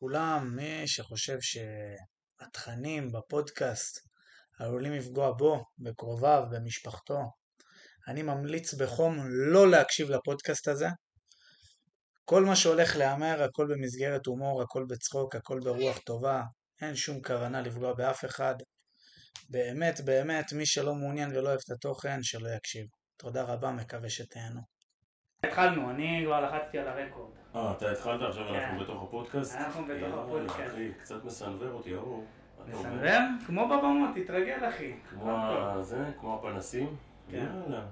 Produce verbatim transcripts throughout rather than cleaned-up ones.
כולם, מי שחושב שהתכנים בפודקאסט עלולים לפגוע בו, בקרוביו, במשפחתו, אני ממליץ בחום לא להקשיב לפודקאסט הזה. כל מה שהולך לאמר, הכל במסגרת הומור, הכל בצחוק, הכל ברוח טובה, אין שום כוונה לפגוע באף אחד. באמת, באמת, מי שלא מעוניין ולא אוהב את התוכן, שלא יקשיב. תודה רבה, מקווה שתהנו. התחלנו, אני כבר לחצתי על הרקורד. אה, אתה התחלת עכשיו, אנחנו בתוך הפודקאסט? אנחנו בתוך הפודקאסט. אחי, קצת מסנבר אותי, ירור. מסנבר? כמו בבמות, תתרגל, אחי. כמו זה, כמו הפנסים? יאללה,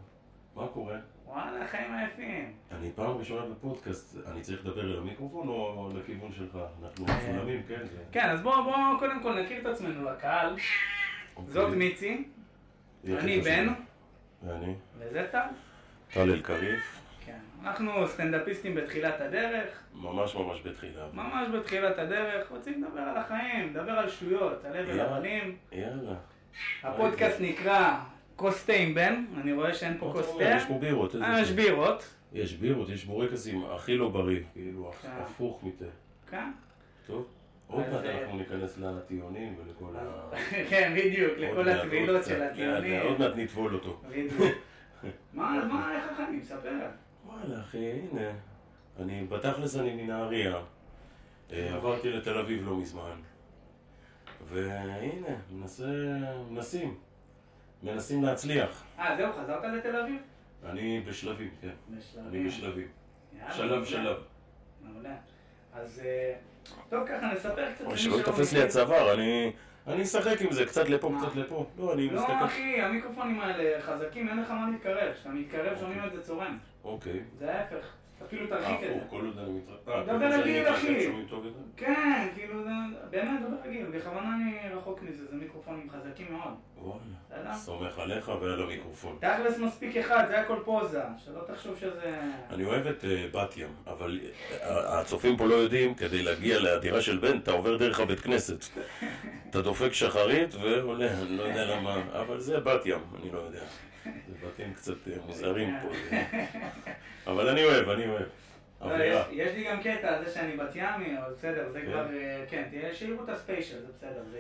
מה קורה? וואלה, החיים היפים. אני פעם ראשונה בפודקאסט, אני צריך לדבר אל המיקרופון או לכיוון שלך? אנחנו מצולמים, כן? כן, אז בואו, בואו, קודם כל נכיר את עצמנו לקהל. זאת מיצי, אני בן, ואני, וזה טל. טל אלקריף. כן, אנחנו סטנדאפיסטים בתחילת הדרך. ממש ממש בתחילה. ממש בתחילת הדרך, רוצים לדבר על החיים, לדבר על שטויות, על הבל הבלים. יאללה. הפודקאסט נקרא כוס תה עם בן, אני רואה שאין פה כוס תה. יש פה בירות, איזה שם. יש בירות. יש בירות, יש בורקסים, הכי לא בריא, כאילו, הפוך מתה. כן. טוב. עוד מעט אנחנו ניכנס לטיעונים ולכל ה... כן, בדיוק, לכל התבילות של הטיעונים. עוד מעט נטבול אותו. בדיוק. מה, מה, איך לך אני מספר? וואלה, אחי, הנה. אני, בתכלס אני מנהריה. עברתי לתל אביב לא מזמן. והנה, מנסה... מנסים. מנסים להצליח. אה, זהו, חזרת לתל אביב? אני בשלבים, כן. בשלבים. אני בשלבים. שלב, שלב. מעולה. אז... טוב, ככה נספר קצת... או שלא תופס לי הצוואר, אני אשחק עם זה, קצת לפה, קצת לפה. לא, אני מסתכל... לא, אחי, המיקרופונים האלה חזקים, אין לך מה להתקרב. כשאתה מתקרב, שומעים את זה צורם. אוקיי. זה ההפך. אפילו תרחיק את זה. כל עוד אני מתרחק. דבר רגיל, אחי. כן, כאילו, באמת דבר רגיל. בכוונה אני רחוק מזה, זה מיקרופונים חזקים מאוד. וואלה, סומך עליך ועל המיקרופון. תכלס מספיק אחד, זה הכל פוזה, שלא תחשוב שזה... אני אוהב את בת ים, אבל הצופים פה לא יודעים, כדי להגיע לדירה של בן, אתה עובר דרך הבית כנסת. אתה דופק שחרית ועולה, אני לא יודע למה, אבל זה בת ים, אני לא יודע. זה בתים קצת מוזרים פה, אבל אני אוהב, אני אוהב. יש לי גם קטע על זה שאני בת ימי, אבל בסדר, זה כבר... כן, שיראו את הספיישל, זה בסדר, זה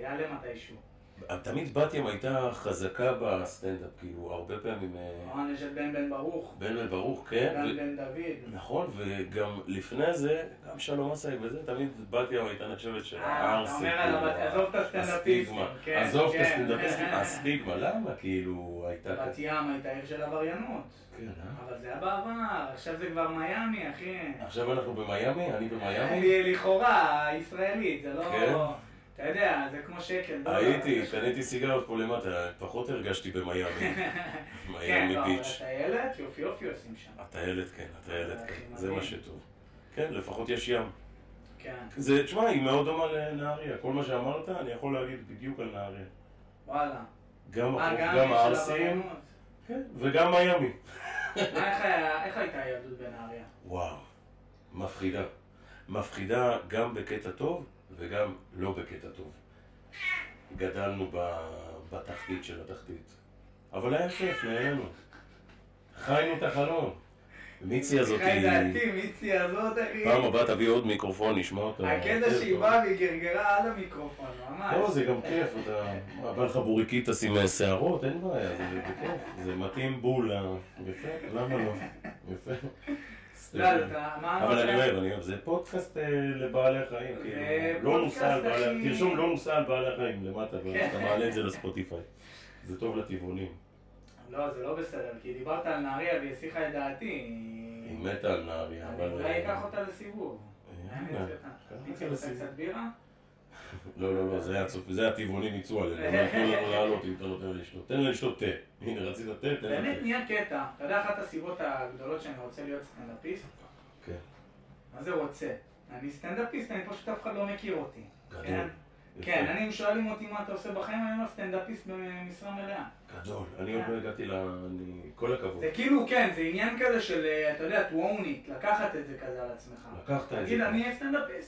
יעלה מתישהו. תמיד בת ים הייתה חזקה בסטנדאפ, כאילו, הרבה פעמים... נכון, יש את בן בן ברוך. בן בן ברוך, כן. בן בן דוד. נכון, וגם לפני זה, גם שלום עשי וזה, תמיד בת ים הייתה נחשבת של הארסי. אה, אתה אומר, עזוב את הסטנדאפיסטים. עזוב את הסטנדאפיסטים, הסטיגמה, למה? כאילו, הייתה... בת ים הייתה עיר של עבריינות. כן, אה? אבל זה היה בעבר, עכשיו זה כבר מיאמי, אחי. עכשיו אנחנו במיאמי? אני במיאמי? לכאורה, ישראלית, זה לא... אתה יודע, זה כמו שקל. הייתי, קניתי סיגרות פה למטה, פחות הרגשתי במיאמי. מיאמי ביץ'. כן, אבל הטיילת יופי יופי עושים שם. הטיילת, כן, הטיילת, כן. זה מה שטוב. כן, לפחות יש ים. כן. זה, תשמע, היא מאוד דומה לנהריה. כל מה שאמרת, אני יכול להגיד בדיוק על נהריה. וואלה. גם החוף, גם הארסים. כן, וגם מיאמי. איך הייתה היהדות בנהריה? וואו, מפחידה. מפחידה גם בקטע טוב. וגם לא בקטע טוב. גדלנו בתחתית של התחתית. אבל היה כיף, נהיינו. חיינו את החלום. מיצי הזאת היא... חי דעתי, מיצי הזאת, אחי. פעם הבאה תביא עוד מיקרופון, נשמע אותה. הקטע שהיא באה וגרגרה על המיקרופון, ממש. לא, זה גם כיף, אתה... הבא לך בוריקית, תשים שערות, אין בעיה, זה בכיף. זה מתאים בול, יפה, למה לא? יפה. אבל אני אוהב, אני אוהב, זה פודקאסט לבעלי חיים, תרשום לא נוסע על בעלי חיים למטה, אתה מעלה את זה לספוטיפיי, זה טוב לטבעונים. לא, זה לא בסדר, כי דיברת על נהריה והיא שיחה את דעתי. היא מתה על נהריה, אבל... אני אולי אקח אותה לסיבוב. אני אקח קצת בירה? לא, לא, לא, זה הטבעונים ייצאו עלינו, אנחנו לא נעלות אם אתה נותן לשתות, תן לשתות תה, הנה רצית תה, תן לשתות. באמת נהיה קטע, אתה יודע אחת הסיבות הגדולות שאני רוצה להיות סטנדאפיסט? כן. מה זה רוצה? אני סטנדאפיסט, אני פשוט אף אחד לא מכיר אותי. גדול. כן, אני אם שואלים אותי מה אתה עושה בחיים, אני לא סטנדאפיסט במשרה מלאה. גדול, אני עוד לא הגעתי ל... כל הכבוד. זה כאילו, כן, זה עניין כזה של, אתה יודע, טוונית, לקחת את זה כזה על עצמך. לקחת את זה.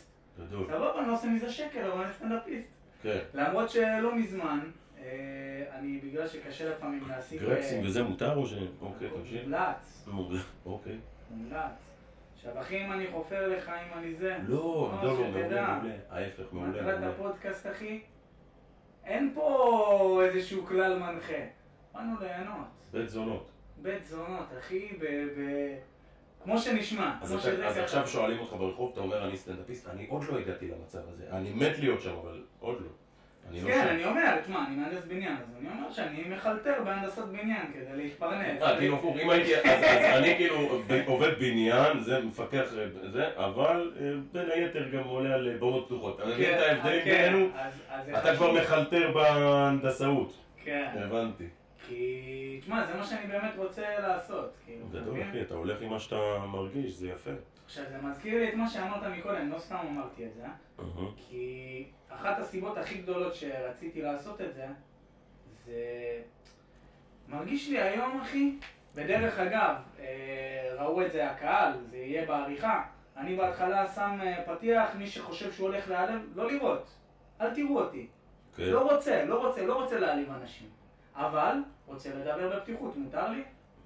סבבה, אני לא עושה מזה שקל, אבל אני סטנדאפיסט. למרות שלא מזמן, אני בגלל שקשה לפעמים להשיג... גרקסים וזה מותר או ש... אוקיי, תמשיך. מומלץ. מומלץ. אוקיי. מומלץ. עכשיו, אחי, אם אני חופר לך, אם אני זה... לא, לא, לא, מעולה, מעולה. ההפך, מעולה, מעולה. מטרת הפודקאסט, אחי, אין פה איזשהו כלל מנחה. באנו ליהנות. בית זונות. בית זונות, אחי, ב... כמו שנשמע. אז עכשיו שואלים אותך ברחוב, אתה אומר, אני סטנדאפיסט, אני עוד לא הגעתי למצב הזה. אני מת להיות שם, אבל עוד לא. כן, אני אומר, תשמע, אני מהנדס בניין, אז אני אומר שאני מחלטר בהנדסת בניין כדי להתפרנס. אה, כאילו, אם הייתי, אז אני כאילו עובד בניין, זה מפקח, זה, אבל בין היתר גם עולה על במות פתוחות. אני מבין את ההבדלים בינינו, אתה כבר מחלטר בהנדסאות. כן. הבנתי. כי, תשמע, זה מה שאני באמת רוצה לעשות, כאילו. גדול, אחי, אתה הולך עם מה שאתה מרגיש, זה יפה. עכשיו, זה מזכיר לי את מה שאמרת מקודם, לא סתם אמרתי את זה, כי אחת הסיבות הכי גדולות שרציתי לעשות את זה, זה... מרגיש לי היום, אחי, בדרך אגב, ראו את זה הקהל, זה יהיה בעריכה. אני בהתחלה שם פתיח, מי שחושב שהוא הולך להעלב, לא לראות, אל תראו אותי. לא רוצה, לא רוצה, לא רוצה להעליב אנשים. אבל רוצה לדבר בפתיחות, מותר לי?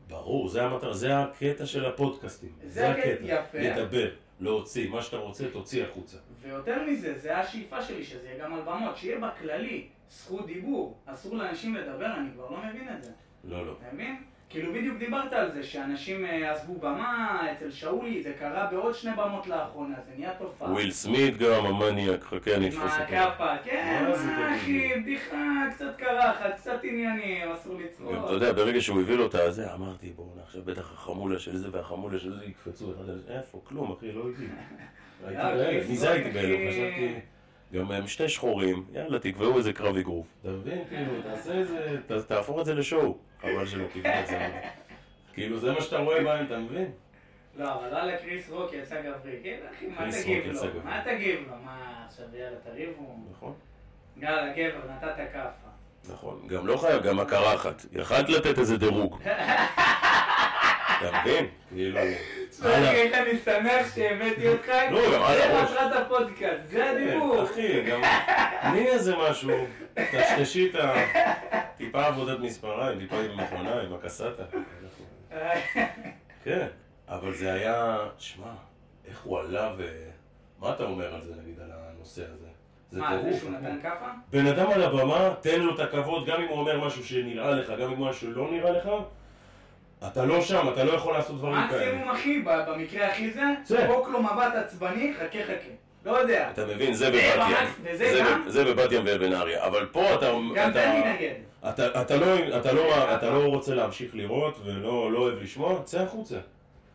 ברור, זה המטרה, זה הקטע של הפודקאסטים. זה הקטע, יפה. לדבר, להוציא, מה שאתה רוצה, תוציא החוצה. ויותר מזה, זה השאיפה שלי, שזה יהיה גם על במות, שיהיה בכללי זכות דיבור. אסור לאנשים לדבר, אני כבר לא מבין את זה. לא, לא. מבין? כאילו בדיוק דיברת על זה, שאנשים עזבו במה, אצל שאולי, זה קרה בעוד שני במות לאחרונה, זה נהיה תופעה. וויל סמית גם, המניאק, חכה, אני אתפוס אותו. מה, כפה, כן, מה אחי, בדיחה, קצת קרחת, קצת עניינים, אסור לצרוך. אתה יודע, ברגע שהוא הביא לו את הזה, אמרתי, בואו, עכשיו בטח החמולה של זה והחמולה של זה יקפצו, איפה, כלום, אחי, לא הגיע. הייתי בעלב, מזה הייתי בעלב, חשבתי... גם הם שתי שחורים, יאללה, תקבעו איזה קרב אגרוף. אתה מבין, כאילו, תעשה איזה, תהפוך את זה לשואו. אבל שלא קיבלו את זה. כאילו, זה מה שאתה רואה בהם, אתה מבין? לא, אבל הלאה, קריס רוק יצא גברי. כן, אחי, מה תגיב לו? מה תגיב לו? מה, עכשיו יאללה, תריבו? נכון. יאללה, גבר, נתת כפה. נכון, גם לא חייב, גם הקרחת. יכלת לתת איזה דירוג. אתה מבין? כאילו... איך אני שמח שהבאתי אותך, זה מטרת הפודקאסט, זה הדיבור. אחי, גם תני איזה משהו, תשתשי את ה... טיפה עבודת מספריים, טיפה עם מכונה, עם הקסטה. כן, אבל זה היה... שמע, איך הוא עלה ו... מה אתה אומר על זה, נגיד, על הנושא הזה? מה, זה שהוא נתן כפה? בן אדם על הבמה, תן לו את הכבוד, גם אם הוא אומר משהו שנראה לך, גם אם משהו לא נראה לך, אתה לא שם, אתה לא יכול לעשות דברים כאלה. מקסימום אחי, במקרה הכי זה, חוק לו מבט עצבני, חכה חכה. לא יודע. אתה מבין, זה בבת ים. זה גם? זה בבת ים ובנהריה. אבל פה אתה... גם זה מנגד. אתה לא רוצה להמשיך לראות ולא אוהב לשמוע, צא החוצה.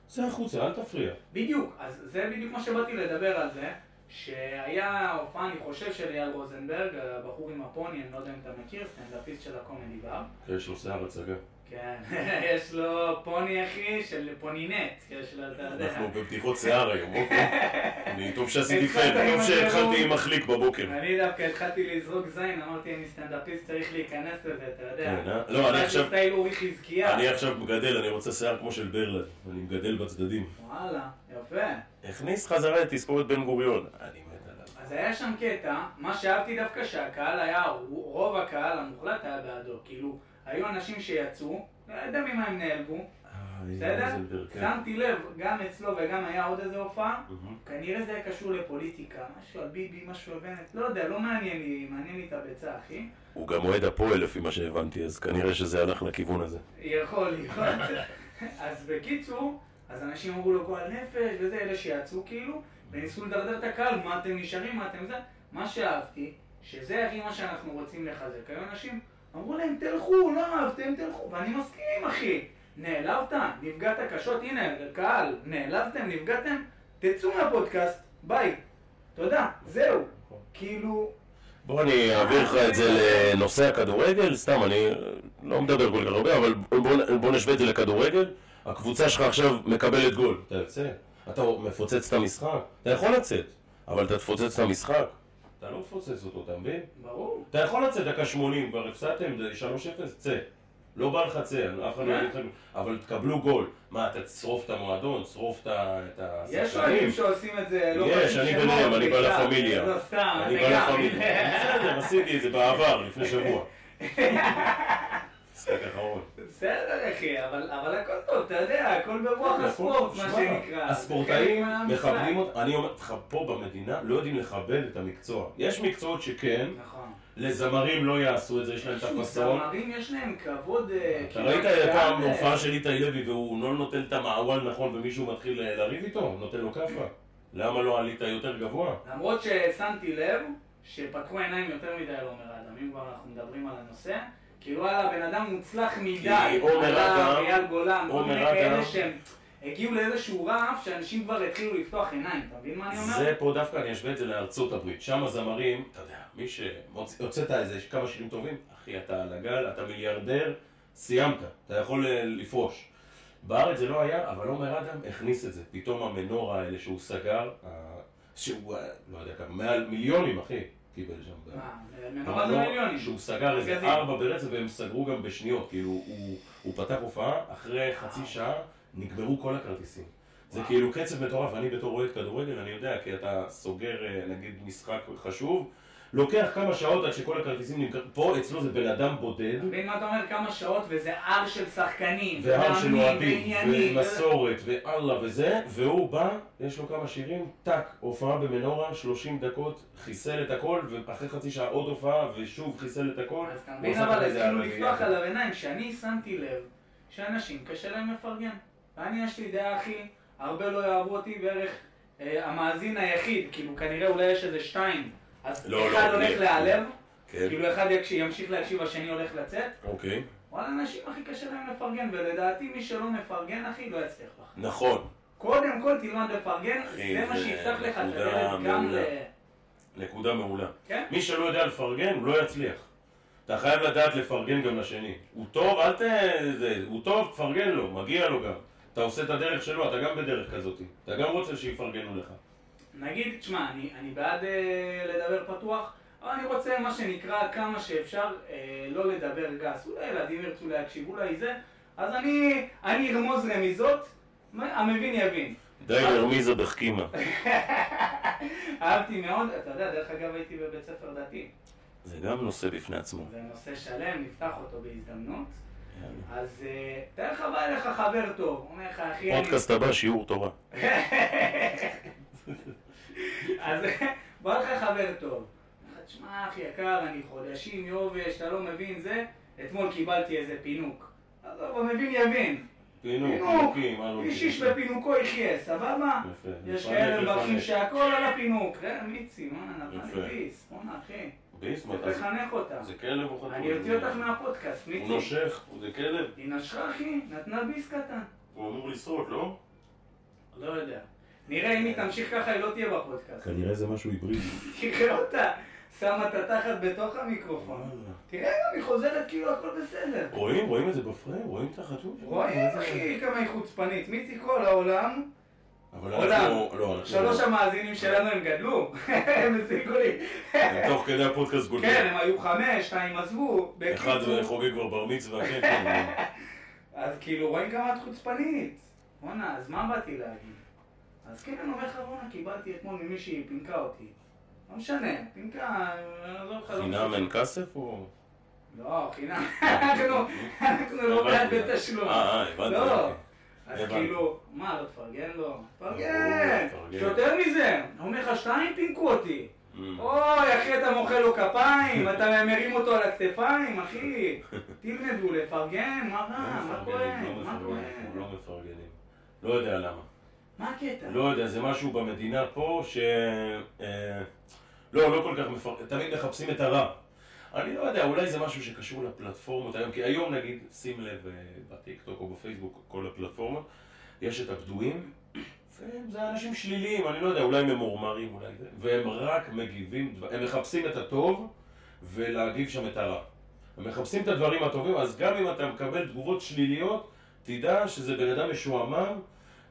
צא החוצה, אל תפריע. בדיוק, אז זה בדיוק מה שבאתי לדבר על זה, שהיה הופעה, אני חושב, של אייל רוזנברג, הבחור עם הפוני, אני לא יודע אם אתה מכיר, סטנדאפיסט של הקומדי בר. יש לו שיער הצגה. כן, יש לו פוני אחי של פונינט, יש לו, אתה יודע. אנחנו בפתיחות שיער היום, אוקיי? אני טוב שעשיתי פן, טוב שהתחלתי עם מחליק בבוקר. אני דווקא התחלתי לזרוק זין, אמרתי, אני סטנדאפיסט, צריך להיכנס לזה, אתה יודע. לא, אני עכשיו... אני עכשיו מגדל, אני רוצה שיער כמו של ברלד, אני מגדל בצדדים. וואלה, יפה. הכניס חזרה לתספורת בן גוריון. אני מת עליו. אז היה שם קטע, מה שאהבתי דווקא שהקהל היה, רוב הקהל המוחלט היה בעדו, כאילו... היו אנשים שיצאו, לא יודע ממה הם נעלבו, בסדר? שמתי לב, גם אצלו וגם היה עוד איזה הופעה, כנראה זה היה קשור לפוליטיקה, משהו על ביבי, משהו על בנט, לא יודע, לא מעניין לי, מעניין לי את הביצה, אחי. הוא גם אוהד הפועל לפי מה שהבנתי, אז כנראה שזה הלך לכיוון הזה. יכול להיות. אז בקיצור, אז אנשים אמרו לו גועל נפש וזה, אלה שיצאו כאילו, וניסו לדרדר את הקהל, מה אתם נשארים, מה אתם זה, מה שאהבתי, שזה הכי מה שאנחנו רוצים לחזק, היו אנשים, אמרו להם, תלכו, לא אהבתם, תלכו, ואני מסכים, אחי. נעלבת, נפגעת קשות, הנה, קהל, נעלבתם, נפגעתם, תצאו מהפודקאסט, ביי. תודה, זהו. כאילו... בוא אני אעביר לך את זה לנושא הכדורגל, סתם, אני לא מדבר כל כך הרבה, אבל בוא נשווה את זה לכדורגל. הקבוצה שלך עכשיו מקבלת גול. אתה יוצא, אתה מפוצץ את המשחק, אתה יכול לצאת, אבל אתה תפוצץ את המשחק. אתה לא תפוצץ אותו, אתה מבין? ברור. אתה יכול לצאת דקה שמונים, כבר הפסעתם, שלוש אפס, צא. לא בא לך צא, אף אחד לא יגיד לכם, אבל תקבלו גול. מה, אתה תשרוף את המועדון, תשרוף את הסכנים? יש אוהדים שעושים את זה, לא חושבים שמות. יש, אני ביניהם, אני בא לפמיליה. לא סתם, אני בא לפמיליה. בסדר, עשיתי את זה בעבר, לפני שבוע. בסדר אחי, אבל הכל טוב, אתה יודע, הכל ברוח הספורט, מה שנקרא. הספורטאים מכבדים אותם, אני אומר לך, פה במדינה לא יודעים לכבד את המקצוע. יש מקצועות שכן, לזמרים לא יעשו את זה, יש להם את הפסון. זמרים יש להם כבוד... אתה ראית פעם הופעה של איתי לוי והוא לא נותן את המעוול נכון ומישהו מתחיל לריב איתו, נותן לו כפה. למה לא עלית יותר גבוה? למרות ששמתי לב שפתחו עיניים יותר מדי על עומר אדם, אם כבר אנחנו מדברים על הנושא, כאילו עלה, בן אדם מוצלח מדי, עלה, אייל גולן, כל מיני כאלה שהם הגיעו לאיזשהו רף שאנשים כבר התחילו לפתוח עיניים, אתה מבין מה אני אומר? זה פה דווקא, אני אשווה את זה לארצות הברית, שם הזמרים, אתה יודע, מי שהוצאת איזה כמה שירים טובים, אחי, אתה על הגל, אתה מיליארדר, סיימת, אתה יכול לפרוש. בארץ זה לא היה, אבל עומר אדם הכניס את זה, פתאום המנורה האלה שהוא סגר, שהוא, לא יודע כמה, מעל מיליונים, אחי. קיבל שם מה? מנורה שהוא סגר איזה ארבע ברצף והם סגרו גם בשניות, כאילו הוא פתח הופעה, אחרי חצי שעה נגמרו כל הכרטיסים. זה כאילו קצב מטורף, אני בתור אוהד כדורגל, אני יודע, כי אתה סוגר נגיד משחק חשוב, לוקח כמה שעות עד שכל הכרטיסים נמכר, פה אצלו זה בן אדם בודד. בין מה אתה אומר כמה שעות וזה הר של שחקנים, והר של אוהבים, ומסורת, ואללה וזה, והוא בא, יש לו כמה שירים, טק, הופעה במנורה, שלושים דקות, חיסל את הכל, ואחרי חצי שעה עוד הופעה, ושוב חיסל את הכל. אז תמיד אבל, אז כאילו לפתוח על העיניים, שאני שמתי לב שאנשים קשה להם לפרגן. ואני יש לי דעה הכי, הרבה לא יאהבו אותי בערך המאזין היחיד, כאילו כנראה אולי יש איזה שתיים. אז אחד הולך להיעלב, כאילו אחד ימשיך להקשיב, השני הולך לצאת. אוקיי. וואלה, אנשים הכי קשה להם לפרגן, ולדעתי מי שלא מפרגן, אחי, לא יצליח לך. נכון. קודם כל תלמד לפרגן, זה מה שיפתח לך את הדלת גם ל... נקודה מעולה. כן? מי שלא יודע לפרגן, הוא לא יצליח. אתה חייב לדעת לפרגן גם לשני. הוא טוב, אל ת... הוא טוב, תפרגן לו, מגיע לו גם. אתה עושה את הדרך שלו, אתה גם בדרך כזאת. אתה גם רוצה שיפרגנו לך. נגיד, תשמע, אני, אני בעד אה, לדבר פתוח, אבל אני רוצה מה שנקרא כמה שאפשר אה, לא לדבר גס. אולי ילדים ירצו להקשיב, אולי זה, אז אני, אני ארמוז רמיזות, המבין יבין. די לרמיז עד החכימה. אהבתי מאוד, אתה יודע, דרך אגב הייתי בבית ספר דתי. זה גם נושא בפני עצמו. זה נושא שלם, נפתח אותו בהזדמנות. אז תן לך בא אליך חבר טוב, אומר לך אחי... פודקאסט הבא, שיעור תורה. אז בא לך חבר טוב, תשמע אחי יקר, אני חודשים, יובש, אתה לא מבין זה, אתמול קיבלתי איזה פינוק. אז הוא מבין יבין. פינוק, אישיש בפינוקו יחיה, סבבה? יש כאלה מברכים שהכל על הפינוק. ראה מיצי, מונה, נתן לי ביס, מונה אחי. ביס? זה תחנך אותה. זה כלב או חתול? אני אוציא אותך מהפודקאסט, מיצי. הוא נושך, זה כלב. היא נשכה אחי, נתנה ביס קטן. הוא אמור לסרות, לא? לא יודע. נראה אם היא תמשיך ככה, היא לא תהיה בפודקאסט. כנראה זה משהו היברידי. תראה אותה, שמה את התחת בתוך המיקרופון. תראה גם, היא חוזרת כאילו הכל בסדר. רואים, רואים את זה בפריים, רואים את החתול. רואים, אחי, כמה היא חוצפנית. מיצי כל העולם. עולם. שלוש המאזינים שלנו הם גדלו. הם הספיקו לי. תוך כדי הפודקאסט גולדו. כן, הם היו חמש, שתיים עזבו. אחד חוגג כבר בר מצווה. אז כאילו, רואים כמה את חוצפנית. רונה, אז מה באתי להגיד? אז כן, אני אומר לך, רונה, קיבלתי אתמול ממישהי, פינקה אותי. לא משנה, פינקה... חינם אין כסף או...? לא, חינם, אנחנו לא בעד בתשלום. אה, הבנתי. לא, אז כאילו, מה, לא תפרגן לו? תפרגן! שיותר מזה, הוא אומר לך, שתיים פינקו אותי. אוי, אחי, אתה מוחא לו כפיים, אתה מרים אותו על הכתפיים, אחי. תלמדו לפרגן, מה רע, מה כואב, מה כואב. הם לא מפרגנים, לא יודע למה. מה הקטע? לא יודע, זה משהו במדינה פה ש... אה, לא, לא כל כך מפרק... תמיד מחפשים את הרע. אני לא יודע, אולי זה משהו שקשור לפלטפורמות היום, כי היום נגיד, שים לב בטיקטוק או בפייסבוק, כל הפלטפורמות, יש את הבדואים, וזה אנשים שליליים, אני לא יודע, אולי הם מורמרים, אולי זה, והם רק מגיבים, הם מחפשים את הטוב ולהגיב שם את הרע. הם מחפשים את הדברים הטובים, אז גם אם אתה מקבל תגובות שליליות, תדע שזה בן אדם משועמם,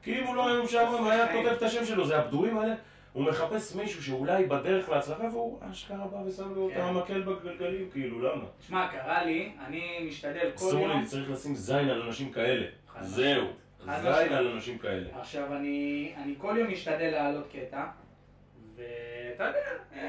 כי אם הוא לא היום שם היה כותב את השם שלו, זה הבדואים האלה, הוא מחפש מישהו שאולי בדרך להצלחה והוא אשכרה בא ושם לו אותה המקל בגלגלים, כאילו למה? תשמע, קרה לי, אני משתדל כל יום... אסור לי, צריך לשים זין על אנשים כאלה, זהו, זין על אנשים כאלה. עכשיו, אני כל יום משתדל להעלות קטע, ואתה יודע,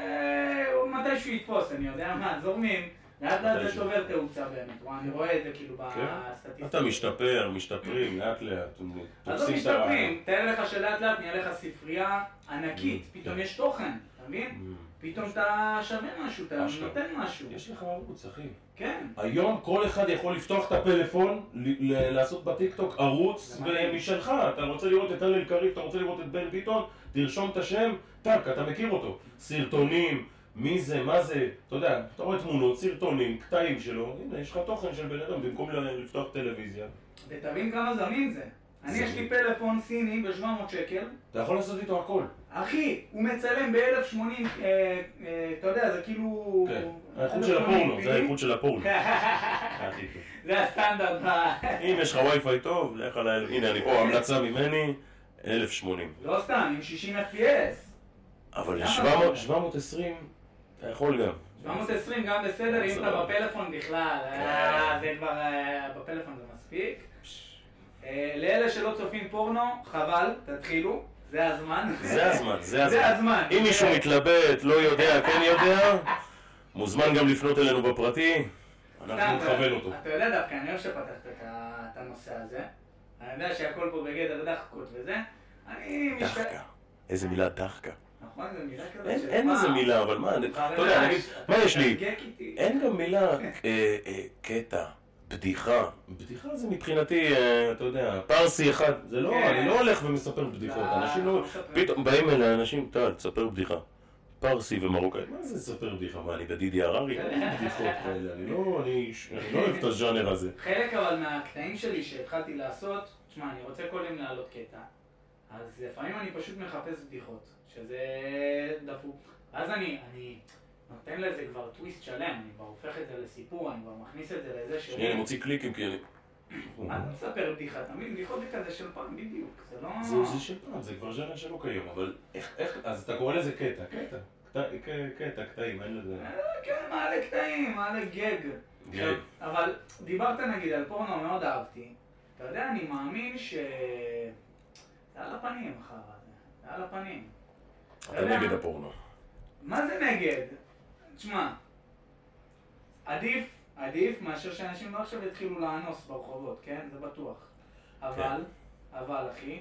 מתישהו יתפוס, אני יודע מה, זורמים, לאט לאט זה שובר תאוצה באמת, אני רואה את זה כאילו בסטטיסטיקה. אתה משתפר, משתפרים, לאט לאט. אז לא משתפרים, תאר לך שלאט לאט נהיה לך ספרייה ענקית, פתאום יש תוכן, אתה מבין? פתאום אתה שווה משהו, אתה נותן משהו. יש לך ערוץ, אחי. כן. היום כל אחד יכול לפתוח את הפלאפון, לעשות בטיקטוק ערוץ משלך. אתה רוצה לראות את הלל קריב, אתה רוצה לראות את בן ביטון, תרשום את השם, טאק, אתה מכיר אותו. סרטונים. מי זה, מה זה, אתה יודע, אתה רואה תמונות, סרטונים, קטעים שלו, הנה, יש לך תוכן של בן אדם במקום לפתוח טלוויזיה. ותבין כמה זמין זה. אני יש לי פלאפון סיני ב-שבע מאות שקל. אתה יכול לעשות איתו הכל. אחי, הוא מצלם ב-אלף שמונים, אתה יודע, זה כאילו... כן, האיכות של הפורנו, זה האיכות של הפורנו. זה הסטנדרט. אם יש לך וי-פיי טוב, לך על ה... הנה, אני פה, המלצה ממני, אלף שמונים. לא סתם, עם שישים אף פי אס. אבל שבע מאות עשרים... אתה יכול גם. שבע מאות עשרים גם בסדר, אם אתה בפלאפון בכלל, זה כבר, בפלאפון זה מספיק. לאלה שלא צופים פורנו, חבל, תתחילו, זה הזמן. זה הזמן, זה הזמן. אם מישהו מתלבט, לא יודע, כן יודע, מוזמן גם לפנות אלינו בפרטי, אנחנו נכוון אותו. אתה יודע דווקא, אני אוהב שפתחת את הנושא הזה, אני יודע שהכל פה בגדר דחקות וזה, אני... דחקה, איזה מילה דחקה. נכון, זו מילה כזה של מה? אין איזה מילה, אבל מה, אתה יודע, נגיד, מה יש לי? אין גם מילה קטע, בדיחה. בדיחה זה מבחינתי, אתה יודע, פרסי אחד, זה לא, אני לא הולך ומספר בדיחות, אנשים לא, פתאום באים אלה אנשים, טל, תספר בדיחה. פרסי ומרוקאי, מה זה לספר בדיחה? מה, אני בדידי הררי? אין בדיחות כאלה, אני לא, אני לא אוהב את הז'אנר הזה. חלק אבל מהקטעים שלי שהתחלתי לעשות, תשמע, אני רוצה כל יום להעלות קטע. אז לפעמים אני פשוט מחפש בדיחות, שזה דפוק. אז אני, אני נותן לזה כבר טוויסט שלם, אני כבר הופך את זה לסיפור, אני כבר מכניס את זה לזה ש... שנייה, אני מוציא קליקים כאלה. אתה מספר בדיחה, תמיד בדיחות כזה של פעם בדיוק, זה לא... זה, זה של פעם, זה כבר ז'אנר שלא קיים, אבל איך, איך... אז אתה קורא לזה קטע, קטע, קטע, קטע, קטעים, אין לזה... כן, מעלה קטעים, מעלה גג. גג. אבל דיברת נגיד על פורנו, מאוד אהבתי. אתה יודע, אני מאמין ש... זה על הפנים אחר הזה, זה על הפנים. אתה נגד הפורנו. מה זה נגד? תשמע, עדיף, עדיף מאשר שאנשים לא עכשיו יתחילו לאנוס ברחובות, כן? זה בטוח. אבל, אבל אחי,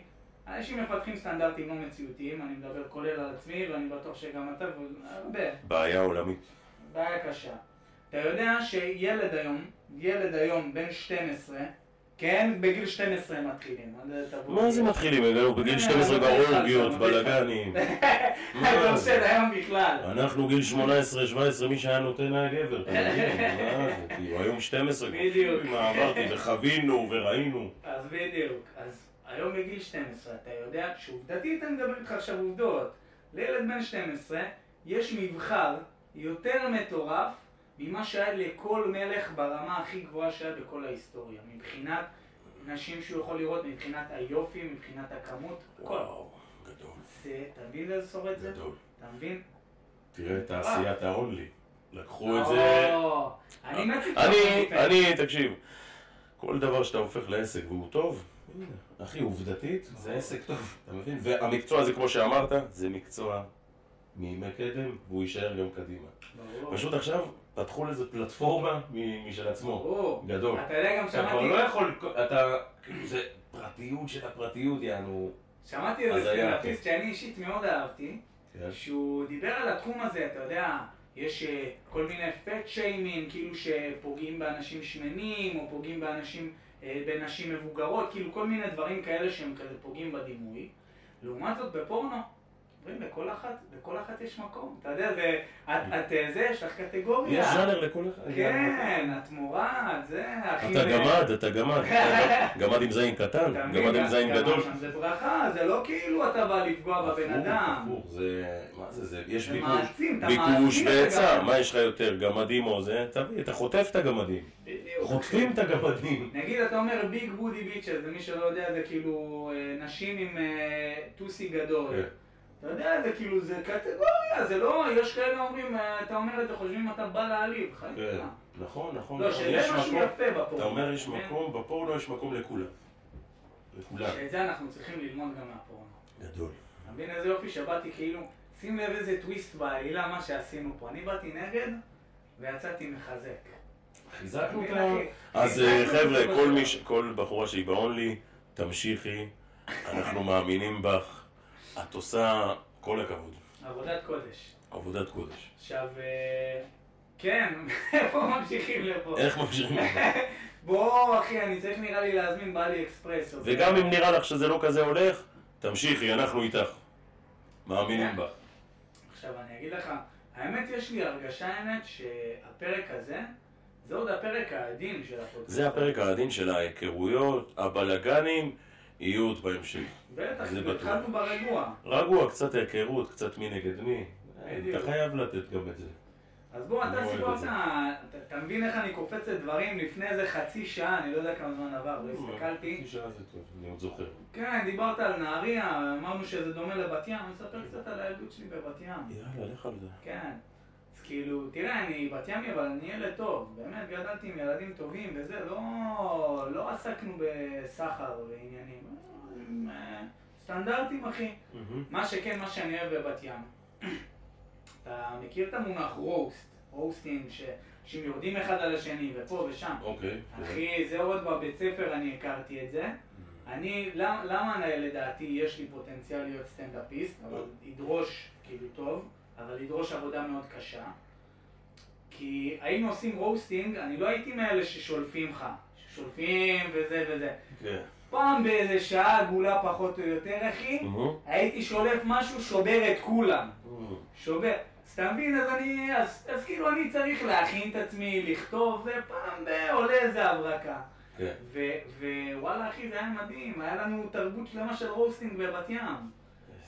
אנשים מפתחים סטנדרטים לא מציאותיים, אני מדבר כולל על עצמי ואני בטוח שגם אתה הרבה. בעיה עולמית. בעיה קשה. אתה יודע שילד היום, ילד היום בן שתים עשרה, כן, בגיל שתים עשרה מתחילים. מה זה מתחילים? בגיל שתים עשרה ברוגיות, בלגנים. זה עושה היום בכלל. אנחנו גיל שמונה עשרה שבע עשרה, מי שהיה נותן היה גבר. אתה מבין? מה זה? כאילו, היום שתים עשרה. בדיוק. מה עברתי, וחווינו וראינו. אז בדיוק. אז היום בגיל שתים עשרה, אתה יודע, שעובדתית אני מדבר איתך עכשיו עובדות. לילד בן שתים עשרה יש מבחר יותר מטורף, ממה שהיה לכל מלך ברמה הכי גבוהה שהיה בכל ההיסטוריה, מבחינת נשים שהוא יכול לראות, מבחינת היופי, מבחינת הכמות, הכל. וואו, גדול. זה, אתה מבין איזה סורת גדול. זה? גדול. אתה מבין? תראה את העשיית האונלי. לקחו או, את זה... אני מציג את זה. אני, תקשיב, כל דבר שאתה הופך לעסק והוא טוב, אחי, עובדתית, זה עסק טוב, אתה מבין? והמקצוע הזה, כמו שאמרת, זה מקצוע מימי קדם, והוא יישאר גם קדימה. ברור. פשוט עכשיו, פתחו לזה פלטפורמה משל עצמו, גדול. אתה יודע גם שמעתי... אתה כבר לא יכול... אתה... זה פרטיות של הפרטיות, יענו... שמעתי איזה סטנדאפיסט שאני אישית מאוד אהבתי, שהוא דיבר על התחום הזה, אתה יודע, יש כל מיני פט שיימים, כאילו שפוגעים באנשים שמנים, או פוגעים באנשים... בנשים מבוגרות, כאילו כל מיני דברים כאלה שהם כזה פוגעים בדימוי. לעומת זאת בפורנו, בכל אחת, בכל אחת יש מקום, אתה יודע, זה, את זה, יש לך קטגוריה. יש ז'אנר לכל אחד. כן, את מורה, זה, הכי... אתה גמד, אתה גמד, גמד עם זין קטן, גמד עם זין גדול. זה ברכה, זה לא כאילו אתה בא לפגוע בבן אדם. זה, מה זה, זה, יש ביקוש בעצה, מה יש לך יותר, גמדים או זה, תביא, אתה חוטף את הגמדים. חוטפים את הגמדים. נגיד, אתה אומר ביג בודי ביצ'ר, זה מי שלא יודע, זה כאילו נשים עם טוסי גדול. אתה יודע, זה כאילו, זה קטגוריה, זה לא, יש כאלה אומרים, אתה אומר, אתה חושבים, אתה בא להעליב, חיים. כן, נכון, נכון. לא, שזה משהו יפה בפורנו. אתה אומר, יש מקום, בפורנו יש מקום לכולם. לכולם. שאת זה אנחנו צריכים ללמוד גם מהפורנו. גדול. אתה מבין איזה יופי שבאתי כאילו, שים לב איזה טוויסט בעלילה, מה שעשינו פה. אני באתי נגד, ויצאתי מחזק. חיזקנו אותה. אז חבר'ה, כל בחורה שהיא באונלי, תמשיכי, אנחנו מאמינים בך. את עושה כל הכבוד. עבודת קודש. עבודת קודש. עכשיו, כן, איפה ממשיכים לפה? איך ממשיכים לפה? בואו אחי, אני צריך נראה לי להזמין באלי אקספרס. וגם אם נראה לך שזה לא כזה הולך, תמשיכי, אנחנו איתך. מאמינים בך. עכשיו אני אגיד לך, האמת יש לי הרגשה האמת שהפרק הזה, זה עוד הפרק העדין של הפודקאסט. זה הפרק העדין של ההיכרויות, הבלגנים, יהיו עוד בהמשך. בטח, התחלנו ברגוע. רגוע, קצת היכרות, קצת מי נגד מי. אתה חייב לתת גם את זה. אז בוא, אתה סיפרת, אתה מבין איך אני קופץ את דברים לפני איזה חצי שעה, אני לא יודע כמה זמן עבר, לא הסתכלתי. חצי שעה זה טוב, אני עוד זוכר. כן, דיברת על נהריה, אמרנו שזה דומה לבת ים, אני אספר קצת על הילדות שלי בבת ים. יאללה, לך על זה. כן, אז כאילו, תראה, אני בת ימי, אבל אני ילד טוב, באמת גדלתי עם ילדים טובים וזה, לא עסקנו בסחר ועניינים, סטנדרטים אחי. מה שכן, מה שאני אוהב בבת ים. אתה מכיר את המונח רוסט, רוסטים, שהם יורדים אחד על השני ופה ושם. אוקיי. אחי, זה עוד בבית ספר, אני הכרתי את זה. אני, למה לדעתי יש לי פוטנציאל להיות סטנדאפיסט, אבל ידרוש כאילו טוב, אבל ידרוש עבודה מאוד קשה. כי היינו עושים רוסטינג, אני לא הייתי מאלה ששולפים לך, ששולפים וזה וזה. כן. פעם באיזה שעה עגולה פחות או יותר, אחי, הייתי שולף משהו שובר את כולם. שובר. אז אתה מבין, אז אני, אז, אז כאילו אני צריך להכין את עצמי, לכתוב, ופעם בעולה איזה הברקה. כן. ו, ווואלה אחי, זה היה מדהים, היה לנו תרבות שלמה של רוסטינג בבת ים.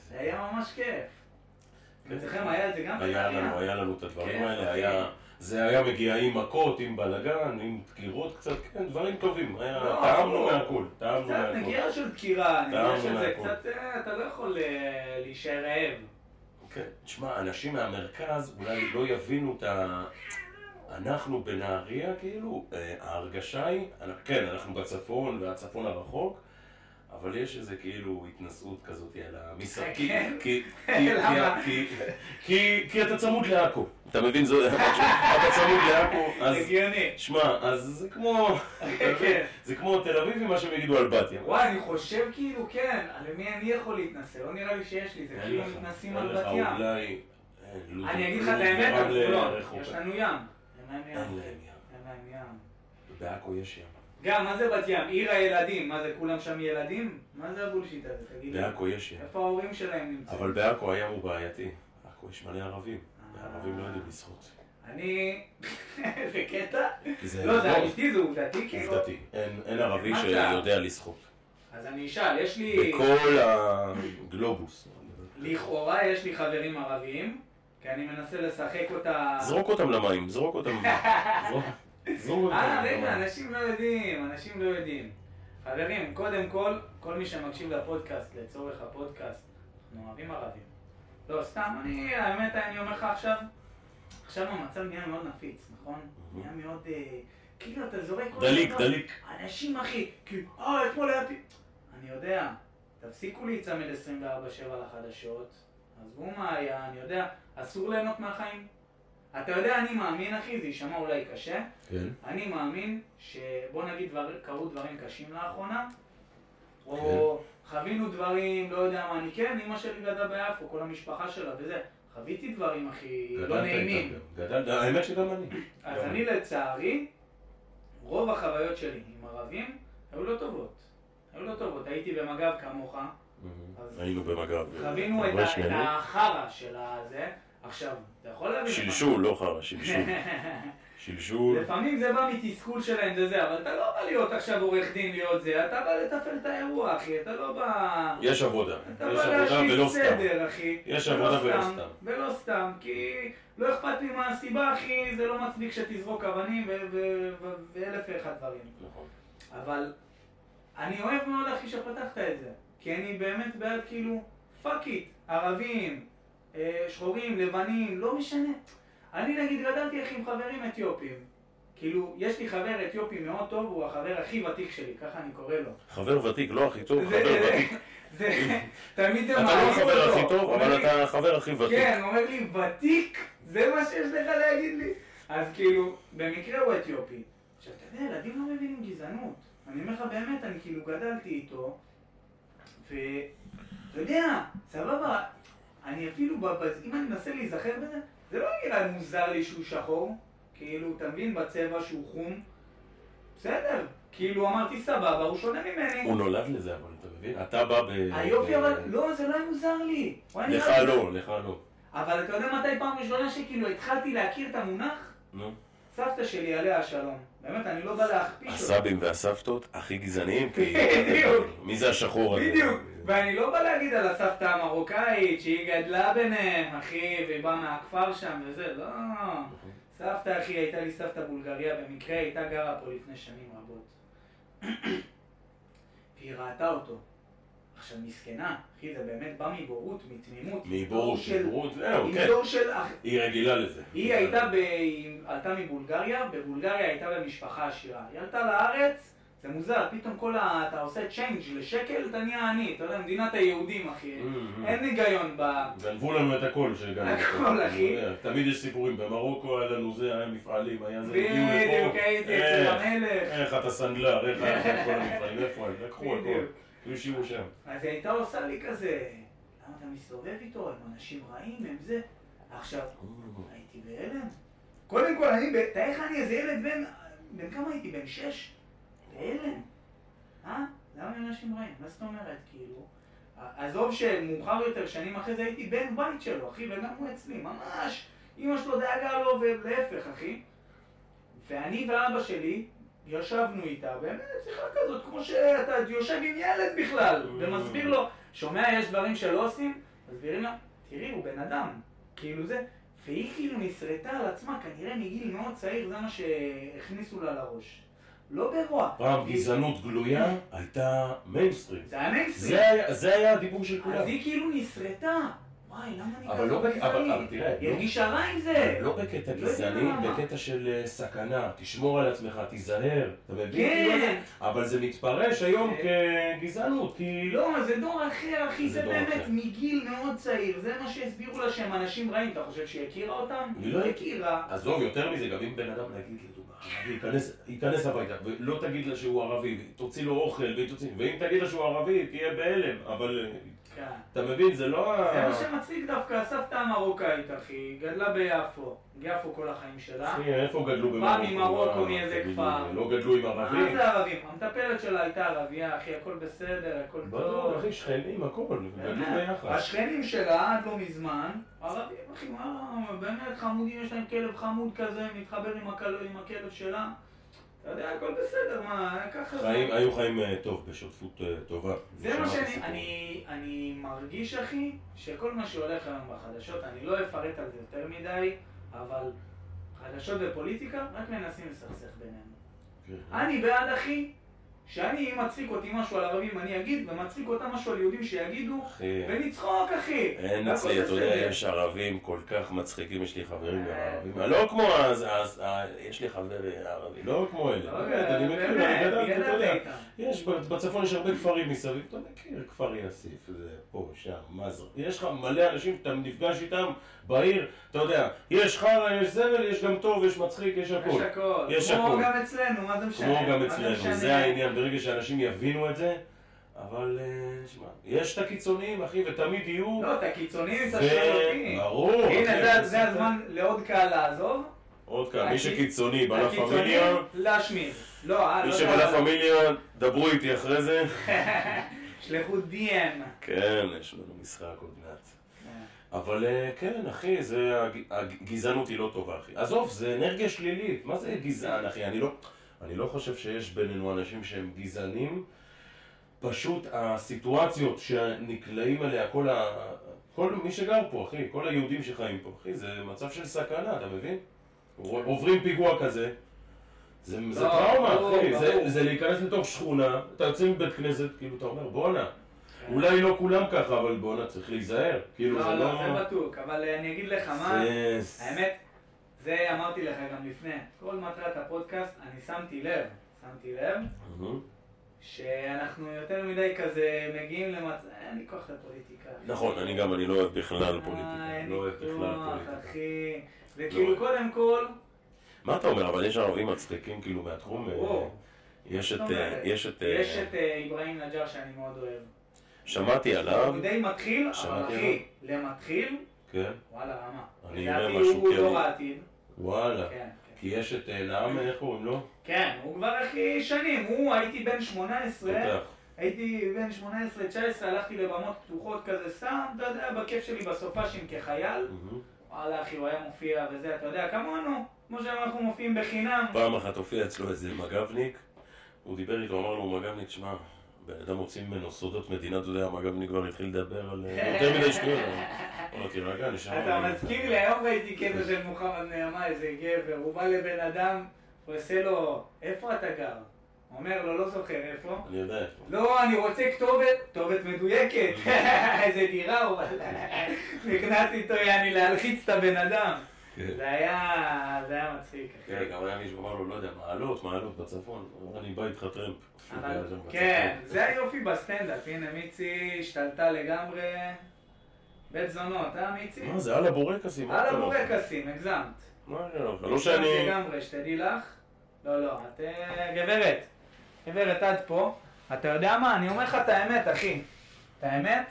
זה היה ממש כיף. אצלכם היה את זה גם בבת ים? היה לנו את הדברים האלה, זה היה מגיע עם מכות, עם בלגן, עם דקירות קצת, כן, דברים טובים. טעמנו מהכול, טעמנו מהכול. קצת נגיעה של דקירה, נגיעה של זה, קצת, אתה לא יכול להישאר רעב. כן, תשמע, אנשים מהמרכז אולי לא יבינו את ה... אנחנו בנהריה, כאילו, ההרגשה היא, כן, אנחנו בצפון, והצפון הרחוק, אבל יש איזה כאילו התנשאות כזאת על המשחק, כי אתה צמוד לעכו, אתה מבין, אתה צמוד לעכו, אז... הגיוני. שמע, אז זה כמו... זה כמו תל אביב ומה שהם יגידו על בת ים. וואי, אני חושב כאילו, כן, למי אני יכול להתנסה? לא נראה לי שיש לי, זה כאילו מתנסים על בת ים. אני אגיד לך את האמת, אבל לא, יש לנו ים. אין להם ים. בעכו יש ים. גם, מה זה בת ים? עיר הילדים, מה זה, כולם שם ילדים? מה זה הבולשיט הזה, תגיד לי? בעכו יש ים. איפה ההורים שלהם נמצאים? אבל בעכו הים הוא בעייתי. בעכו יש מלא ערבים. הערבים לא יודעים לשחות. אני... זה קטע? לא, זה אמיתי, זה עובדתי כאילו. עובדתי. אין ערבי שיודע לשחות. אז אני אשאל, יש לי... בכל הגלובוס. לכאורה יש לי חברים ערבים, כי אני מנסה לשחק אותה... זרוק אותם למים, זרוק אותם למים. אה, רגע, אנשים לא יודעים, אנשים לא יודעים. חברים, קודם כל, כל מי שמקשיב לפודקאסט, לצורך הפודקאסט, אנחנו אוהבים ערבים. לא, סתם, אני, האמת, אני אומר לך עכשיו, עכשיו המצב נהיה מאוד נפיץ, נכון? נהיה מאוד, כאילו, אתה זורק... דליק, דליק. אנשים, אחי, כאילו, אה, אתמול היה פי... אני יודע, תפסיקו להיצמד עשרים וארבע שבע לחדשות, עזבו מה היה, אני יודע, אסור ליהנות מהחיים. אתה יודע, אני מאמין, אחי, זה יישמע אולי קשה. כן. אני מאמין שבוא נגיד דבר, קרו דברים קשים לאחרונה, או כן. חווינו דברים, לא יודע מה, אני כן, אמא שלי גדלה ביפו, כל המשפחה שלה וזה. חוויתי דברים, אחי, לא נעימים. גדלת, האמת שגם אני. אז גם אני לצערי, רוב החוויות שלי עם ערבים היו לא טובות. היו לא טובות, הייתי במגב כמוך. היינו במגב. חווינו את האחרה של הזה. עכשיו, אתה יכול להבין... שלשול, לא חרא, שלשול. שלשול. לפעמים זה בא מתסכול שלהם, זה זה, אבל אתה לא בא להיות עכשיו עורך דין להיות זה, אתה בא לטפל את האירוע, אחי, אתה לא בא... יש עבודה. אתה בא להשאיר סדר, אחי. יש עבודה ולא סתם. ולא סתם, כי לא אכפת לי מה הסיבה, אחי, זה לא מצדיק שתזרוק אבנים ואלף ואחד דברים. נכון. אבל אני אוהב מאוד, אחי, שפתחת את זה, כי אני באמת בעד כאילו, פאק איט, ערבים, שחורים, לבנים, לא משנה. אני נגיד גדלתי אחי עם חברים אתיופים. כאילו, יש לי חבר אתיופי מאוד טוב, הוא החבר הכי ותיק שלי, ככה אני קורא לו. חבר ותיק, לא הכי טוב, חבר ותיק. תמיד זה מעריך אותו. אתה לא חבר הכי טוב, אבל אתה החבר הכי ותיק. כן, אומר לי, ותיק? זה מה שיש לך להגיד לי? אז כאילו, במקרה הוא אתיופי. עכשיו, אתה יודע, ילדים לא מבינים גזענות. אני אומר לך באמת, אני כאילו גדלתי איתו, ואתה יודע, סבבה, אני אפילו, אם אני מנסה להיזכר בזה, זה לא נראה מוזר לי שהוא שחור, כאילו, אתה מבין בצבע שהוא חום, בסדר, כאילו אמרתי סבבה, הוא שונה ממני. הוא נולד לזה, אבל אתה מבין? אתה בא ב... היופי, אבל לא, זה לא היה מוזר לי. לך לא, לך לא. אבל אתה יודע מתי פעם ראשונה שכאילו התחלתי להכיר את המונח? נו. סבתא שלי עליה השלום. באמת, אני לא בא להכפיש אותה. הסבים והסבתות הכי גזעניים? בדיוק. מי זה השחור הזה? בדיוק. ואני לא בא להגיד על הסבתא המרוקאית שהיא גדלה ביניהם, אחי, והיא באה מהכפר שם וזה, לא. סבתא, אחי, הייתה לי סבתא בולגריה, במקרה הייתה גרה פה לפני שנים רבות. והיא ראתה אותו. עכשיו, מסכנה, אחי, זה באמת בא מבורות, מתמימות. מבורות, מבורות, זהו, כן. מדור של... היא רגילה לזה. היא הייתה ב... היא עלתה מבולגריה, בבולגריה הייתה במשפחה עשירה. היא עלתה לארץ, זה מוזר, פתאום כל ה... אתה עושה צ'יינג' לשקל, אתה נהיה עני, אתה יודע, מדינת היהודים, אחי. אין היגיון ב... גנבו לנו את הכל שגנבו. הכל, אחי. תמיד יש סיפורים, במרוקו היה לנו זה, היה מפעלים, היה זה... בדיוק, הייתי אצל המלך. איך אתה סנדלר, איך כל המפעלים, איפה הם, לקחו הכל. יושיבו שם. אז היא הייתה עושה לי כזה, למה אתה מסתובב איתו, הם אנשים רעים, הם זה. עכשיו, הייתי בהלם. קודם כל, תראה איך אני איזה ילד בן, בן כמה הייתי? בן שש? בהלם. אה? למה אנשים רעים? מה זאת אומרת, כאילו? עזוב שמאוחר יותר שנים אחרי זה הייתי בן בית שלו, אחי, וגם הוא אצלי, ממש. אמא שלו דאגה לו ולהפך, אחי. ואני ואבא שלי, ישבנו איתה, באמת שיחה כזאת, כמו שאתה יושב עם ילד בכלל, ומסביר לו, שומע, יש דברים שלא עושים, מסבירים לה, תראי, הוא בן אדם, כאילו זה, והיא כאילו נסרטה על עצמה, כנראה מגיל מאוד צעיר, זה מה שהכניסו לה לראש. לא ברוע. פעם גזענות גלויה הייתה מיינסטרים. זה היה מיינסטרים. זה היה הדיבור של כולם. אז היא כאילו נסרטה. וואי, למה אני כזאת גזענית? ירגישה רע עם זה! לא בקטע גזענית, בקטע של סכנה. תשמור על עצמך, תיזהר. אתה מבין? כן! אבל זה מתפרש היום כגזענות, כי... לא, זה דור אחר, אחי. זה באמת מגיל מאוד צעיר. זה מה שהסבירו לה שהם אנשים רעים. אתה חושב שהיא הכירה אותם? היא לא הכירה. עזוב, יותר מזה, גם אם בן אדם נגיד לדוגמה ערבי, ייכנס הביתה, ולא תגיד לה שהוא ערבי, תוציא לו אוכל, ואם תגיד לה שהוא ערבי, תהיה בהלם. אבל... אתה מבין, זה לא... זה מה שמצליק דווקא, הסבתא המרוקאית, אחי, גדלה ביפו, יפו כל החיים שלה. אחי, איפה גדלו במרוקו? בא ממרוקו מאיזה כפר. לא גדלו עם ערבים? מה זה ערבים? המטפלת שלה הייתה ערבייה, אחי, הכל בסדר, הכל טוב. אחי, שכנים, הכל, גדלו ביחד. השכנים שלה עד לא מזמן, ערבים, אחי, מה, באמת חמודים, יש להם כלב חמוד כזה, מתחבר עם הכלב שלה. אתה יודע, הכל בסדר, מה, ככה... היו חיים טוב, בשותפות טובה. זה מה שאני מרגיש, אחי, שכל מה שהולך היום בחדשות, אני לא אפרט על זה יותר מדי, אבל חדשות ופוליטיקה רק מנסים לסכסך בינינו. אני בעד, אחי, שאני, אם מצחיק אותי משהו על ערבים, אני אגיד, ומצחיק אותם משהו על יהודים שיגידו, ונצחוק, אחי! אין אצלי, אתה יודע, יש ערבים כל כך מצחיקים, יש לי חברים ערבים, לא כמו אז, יש לי חבר ערבי, לא כמו אלה, באמת, אני מכיר, אני גדלתי, אתה יודע, יש, בצפון יש הרבה כפרים מסביב, אתה מכיר, כפר יאסיף, זה פה, שם, מזר, יש לך מלא אנשים שאתה נפגש איתם בעיר, אתה יודע, יש חרא, יש זבל, יש גם טוב, יש מצחיק, יש הכל, יש הכל, כמו גם אצלנו, מה זה משנה? זה העניין. ברגע שאנשים יבינו את זה, אבל שמע, יש את הקיצוניים, אחי, ותמיד יהיו... לא, את הקיצוניים זה השאלותי. ברור. הנה, זה הזמן לעוד קהל לעזוב. עוד קהל, מי שקיצוני, בלה פמיליה... להשמיד. לא, מי שבלה פמיליה, דברו איתי אחרי זה. שלחו די-אם. כן, יש לנו משחק עוד מעט. אבל כן, אחי, הגזענות היא לא טובה, אחי. עזוב, זה אנרגיה שלילית. מה זה גזען, אחי? אני לא... אני לא חושב שיש בינינו אנשים שהם גזענים, פשוט הסיטואציות שנקלעים עליה, כל, ה... כל מי שגר פה, אחי, כל היהודים שחיים פה, אחי, זה מצב של סכנה, אתה מבין? עוברים פיגוע כזה, זה, זה טראומה, אחי, זה, זה להיכנס לתוך שכונה, אתה יוצא מבית כנסת, כאילו אתה אומר, בונה. אולי לא כולם ככה, אבל בונה, צריך להיזהר. כאילו, לא, זה לא, לא, זה בטוח, אבל אני אגיד לך מה, זה... האמת, זה אמרתי לך גם לפני, כל מטרת הפודקאסט, אני שמתי לב, שמתי לב, שאנחנו יותר מדי כזה מגיעים למצב, אין לי כוח לפוליטיקה. נכון, אני גם, אני לא אוהב בכלל פוליטיקה, לא אוהב בכלל פוליטיקה. אין לי כוח, אחי, וכאילו קודם כל, מה אתה אומר? אבל יש ערבים מצחיקים כאילו מהתחום. יש את... יש את איברהים נג'אר שאני מאוד אוהב. שמעתי עליו. הוא די מתחיל, אבל אחי, למתחיל, וואלה, רמה. אני אומר משהו כאילו. לדעתי הוא דור העתיד. וואלה. כי יש את נעם, איך קוראים לו? כן, הוא כבר הכי שנים. הוא, הייתי בן שמונה עשרה. הייתי בן שמונה עשרה תשע עשרה, הלכתי לבמות פתוחות כזה סתם, אתה יודע, בכיף שלי בסופאשים כחייל. וואלה אחי, הוא היה מופיע וזה, אתה יודע, כמונו, כמו שאנחנו מופיעים בחינם. פעם אחת הופיע אצלו איזה מג"בניק, הוא דיבר איתו, אמר לו, מג"בניק, שמע, בן אדם מוצאים ממנו סודות מדינה, אתה יודע, המג"בניק כבר התחיל לדבר על יותר מדי שטויות. אמר, תירגע, נשאר... אתה מזכיר לי, היום ראיתי קטע של מוחמד נעמה, איזה גבר, הוא בא לבן אדם, הוא עושה לו, איפה אתה גר? אומר לו, לא זוכר איפה. אני יודע איפה. לא, אני רוצה כתובת, כתובת מדויקת. איזה דירה הוא, אבל... נכנס איתו, יעני, להלחיץ את הבן אדם. זה היה... זה היה מצחיק. כן, גם היה מישהו אמר לו, לא יודע, מעלות, מעלות בצפון. אני בא איתך טרמפ. כן, זה היופי בסטנדאפ. הנה, מיצי השתלטה לגמרי. בית זונות, אה, מיצי? מה זה, על הבורקסים? על הבורקסים, הגזמת. מה אני לא... לא שאני... לגמרי, שתדעי לך. לא, לא, את... גברת. גברת, עד פה, אתה יודע מה? אני אומר לך את האמת, אחי. את האמת?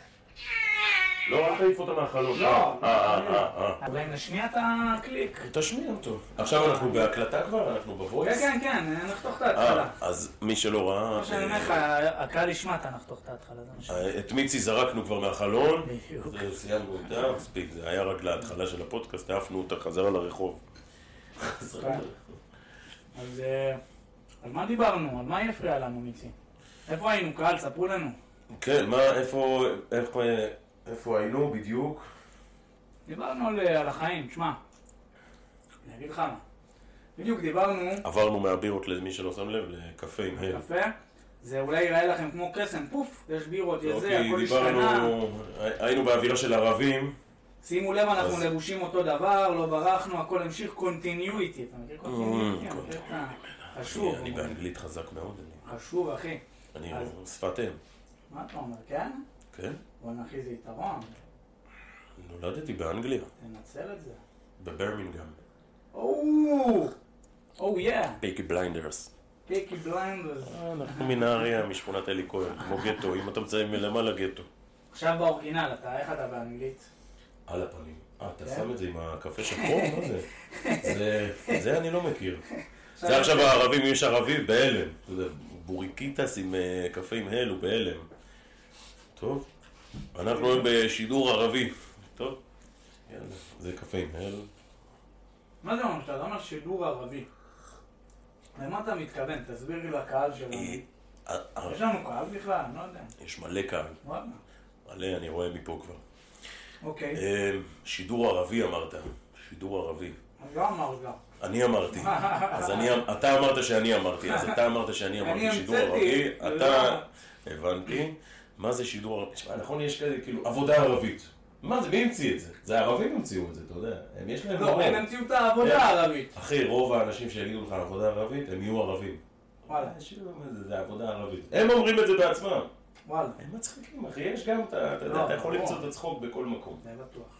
לא, אל תעיף אותה מהחלום. לא. אה, אה, אה. אבל אם נשמיע את הקליק. תשמיע אותו. עכשיו אנחנו בהקלטה כבר? אנחנו בבויס? כן, כן, כן, נחתוך את ההתחלה. אז מי שלא ראה... כמו שאני אומר לך, הקהל ישמע, אתה נחתוך את ההתחלה. את מיצי זרקנו כבר מהחלון. בדיוק. זה סיימנו אותה, מספיק. זה היה רק להתחלה של הפודקאסט, העפנו אותה חזרה לרחוב. חזרה לרחוב. אז... על מה דיברנו? על מה יפריע לנו, מיצי? איפה היינו, קהל? ספרו לנו. כן, מה, איפה, איפה, איפה היינו בדיוק? דיברנו על, על החיים, תשמע. אני אגיד לך מה. בדיוק דיברנו... עברנו מהבירות, למי שלא שם לב, לקפה עם הלב. קפה? זה אולי יראה לכם כמו קסם, פוף, יש בירות, יש זה, הכל השתנה. היינו באווירה של ערבים. שימו לב, אנחנו לבושים אותו דבר, לא ברחנו, הכל המשיך קונטיניויטי. אתה מכיר קונטיניויטי? חשוב. אני באנגלית חזק מאוד. חשוב, אחי. אני שפתם. מה אתה אומר, כן? כן. בואו נכי, זה יתרון. נולדתי באנגליה. תנצל את זה. בברמינגהם. אוו! אוו, יא! פיקי בליינדרס. פיקי בליינדרס. אנחנו מנהריה, משכונת אלי כהן, כמו גטו, אם אתה מצא מלמעלה גטו. עכשיו באורגינל, אתה, איך אתה באנגלית? על הפנים. אה, אתה שם את זה עם הקפה שחור? מה זה? זה אני לא מכיר. זה עכשיו הערבים, יש ערבים בהלם. אתה יודע, בוריקיטס עם קפה עם הל הוא בהלם. טוב. אנחנו היום בשידור ערבי. טוב. יאללה, זה קפה עם הל. מה זה אומר? אתה לא אומר שידור ערבי. למה אתה מתכוון? תסביר לי לקהל שלנו. יש לנו קהל בכלל, אני לא יודע. יש מלא קהל. מלא, אני רואה מפה כבר. אוקיי. שידור ערבי אמרת. שידור ערבי. לא אמרת גם. אני אמרתי. אז אני... אתה אמרת שאני אמרתי. אז אתה אמרת שאני אמרתי שידור ערבי. אתה... הבנתי. מה זה שידור ערבי? נכון, יש כזה כאילו עבודה ערבית. מה זה? מי המציא את זה? זה הערבים המציאו את זה, אתה יודע. הם יש להם... לא, הם המציאו את העבודה הערבית. אחי, רוב האנשים שיגידו לך עבודה ערבית, הם יהיו ערבים. וואלה. זה עבודה ערבית. הם אומרים את זה בעצמם. וואלה. הם מצחיקים, אחי. יש גם... אתה יכול למצוא את הצחוק בכל מקום. זה בטוח.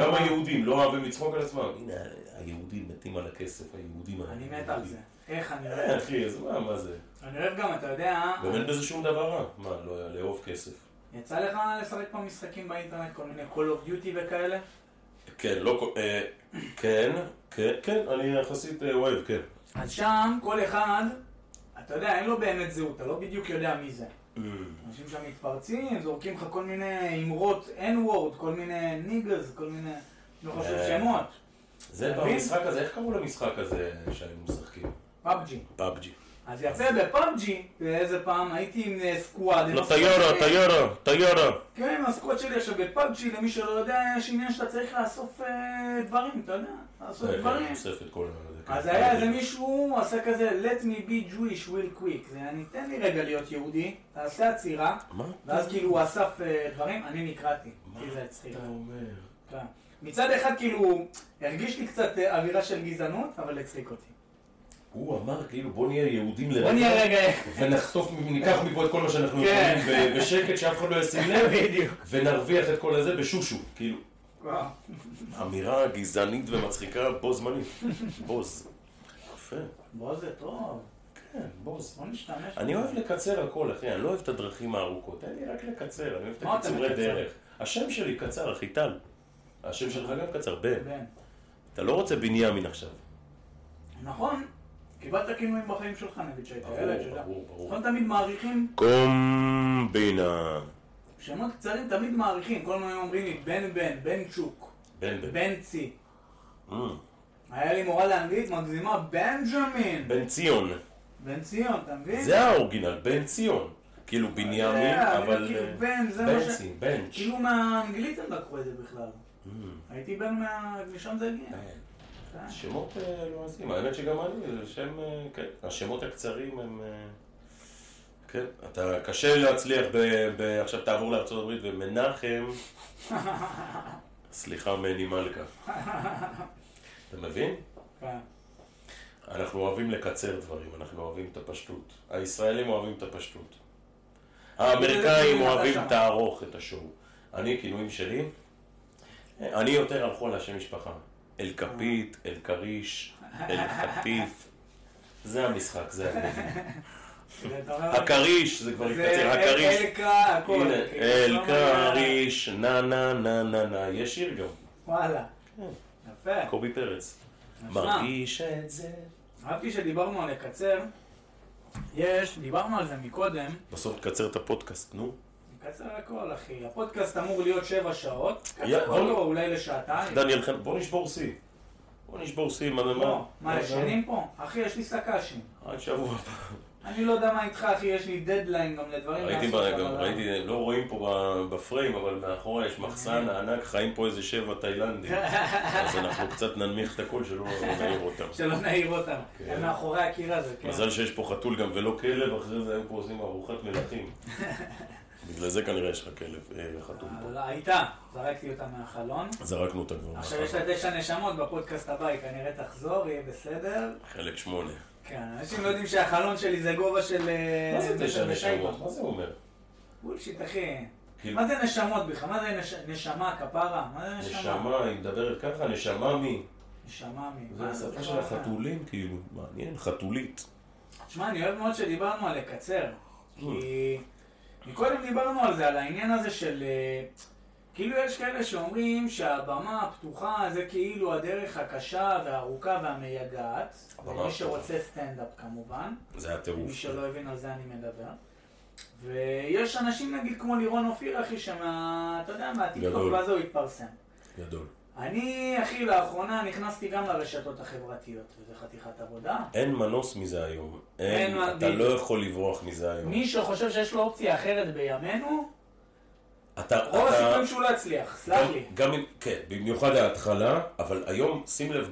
גם היהודים לא אוהבים לצחוק על עצמם. הנה, היהודים מתים על הכסף, היהודים... אני מת על זה. איך אני אוהב? אחי, אז מה, מה זה? אני אוהב גם, אתה יודע... גם אין בזה שום דבר רע. מה, לא לאהוב כסף. יצא לך לשחק פה משחקים באינטרנט, כל מיני Call of Duty וכאלה? כן, לא... כן, כן, כן, אני יחסית אוהב, כן. אז שם, כל אחד, אתה יודע, אין לו באמת זהות, אתה לא בדיוק יודע מי זה. אנשים שם מתפרצים, זורקים לך כל מיני אמרות N-word, כל מיני ניגרס, כל מיני... לא חושב שמות. זה במשחק הזה, איך קראו למשחק הזה שהיינו משחקים? פאבג'י. פאבג'י. אז יצא בפאבג'י, באיזה פעם הייתי עם סקוואד. לא, טיורה, טיורה, טיורה. כן, הסקוואד שלי עכשיו בפאבג'י, למי שלא יודע, יש עניין שאתה צריך לאסוף דברים, אתה יודע? לאסוף דברים. לאסוף את כל הדברים. אז היה איזה מישהו עשה כזה, let me be Jewish real quick, זה אני אתן לי רגע להיות יהודי, תעשה עצירה, ואז כאילו הוא אסף דברים, אני נקראתי, כי זה הצחיק. מה אתה אומר? מצד אחד כאילו, הרגיש לי קצת אווירה של גזענות, אבל הצחיק אותי. הוא אמר כאילו בוא נהיה יהודים לרגע, בוא נהיה רגע, ונחטוף, ניקח מפה את כל מה שאנחנו יכולים בשקט, שאף אחד לא ישים לב, ונרוויח את כל הזה בשושו, כאילו. אמירה גזענית ומצחיקה בו זמנית. בוז. יפה. בוז זה טוב. כן, בוז. בוא נשתמש. אני אוהב לקצר הכל, אחי. אני לא אוהב את הדרכים הארוכות. אין לי רק לקצר. אני אוהב את הקיצורי דרך. השם שלי קצר, אחי טל. השם שלך גם קצר, בן. בן. אתה לא רוצה בנימין עכשיו. נכון. קיבלת כינויים בחיים שלך, נגיד שהייתה ילד, שאתה. ברור, ברור. אנחנו תמיד מעריכים. קומבינה. שמות קצרים תמיד מעריכים, כל מיני אומרים לי בן בן, בן צ'וק, בן בן, בן צי. היה לי מורה לאנגלית מגזימה, בנג'מין. בן ציון. בן ציון, אתה מבין? זה האורגינל, בן ציון. כאילו בנימין, אבל בן צי, בנץ'. כאילו מהאנגלית הם לקחו את זה בכלל. הייתי בן מה... משם זה הגיע. שמות לא עזים, האמת שגם אני, זה שם... כן, השמות הקצרים הם... כן, אתה קשה להצליח עכשיו תעבור לארצות הברית ומנחם, סליחה מני מלכה, אתה מבין? כן. אנחנו אוהבים לקצר דברים, אנחנו אוהבים את הפשטות, הישראלים אוהבים את הפשטות, האמריקאים אוהבים תערוך את השואו, אני כינויים שלי, אני יותר הלכו על השם משפחה, אל כפית, אל כריש, אל חטיף, זה המשחק, זה המבין. הקריש, זה כבר יקצר, הקריש. אלקה, הכל. אלקה, ריש, נה נה נה נה נה, יש שיר גם. וואלה. יפה. קובי פרץ. מרגיש את זה. אהבתי שדיברנו על לקצר. יש, דיברנו על זה מקודם. בסוף תקצר את הפודקאסט, נו. תקצר הכל, אחי. הפודקאסט אמור להיות שבע שעות. קצרו, אולי לשעתיים. דניאל חן, בוא נשבור סי. בוא נשבור סי, מה למה? מה, ישנים פה? אחי, יש לי סקאשים. עד שבוע. אני לא יודע מה איתך, אחי, יש לי דדליין גם לדברים לעשות. ראיתי, לא רואים פה בפריים, אבל מאחורה יש מחסן הענק, חיים פה איזה שבע תאילנדים. אז אנחנו קצת ננמיך את הכל שלא נעיר אותם. שלא נעיר אותם. הם מאחורי הקירה זה, כן. מזל שיש פה חתול גם ולא כלב, אחרי זה הם פה עושים ארוחת מלכים. בגלל זה כנראה יש לך כלב, חתול פה. הייתה, זרקתי אותה מהחלון. זרקנו אותה כבר. עכשיו יש לה תשע נשמות בפודקאסט הבא, כנראה תחזור, יהיה בסדר. חלק שמונה. כן, אנשים לא יודעים שהחלון שלי זה גובה של... מה זה תשע נשמות? מה זה אומר? בולשיט, אחי. מה זה נשמות בכלל? מה זה נשמה, כפרה? מה זה נשמה? נשמה, היא מדברת ככה, נשמה מי? נשמה מי. זה השפה של החתולים, כאילו, מעניין, חתולית. תשמע, אני אוהב מאוד שדיברנו על לקצר, כי... מקודם דיברנו על זה, על העניין הזה של... כאילו יש כאלה שאומרים שהבמה הפתוחה זה כאילו הדרך הקשה והארוכה והמייגעת, ומי שרוצה סטנדאפ כמובן, זה הטירוף. מי שלא הבין על זה אני מדבר. ויש אנשים נגיד כמו לירון אופיר אחי, שמה, אתה יודע, מהטיקטוק הזה הוא התפרסם. גדול. אני אחי לאחרונה נכנסתי גם לרשתות החברתיות, וזה חתיכת עבודה. אין מנוס מזה היום, אין, אין אתה לא יכול לברוח מזה היום. מי שחושב שיש לו אופציה אחרת בימינו, רוב הסיכויים שהוא לא הצליח, סלח לי. כן, במיוחד ההתחלה, אבל היום, שים לב,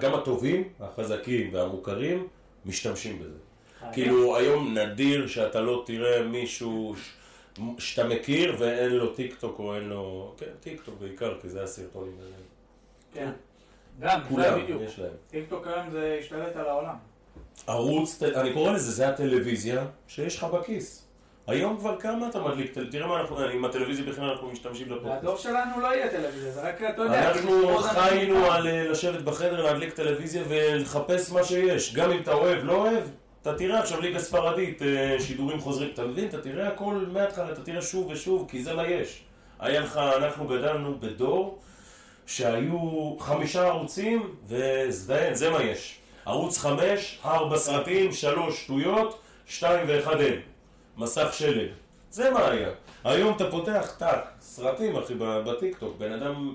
גם הטובים, החזקים והמוכרים, משתמשים בזה. כאילו, היום נדיר שאתה לא תראה מישהו שאתה מכיר ואין לו טיקטוק או אין לו... כן, טיקטוק בעיקר, כי זה הסרטונים האלה. כן, גם, זה בדיוק. טיקטוק היום זה השתלט על העולם. ערוץ, אני קורא לזה, זה הטלוויזיה שיש לך בכיס. היום כבר כמה אתה מדליק, תראה מה אנחנו, עם הטלוויזיה בכלל אנחנו משתמשים לפודקאסט. הדור שלנו לא יהיה טלוויזיה, זה רק, אתה יודע. אנחנו חיינו על לשבת בחדר, להדליק טלוויזיה ולחפש מה שיש. גם אם אתה אוהב, לא אוהב, אתה תראה עכשיו ליגה ספרדית, שידורים חוזרים, אתה מבין? אתה תראה הכל מהתחלה, אתה תראה שוב ושוב, כי זה מה יש. היה לך, אנחנו גדלנו בדור שהיו חמישה ערוצים, וזדיין, זה מה יש. ערוץ חמש, ארבע סרטים, שלוש שטויות, שתיים ואחד אין. מסך שלג. זה מה היה. היום אתה פותח טק, סרטים אחי בטיקטוק, בן אדם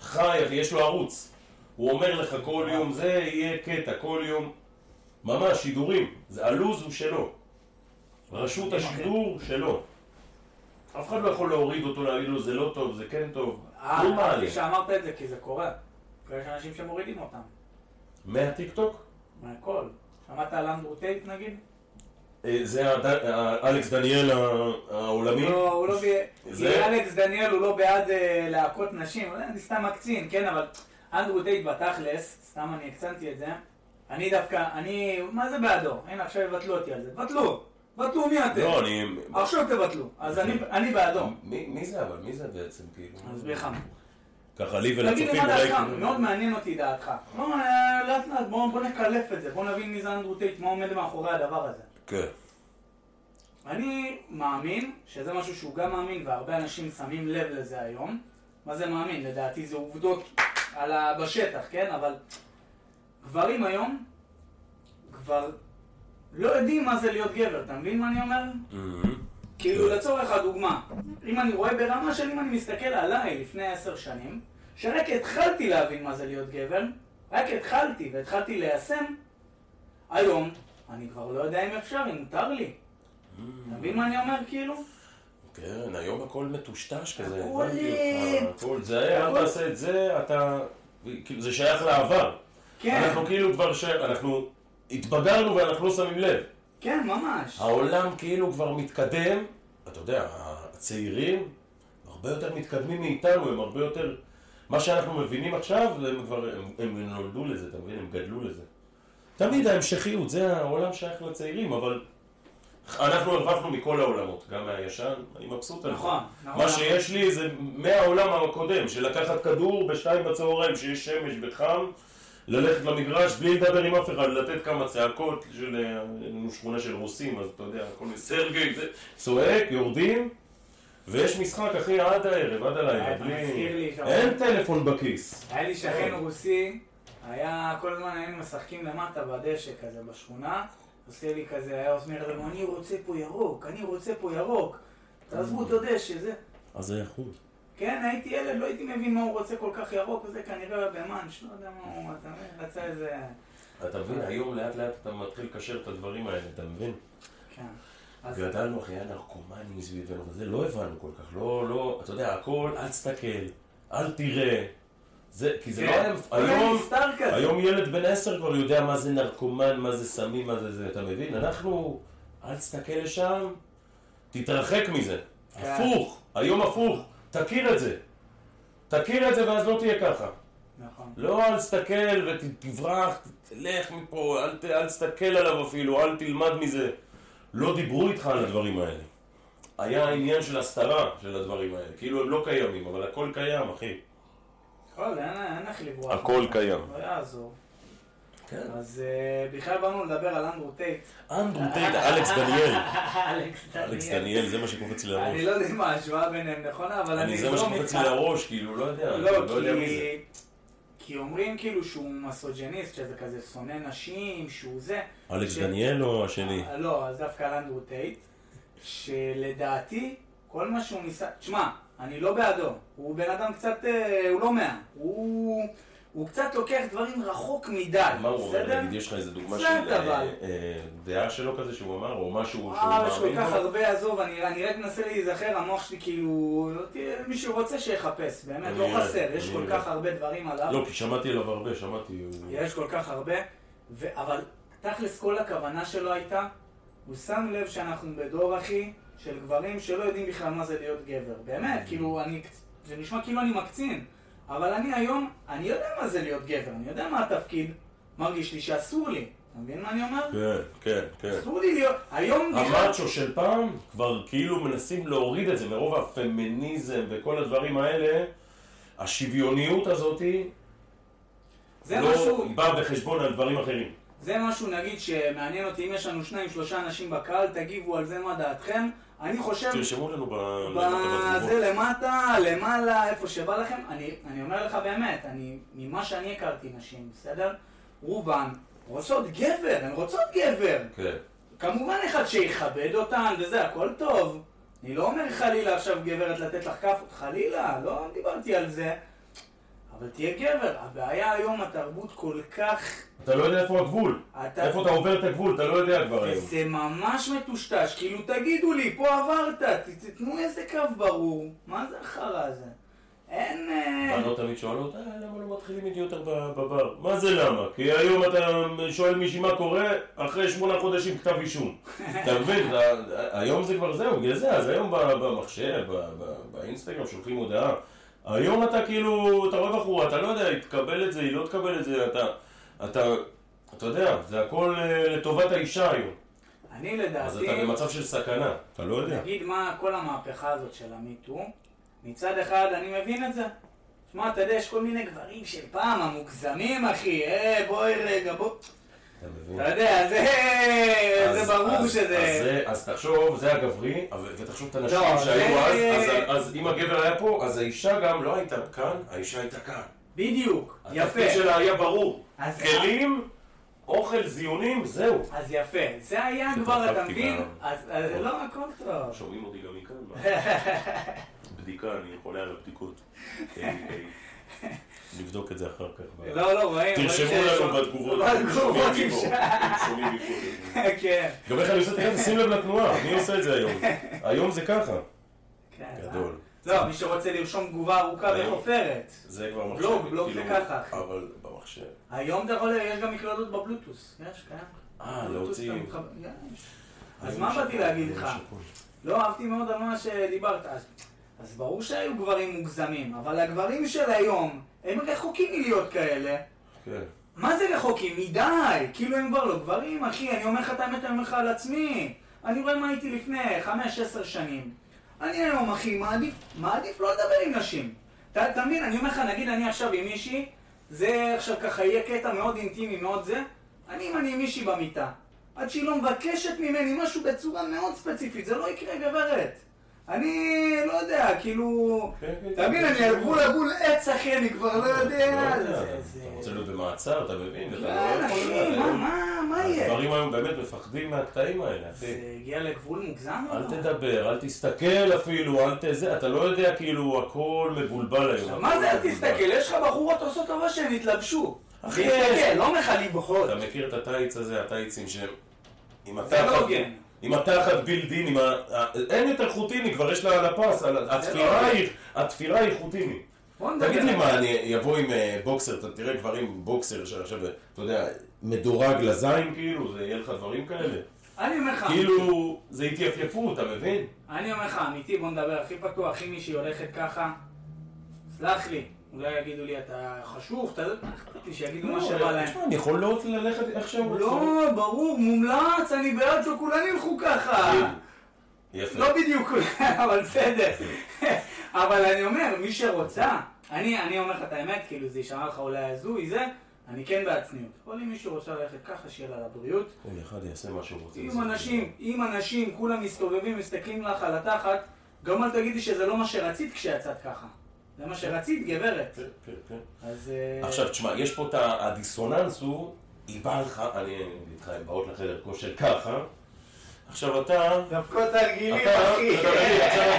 חי, יש לו ערוץ. הוא אומר לך כל יום זה יהיה קטע, כל יום. ממש, שידורים. הלוז הוא שלו. רשות השידור שלו. אף אחד לא יכול להוריד אותו, להגיד לו זה לא טוב, זה כן טוב. אה, אמרתי שאמרת את זה כי זה קורה. יש אנשים שמורידים אותם. מהטיקטוק? מהכל. שמעת על אנדרו טייט נגיד? זה אלכס דניאל העולמי? לא, הוא לא בעד... אלכס דניאל הוא לא בעד להקות נשים, אני סתם מקצין, כן, אבל אנדרו טייט בתכלס, סתם אני הקצנתי את זה, אני דווקא, אני... מה זה בעדו? הנה, עכשיו יבטלו אותי על זה. בטלו! בטלו מי אתם? לא, אני... עכשיו תבטלו, אז אני בעדו. מי זה אבל? מי זה בעצם כאילו? אז בכלל. ככה לי ולצופים אולי... מאוד מעניין אותי דעתך. בואו נקלף את זה, בואו נבין מי זה אנדרו טייט, מה עומד מאחורי הדבר הזה. כן. אני מאמין שזה משהו שהוא גם מאמין, והרבה אנשים שמים לב לזה היום. מה זה מאמין? לדעתי זה עובדות בשטח, כן? אבל גברים היום כבר לא יודעים מה זה להיות גבר, אתה מבין מה אני אומר? כאילו לצורך הדוגמה, אם אני רואה ברמה של אם אני מסתכל עליי לפני עשר שנים, שרק התחלתי להבין מה זה להיות גבר, רק התחלתי והתחלתי ליישם, היום אני כבר לא יודע אם אפשר, אם מותר לי. אתה מבין מה אני אומר כאילו? כן, היום הכל מטושטש כזה. הכל זה, אתה עושה את זה, זה שייך לעבר. אנחנו כאילו כבר ש... אנחנו התבגרנו ואנחנו לא שמים לב. כן, ממש. העולם כאילו כבר מתקדם, אתה יודע, הצעירים הרבה יותר מתקדמים מאיתנו, הם הרבה יותר... מה שאנחנו מבינים עכשיו, הם כבר... הם נולדו לזה, אתה מבין? הם גדלו לזה. תמיד ההמשכיות, זה העולם שייך לצעירים, אבל... אנחנו הרווחנו מכל העולמות, גם מהישן, אני מבסוט על זה. נכון, נכון. מה שיש לי זה מהעולם הקודם, שלקחת כדור בשתיים בצהריים, שיש שמש וחם, ללכת למגרש בלי לדבר עם אף אחד, לתת כמה צעקות של שכונה של רוסים, אז אתה יודע, הכל סרגי, זה צועק, יורדים, ויש משחק אחי עד הערב, עד הלילה, בלי... אין טלפון בכיס. היה לי שכן רוסי, היה כל הזמן היינו משחקים למטה בדשא כזה בשכונה, עושה לי כזה, היה אומר לנו, אני רוצה פה ירוק, אני רוצה פה ירוק. תעזבו את הדשא, זה... אז זה יחוד. כן, הייתי ילד, לא הייתי מבין מה הוא רוצה כל כך ירוק, וזה כנראה במאנש, לא יודע מה הוא, אתה רצה איזה... אתה מבין, היום לאט לאט אתה מתחיל לקשר את הדברים האלה, אתה מבין? כן. גדלנו אחרי הנרקומנים מסביבנו, וזה לא הבנו כל כך, לא, לא, אתה יודע, הכל, אל תסתכל, אל תראה. זה, כי זה כן, לא... היום, היום ילד בן עשר כבר יודע מה זה נרקומן, מה זה סמים, מה זה זה, אתה מבין? אנחנו, אל תסתכל לשם, תתרחק מזה. כן. הפוך, היום הפוך, תכיר את זה. תכיר את זה ואז לא תהיה ככה. נכון. לא אל תסתכל ותברח, תלך מפה, אל, ת, אל תסתכל עליו אפילו, אל תלמד מזה. לא דיברו איתך על הדברים האלה. היה העניין של הסתרה של הדברים האלה, כאילו הם לא קיימים, אבל הכל קיים, אחי. לא, אין איך לברוח. הכל קיים. לא יעזור. כן. אז בכלל באנו לדבר על אנדרו טייט. אנדרו טייט, אלכס דניאל. אלכס דניאל, זה מה שקופץ לי לראש. אני לא יודע מה ההשוואה ביניהם נכונה, אבל אני זרום איתך. זה מה שקופץ לי לראש, כאילו, לא יודע. לא, כי אומרים כאילו שהוא מסוג'ניסט, שזה כזה שונא נשים, שהוא זה. אלכס דניאל או השני? לא, אז דווקא על אנדרו טייט, שלדעתי, כל מה שהוא ניסה... תשמע, אני לא בעדו, הוא בן אדם קצת, הוא לא מאה, הוא, הוא קצת לוקח דברים רחוק מדי, בסדר? מה הוא אומר? נגיד יש לך איזו דוגמה של דעה שלו כזה שהוא אמר, או משהו שהוא מאמין לו? אה, יש כל כך הרבה עזוב, אני רק מנסה להיזכר, המוח שלי כאילו, מי שרוצה שיחפש, באמת, לא חסר, יש כל כך הרבה דברים עליו. לא, כי שמעתי עליו הרבה, שמעתי... יש כל כך הרבה, אבל תכלס כל הכוונה שלו הייתה, הוא שם לב שאנחנו בדור אחי, של גברים שלא יודעים בכלל מה זה להיות גבר. באמת, כאילו, אני, זה נשמע כאילו אני מקצין, אבל אני היום, אני יודע מה זה להיות גבר, אני יודע מה התפקיד, מרגיש לי שאסור לי. אתה מבין מה אני אומר? כן, כן, כן. אסור לי להיות, היום... המאצ'ו של פעם כבר כאילו מנסים להוריד את זה מרוב הפמיניזם וכל הדברים האלה, השוויוניות הזאת לא באה בחשבון על דברים אחרים. זה משהו, נגיד, שמעניין אותי, אם יש לנו שניים, שלושה אנשים בקהל, תגיבו על זה מה דעתכם. אני חושב... תרשמו לנו בזה למטה, למעלה, איפה שבא לכם. אני, אני אומר לך באמת, אני, ממה שאני הכרתי נשים, בסדר? רובן רוצות גבר, הן רוצות גבר. כן. כמובן אחד שיכבד אותן, וזה, הכל טוב. אני לא אומר חלילה עכשיו גברת לתת לך כף, חלילה, לא דיברתי על זה. אבל תהיה גבר, הבעיה היום התרבות כל כך... אתה לא יודע איפה הגבול, אתה... איפה אתה עובר את הגבול, אתה לא יודע כבר היום. זה ממש מטושטש, כאילו תגידו לי, פה עברת, תתנו איזה קו ברור, מה זה החרא הזה? אין... בנות תמיד שואלות, אה, למה לא מתחילים איתי יותר בבר? מה זה למה? כי היום אתה שואל מישהי מה קורה, אחרי שמונה חודשים כתב אישום. אתה מבין, היום זה כבר זהו, בגלל זה, אז היום במחשב, באינסטגרם שולחים הודעה, היום אתה כאילו, אתה רואה בחורה, אתה לא יודע, היא תקבל את זה, היא לא תקבל את זה, אתה, אתה, אתה יודע, זה הכל לטובת האישה היום. אני לדעתי... אז אתה במצב של סכנה, אתה לא יודע. תגיד מה כל המהפכה הזאת של המיטו, מצד אחד אני מבין את זה, תשמע, אתה יודע, יש כל מיני גברים של פעם המוגזמים, אחי, אה, בואי רגע, בואי... אתה יודע, זה ברור שזה... אז תחשוב, זה הגברי, ותחשוב את הנשים שהיו אז, אז אם הגבר היה פה, אז האישה גם לא הייתה כאן, האישה הייתה כאן. בדיוק, יפה. התפקיד שלה היה ברור. כלים, אוכל, זיונים, זהו. אז יפה, זה היה כבר, אתה מבין? אז לא הכל טוב. שומעים אותי גם מכאן? בדיקה, אני חולה על הבדיקות. נבדוק את זה אחר כך. לא, לא, רואים. תרשמו לנו בתגובות. בתגובות אישה. שומעים מפה. כן. גם איך אני עושה את זה, תשים לב לתנועה. מי עושה את זה היום? היום זה ככה. גדול. לא, מי שרוצה לרשום תגובה ארוכה וחופרת. זה כבר מחשב. בלוג, בלוג זה ככה. אבל במחשב. היום אתה יכול, יש גם מקלדות בבלוטוס. יש, כן. אה, להוציא. אז מה באתי להגיד לך? לא, אהבתי מאוד על מה שדיברת. אז ברור שהיו גברים מוגזמים, אבל הגברים של היום, הם רחוקים מלהיות כאלה. כן. מה זה רחוקים? מדי! כאילו הם כבר לא גברים, אחי, אני אומר לך את האמת, אני אומר לך על עצמי. אני רואה מה הייתי לפני חמש עשר שנים. אני היום, אחי, מעדיף, מעדיף לא לדבר עם נשים. אתה מבין, אני אומר לך, נגיד אני עכשיו עם מישהי, זה עכשיו ככה יהיה קטע מאוד אינטימי, מאוד זה. אני אם אני עם מישהי במיטה, עד שהיא לא מבקשת ממני משהו בצורה מאוד ספציפית, זה לא יקרה גברת. אני לא יודע, כאילו... תבין, אני על גבול הגבול עץ, אחי, אני כבר לא יודע... אתה רוצה להיות במעצר, אתה מבין? כן, אחי, מה, מה יהיה? הדברים היום באמת מפחדים מהקטעים האלה. זה הגיע לגבול מוגזם או לא? אל תדבר, אל תסתכל אפילו, אל תזה... אתה לא יודע, כאילו, הכל מבולבל היום. מה זה אל תסתכל? יש לך בחורות עושות טובה שהן התלבשו. אחי, תסתכל, לא מחלי בחורות. אתה מכיר את הטייץ הזה, הטייצים שהם... זה לא הוגן. עם התחת בילדין, עם ה... אין יותר חוטיני, כבר יש לה על הפס, התפירה היא חוטיני. תגיד לי מה, אני אבוא עם בוקסר, אתה תראה גברים עם בוקסר שעכשיו, אתה יודע, מדורג לזיים כאילו, זה יהיה לך דברים כאלה. אני אומר לך... כאילו, זה התייפייפו, אתה מבין? אני אומר לך, אמיתי, בוא נדבר, הכי פתוח, הכי מישהי הולכת ככה, סלח לי. אולי יגידו לי, אתה חשוך, אתה... חשבתי שיגידו מה שבא להם. תשמע, אני יכול לא ללכת איך שהם... לא, ברור, מומלץ, אני בעד שכולם ילכו ככה. יפה. לא בדיוק כולם, אבל בסדר. אבל אני אומר, מי שרוצה, אני אומר לך את האמת, כאילו זה יישמע לך אולי הזוי, זה, אני כן בעצמיות. כל מי שרוצה ללכת ככה, שיהיה לה לבריאות. כל אחד יעשה מה שהוא רוצה. אם אנשים, אם אנשים, כולם מסתובבים, מסתכלים לך על התחת, גם אל תגידי שזה לא מה שרצית כשיצאת ככה. זה מה שרצית, גברת. כן, כן, כן. אז... עכשיו, תשמע, יש פה את הדיסוננס הוא, היא באה לך, אני אגיד לך, הן באות לחדר כושר ככה. עכשיו אתה... דווקא תרגילים, אחי. עכשיו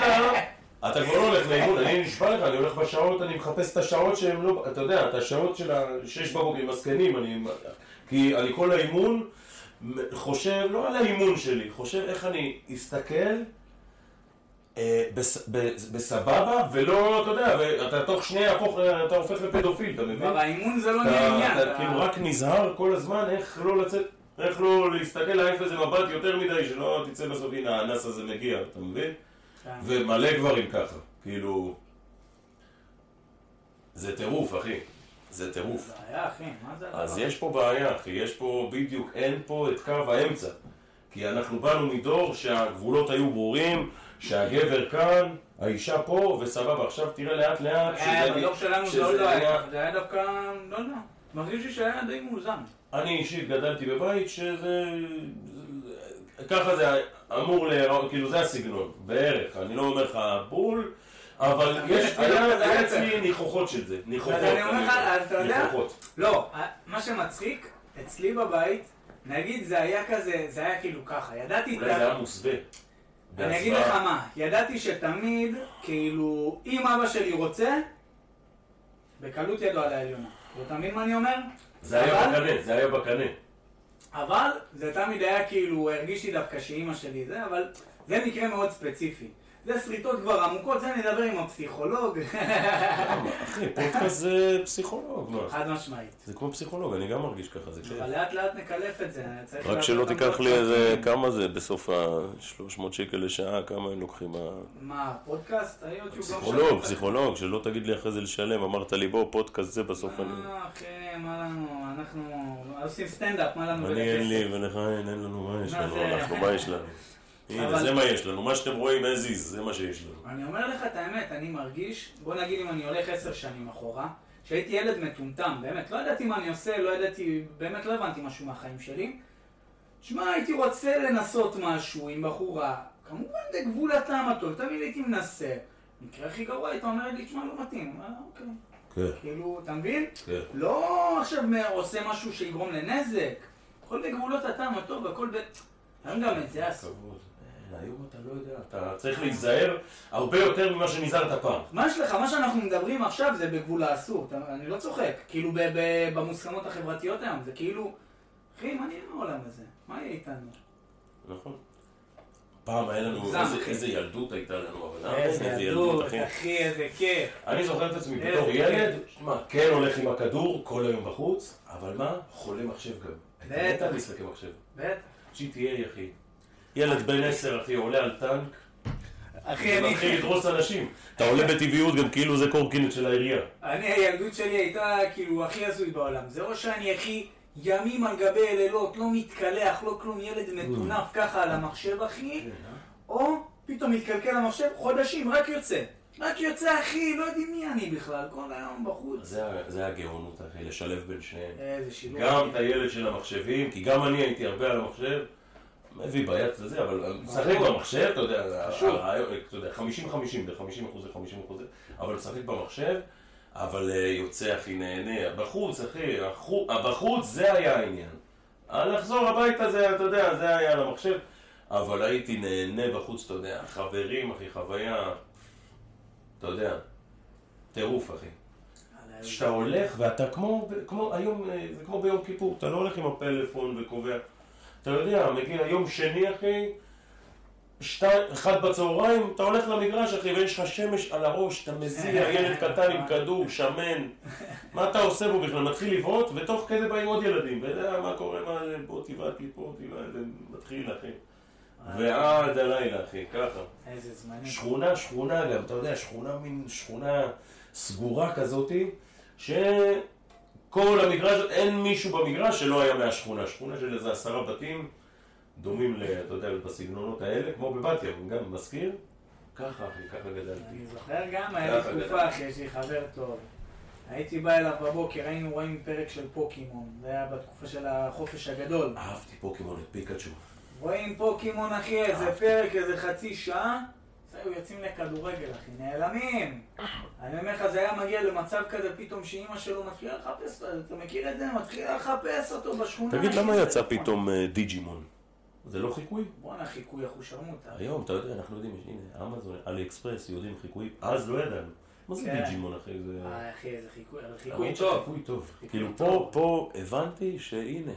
אתה, אתה כבר לא הולך לאימון, אני נשבע לך, אני הולך בשעות, אני מחפש את השעות שהן לא... אתה יודע, את השעות של השש בבוקר עם הסקנים, אני... כי אני כל האימון חושב, לא על האימון שלי, חושב איך אני אסתכל, בסבבה, ולא, אתה יודע, ואתה תוך שנייה הפוך, אתה הופך לפדופיל, אתה מבין? האימון זה לא נעניין. אתה כאילו רק נזהר כל הזמן איך לא לצאת, איך לא להסתכל להעיף איזה מבט יותר מדי, שלא תצא בסוף, הנה, האנס הזה מגיע, אתה מבין? ומלא גברים ככה, כאילו... זה טירוף, אחי. זה טירוף. בעיה, אחי, מה זה? אז יש פה בעיה, אחי, יש פה בדיוק, אין פה את קו האמצע. כי אנחנו באנו מדור שהגבולות היו ברורים, שהגבר כאן, האישה פה, וסבבה, עכשיו תראה לאט לאט שזה... בדור שלנו זה לא היה, זה היה דווקא, לא יודע, מרגיש לי שהיה די מאוזן. אני אישית גדלתי בבית שזה... ככה זה אמור להיראות, כאילו זה הסגנון, בערך, אני לא אומר לך בול, אבל יש, היה אצלי ניחוחות של זה, ניחוחות. אז אני אומר לך, אז אתה יודע, לא, מה שמצחיק, אצלי בבית, נגיד זה היה כזה, זה היה כאילו ככה, ידעתי... אולי זה היה מוסווה. אני אגיד לך מה, ידעתי שתמיד, כאילו, אם אבא שלי רוצה, בקלות ידו על העליונה. אתה מבין מה אני אומר? זה היה בקנה, זה היה בקנה. אבל זה תמיד היה כאילו, הרגישתי דווקא שאימא שלי זה, אבל זה מקרה מאוד ספציפי. זה סריטות כבר עמוקות, זה נדבר עם הפסיכולוג. אחי, פודקאסט זה פסיכולוג. חד משמעית. זה כמו פסיכולוג, אני גם מרגיש ככה. אבל לאט לאט נקלף את זה. רק שלא תיקח לי איזה, כמה זה בסוף ה-שלוש מאות שקל לשעה, כמה הם לוקחים? מה, פודקאסט? פסיכולוג, פסיכולוג, שלא תגיד לי אחרי זה לשלם. אמרת לי, בוא, פודקאסט זה בסוף אני... מה, אחי, מה לנו? אנחנו עושים סטנדאפ, מה לנו? אני אין לי, ולך אין לנו מה יש לנו, אנחנו מה יש לנו. הנה, זה מה יש לנו, מה שאתם רואים, הזיז, זה מה שיש לנו. אני אומר לך את האמת, אני מרגיש, בוא נגיד אם אני הולך עשר שנים אחורה, שהייתי ילד מטומטם, באמת, לא ידעתי מה אני עושה, לא ידעתי, באמת לא הבנתי משהו מהחיים שלי. תשמע, הייתי רוצה לנסות משהו עם בחורה, כמובן זה גבול הטעם הטוב, תמיד הייתי מנסה. מקרה הכי גרוע, הייתה אומרת לי, תשמע, לא מתאים, אה, אוקיי. כן. כאילו, אתה מבין? כן. לא עכשיו עושה משהו שיגרום לנזק. הכל בגבולות הטעם הטוב, הכל ב... היום גם את זה עשו. היום אתה לא יודע, אתה צריך להיזהר הרבה יותר ממה שנזהרת פעם. מה שלך, מה שאנחנו מדברים עכשיו זה בגבול האסור, אני לא צוחק. כאילו במוסכמות החברתיות היום, זה כאילו... אחי, מה נהיה העולם הזה? מה יהיה איתנו? נכון. פעם היה לנו איזה ילדות הייתה לנו, אבל איזה ילדות, אחי, איזה כיף. אני זוכר את עצמי בתור ילד, מה, כן הולך עם הכדור כל היום בחוץ, אבל מה? חולה מחשב גם. בטח. אתה מסתכל מחשב. בטח. ג'י טי איי, אחי. ילד בן עשר, אחי, עולה על טנק. אחי, אני... אחי, ידרוס אנשים. אתה עולה בטבעיות גם כאילו זה קורקינט של העירייה. אני, הילדות שלי הייתה כאילו הכי עזוי בעולם. זה או שאני הכי... ימים על גבי הלילות, לא מתקלח, לא כלום, ילד מטונף ככה על המחשב, אחי, או פתאום מתקלקל למחשב, חודשים, רק יוצא. רק יוצא, אחי, לא יודעים מי אני בכלל, כל היום בחוץ. זה הגאונות, אחי, לשלב בין שניהם. איזה שילוב. גם את הילד של המחשבים, כי גם אני הייתי הרבה על המחשב, מביא בעיית זה, אבל לשחק במחשב, אתה יודע, חמישים חמישים, חמישים אחוז, חמישים אחוז, אבל לשחק במחשב, אבל יוצא אחי נהנה, בחוץ אחי, בחוץ זה היה העניין. לחזור הביתה זה, אתה יודע, זה היה למחשב, אבל הייתי נהנה בחוץ, אתה יודע, חברים אחי, חוויה, אתה יודע, טירוף אחי. שאתה הולך ואתה כמו, כמו היום, זה כמו ביום כיפור, אתה לא הולך עם הפלאפון וקובע. אתה יודע, מגיע יום שני אחי, שתי, אחד בצהריים, אתה הולך למגרש אחי, ויש לך שמש על הראש, אתה מזיע, ילד קטן עם כדור, שמן. מה אתה עושה בו בכלל? מתחיל לבעוט, ותוך כדי באים עוד ילדים. ויודע מה קורה, מה זה, בוא תיבעת לי פה, תיבעת, זה מתחיל אחי. ועד הלילה אחי, ככה. איזה זמנים. שכונה, שכונה גם, אתה יודע, שכונה מין שכונה סגורה כזאתי, שכל המגרש, אין מישהו במגרש שלא היה מהשכונה. שכונה של איזה עשרה בתים. דומים, אתה יודע, בסגנונות האלה, כמו בבת ים, גם מזכיר, ככה אחי, ככה גדלתי. אני זוכר גם, היה לי תקופה אחי, יש לי חבר טוב. הייתי בא אליו בבוקר, היינו רואים פרק של פוקימון, זה היה בתקופה של החופש הגדול. אהבתי פוקימון, את פיקאצ'ו. רואים פוקימון אחי, איזה פרק, איזה חצי שעה, זהו, יוצאים לכדורגל אחי, נעלמים. אני אומר לך, זה היה מגיע למצב כזה פתאום שאימא שלו מתחילה לחפש אותו, אתה מכיר את זה? מתחילה לחפש אותו בשכונה. תגיד, למה יצא פתאום דיג'ימון? זה לא חיקוי? בואנה, חיקוי, אנחנו שרמו אותה. היום, אתה יודע, אנחנו יודעים, הנה, אמזון, אלי אקספרס, יודעים חיקוי, אז לא ידענו. מה זה דיג'ימון, אחי? אה, אחי, זה חיקוי טוב. חיקוי טוב. כאילו, פה הבנתי שהנה,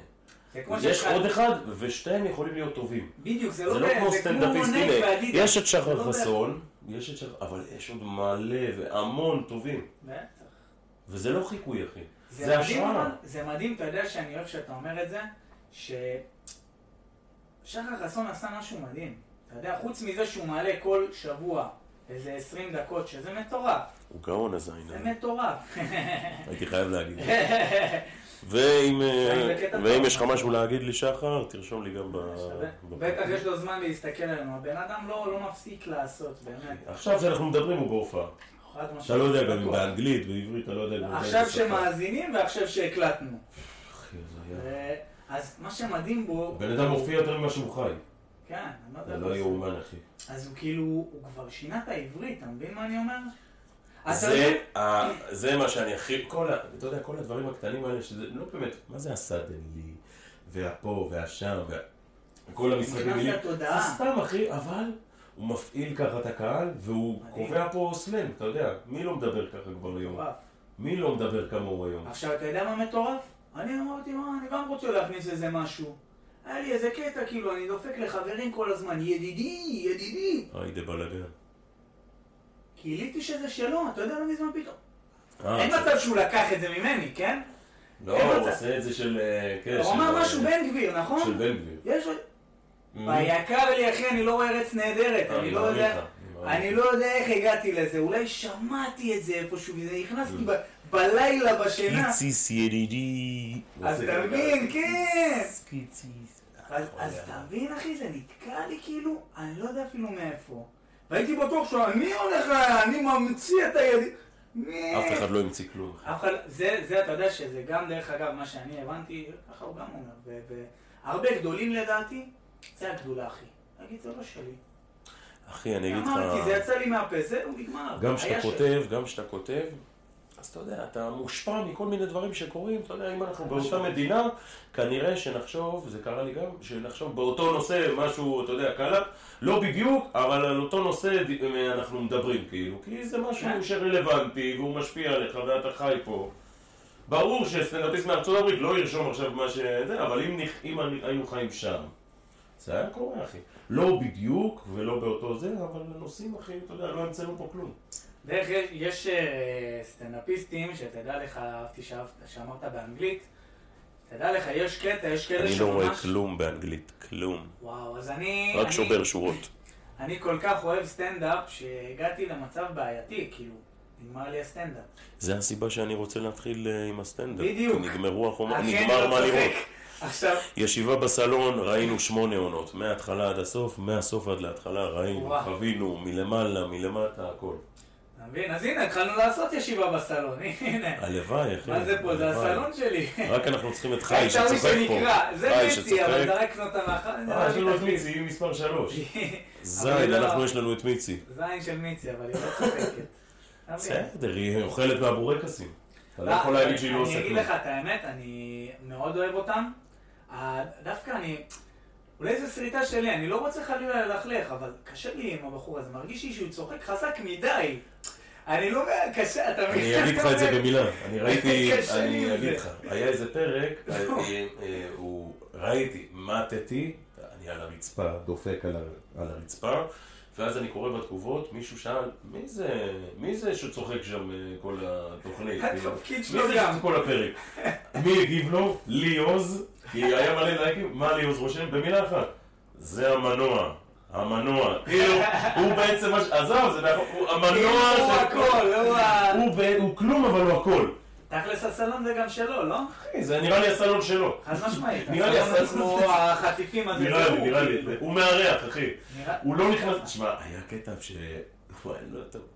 יש עוד אחד, ושתיים יכולים להיות טובים. בדיוק, זה לא כמו סטנדאפיסט, הנה, יש את שחר חסון, יש את שחר, אבל יש עוד מלא והמון טובים. בטח. וזה לא חיקוי, אחי. זה השראה. זה מדהים, אתה יודע שאני אוהב שאתה אומר את זה, ש... שחר חסון עשה משהו מדהים, אתה יודע, חוץ מזה שהוא מעלה כל שבוע איזה עשרים דקות, שזה מטורף. הוא גאון הזין. זה מטורף. הייתי חייב להגיד. ואם יש לך משהו להגיד לי שחר, תרשום לי גם ב... בטח יש לו זמן להסתכל עלינו, הבן אדם לא מפסיק לעשות, באמת. עכשיו שאנחנו מדברים הוא בהופעה. אתה לא יודע גם באנגלית, בעברית, אתה לא יודע... עכשיו שמאזינים ועכשיו שהקלטנו. אחי, זה היה... אז מה שמדהים בו... בן אדם מופיע יותר ממה שהוא חי. כן, אני לא יודע. זה לא יאומן, אחי. אז הוא כאילו, הוא כבר שינה את העברית, אתה מבין מה אני אומר? זה מה שאני הכי... אתה יודע, כל הדברים הקטנים האלה, שזה לא באמת... מה זה הסדלי, והפה, והשם, וכל המשחקים... זה נכנס לתודעה. זה סתם, אחי, אבל הוא מפעיל ככה את הקהל, והוא קובע פה סלם, אתה יודע. מי לא מדבר ככה כבר היום? מי לא מדבר כמוהו היום? עכשיו, אתה יודע מה מטורף? אני אמרתי, מה, אני גם רוצה להכניס איזה משהו. היה לי איזה קטע, כאילו, אני דופק לחברים כל הזמן, ידידי, ידידי. היי, דה בלגן. גיליתי שזה שלו, אתה יודע לא מזמן פתאום. אין מצב שהוא לקח את זה ממני, כן? לא, הוא עושה את זה של... הוא אומר משהו בן גביר, נכון? של בן גביר. יש עוד... ביקר לי, אחי, אני לא רואה ארץ נהדרת, אני לא יודע... אני לא יודע איך הגעתי לזה, אולי שמעתי את זה איפשהו, וזה הכנסתי ב... בלילה, בשינה. סקיציס ידידי. אז תבין, כן. סקיציס. אז תבין אחי, זה נתקע לי כאילו, אני לא יודע אפילו מאיפה. והייתי בטוח שאני הולך, אני ממציא את הילדים. אף אחד לא המציא כלום. זה, אתה יודע שזה גם דרך אגב מה שאני הבנתי, ככה הוא גם אומר. והרבה גדולים לדעתי, זה הגדולה אחי. נגיד, זה לא שלי. אחי, אני אגיד לך... אמרתי, זה יצא לי מהפה, זהו, נגמר. גם שאתה כותב, גם שאתה כותב, אז אתה יודע, אתה מושפע מכל מיני דברים שקורים, אתה יודע, אם אנחנו באותה מדינה, כנראה שנחשוב, זה קרה לי גם, שנחשוב באותו נושא משהו, אתה יודע, קלה, לא בדיוק, אבל על אותו נושא אנחנו מדברים, כאילו, כי זה משהו שרלוונטי, והוא משפיע עליך, ואתה חי פה. ברור שסטנדאפיסט מארצות הברית לא ירשום עכשיו מה ש... אבל אם היינו חיים שם, זה היה קורה, אחי. לא בדיוק ולא באותו זה, אבל הנושאים, אחי, אתה יודע, לא המצאנו פה כלום. דרך יש סטנדאפיסטים שתדע לך, אהבתי שאמרת באנגלית, תדע לך, יש קטע, יש קטע שממש... אני לא רואה כלום באנגלית, כלום. וואו, אז אני... רק שובר שורות. אני כל כך אוהב סטנדאפ שהגעתי למצב בעייתי, כאילו, נגמר לי הסטנדאפ. זה הסיבה שאני רוצה להתחיל עם הסטנדאפ. בדיוק. נגמרו החומר, נגמר מה לראות. עכשיו... ישיבה בסלון, ראינו שמונה עונות, מההתחלה עד הסוף, מהסוף עד להתחלה, ראינו, חווינו, מלמעלה, מלמטה, הכל. מבין? אז הנה, התחלנו לעשות ישיבה בסלון, הנה. הלוואי, אחי. מה זה פה? זה הסלון שלי. רק אנחנו צריכים את חי שצוחק פה. זה מיצי, אבל דרק קנות המאחר. יש לנו את מיצי, מספר שלוש. זין, אנחנו יש לנו את מיצי. זין של מיצי, אבל היא לא צוחקת. בסדר, היא אוכלת מהבורקסים. אתה לא יכול להגיד שהיא לא עושה כלום. אני אגיד לך את האמת, אני מאוד אוהב אותם. דווקא אני... אולי זו סריטה שלי, אני לא רוצה חלילה ללכלך, אבל קשה לי עם הבחור הזה, מרגיש לי שהוא צוחק חזק מדי. אני לא... קשה, אתה מבין? אני אגיד לך את זה במילה. אני ראיתי... אני אגיד לך. היה איזה פרק, הוא... ראיתי, מטתי, אני על הרצפה, דופק על הרצפה, ואז אני קורא בתגובות, מישהו שאל, מי זה... מי זה שצוחק שם כל התוכנית? התפקיד שלו גם. מי זה שצוחק כל הפרק? מי הגיב לו? ליוז. כי היה מלא להגיב, מה ליוז רושם? במילה אחת. זה המנוע. המנוע, הוא בעצם מה שעזב, זה המנוע של... הוא הכל, הוא כלום אבל הוא הכל. תכלס הסלון זה גם שלו, לא? אחי, זה נראה לי הסלון שלו. חד משמעית, הסלון כמו החטיפים הזה. נראה לי, נראה לי, הוא מארח, אחי. הוא לא נכנס... תשמע, היה קטע ש...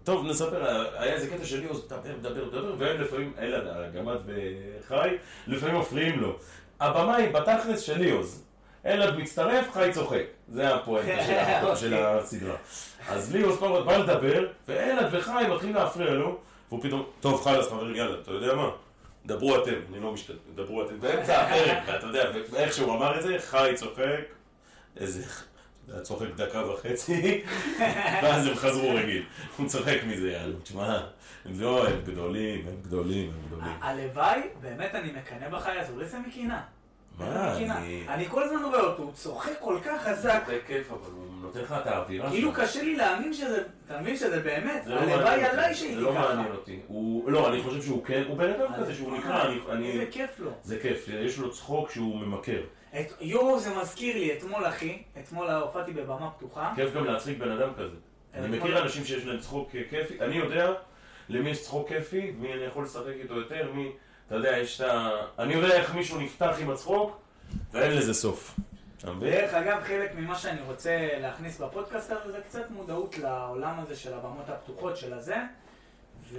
טוב, נספר, היה איזה קטע שלי, הוא דבר, דבר, דבר, והם לפעמים, אלה, הגמת וחי, לפעמים מפריעים לו. הבמה היא בתכלס של ליוז. אלעד מצטרף, חי צוחק. זה הפואנטה של הסדרה. אז לי עוד פעם בא לדבר, ואלעד וחי מתחילים להפריע לו, והוא פתאום, טוב חלאס חברים, יאללה, אתה יודע מה? דברו אתם, אני לא משתתף, דברו אתם. באמצע הפרק, ואתה יודע, ואיך שהוא אמר את זה, חי צוחק, איזה... צוחק דקה וחצי, ואז הם חזרו רגיל. הוא צוחק מזה, יאללה, תשמע, לא, הם גדולים, הם גדולים, הם גדולים. הלוואי, באמת אני מקנא בחי, אז אולי זה מכינה. אני כל הזמן רואה אותו, הוא צוחק כל כך חזק. זה כיף, אבל הוא נותן לך את האווירה. כאילו קשה לי להאמין שזה, תאמין שזה באמת, הלוואי עליי שהייתי ככה. זה לא מעניין אותי. לא, אני חושב שהוא כן, הוא בנאדם כזה שהוא נקרא, אני... זה כיף לו. זה כיף, יש לו צחוק שהוא ממכר. יואו, זה מזכיר לי, אתמול אחי, אתמול הופעתי בבמה פתוחה. כיף גם להצחיק בנאדם כזה. אני מכיר אנשים שיש להם צחוק כיפי, אני יודע למי יש צחוק כיפי, מי אני יכול לשחק איתו יותר, מי... אתה יודע, יש את ה... אני יודע איך מישהו נפתח עם הצחוק, ואין לזה סוף. דרך אגב, חלק ממה שאני רוצה להכניס בפודקאסט הזה, זה קצת מודעות לעולם הזה של הבמות הפתוחות של הזה.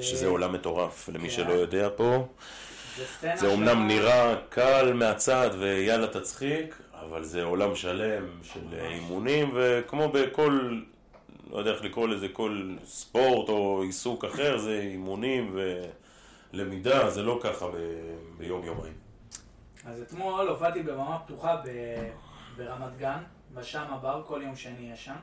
שזה עולם מטורף, למי שלא יודע פה. זה אומנם נראה קל מהצד ויאללה תצחיק, אבל זה עולם שלם של אימונים, וכמו בכל, לא יודע איך לקרוא לזה, כל ספורט או עיסוק אחר, זה אימונים ו... למידה, זה לא ככה ביום יומיים. אז אתמול הופעתי בבמה פתוחה ברמת גן, בשם הבר, כל יום שני יש שם.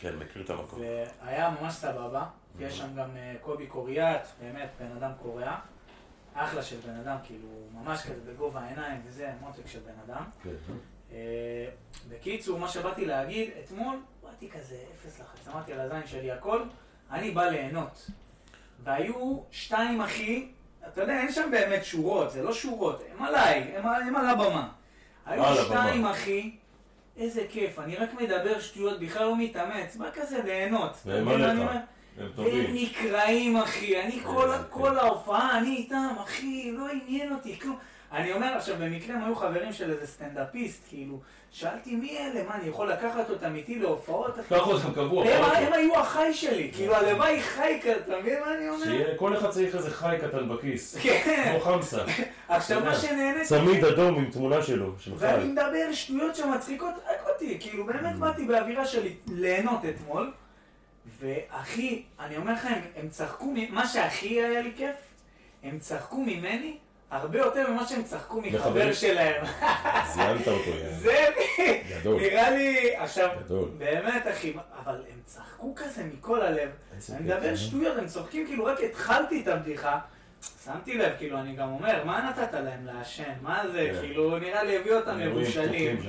כן, מכיר את המקום. והיה ממש סבבה, יש שם גם קובי קוריאט, באמת, בן אדם קוריאה. אחלה של בן אדם, כאילו, ממש כזה בגובה העיניים, וזה מותק של בן אדם. בקיצור, מה שבאתי להגיד, אתמול באתי כזה אפס לחץ, אמרתי על הזין שלי הכל, אני בא ליהנות. והיו שתיים אחי, אתה יודע, אין שם באמת שורות, זה לא שורות, הם עליי, הם, הם על הבמה. היו שתיים אחי, איזה כיף, אני רק מדבר שטויות, בכלל לא מתאמץ, מה כזה ליהנות? והם עליך. הם נקראים, אחי, אני כל ההופעה, אני איתם, אחי, לא עניין אותי, כלום. אני אומר עכשיו, במקרה הם היו חברים של איזה סטנדאפיסט, כאילו, שאלתי מי אלה, מה, אני יכול לקחת אותם איתי להופעות, אחי? ככה אותם קבוע. הם היו החי שלי, כאילו, הלוואי חי כזה, אתה מבין מה אני אומר? שיהיה, כל אחד צריך איזה חי קטן בכיס, כמו חמסה. עכשיו מה שנהנית... צמיד אדום עם תמונה שלו, של חי. ואני מדבר שטויות שמצחיקות רק אותי, כאילו, באמת באתי באווירה שלי ליהנות אתמול, ואחי, אני אומר לכם, הם צחקו, מה שהכי היה לי כיף, הם צחקו ממני הרבה יותר ממה שהם צחקו מחבר שלהם. זיינת אותו, יאללה. זה נראה לי, עכשיו, באמת אחי, אבל הם צחקו כזה מכל הלב. אני מדבר שטויות, הם צוחקים, כאילו רק התחלתי את הבדיחה, שמתי לב, כאילו, אני גם אומר, מה נתת להם לעשן? מה זה? כאילו, נראה לי הביא אותם מבושלים.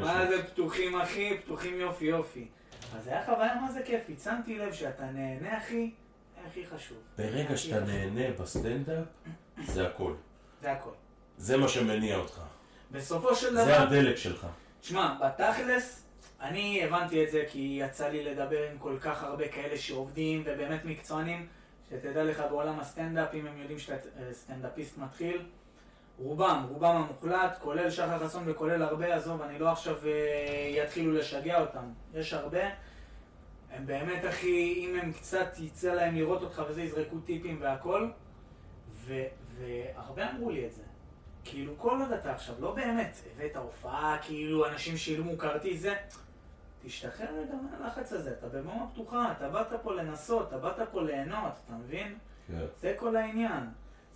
מה זה פתוחים, אחי? פתוחים יופי יופי. אז היה חוויה מה זה כיפי, שמתי לב שאתה נהנה הכי, הכי חשוב. ברגע שאתה נהנה בסטנדאפ, זה הכל. זה הכל. זה מה שמניע אותך. בסופו של דבר... זה הדלק שלך. תשמע, בתכלס, אני הבנתי את זה כי יצא לי לדבר עם כל כך הרבה כאלה שעובדים ובאמת מקצוענים, שתדע לך בעולם הסטנדאפ, אם הם יודעים שאתה סטנדאפיסט מתחיל, רובם, רובם המוחלט, כולל שחר חסון וכולל הרבה, עזוב, אני לא עכשיו יתחילו לשגע אותם, יש הרבה. הם באמת אחי, אם הם קצת יצא להם לראות אותך וזה, יזרקו טיפים והכל, ו- והרבה אמרו לי את זה. כאילו כל עוד אתה עכשיו, לא באמת, הבאת ההופעה, כאילו אנשים שילמו כרטיס זה, תשתחרר רגע מהלחץ הזה, אתה במה פתוחה, אתה באת פה לנסות, אתה באת פה ליהנות, אתה מבין? Yeah. זה כל העניין.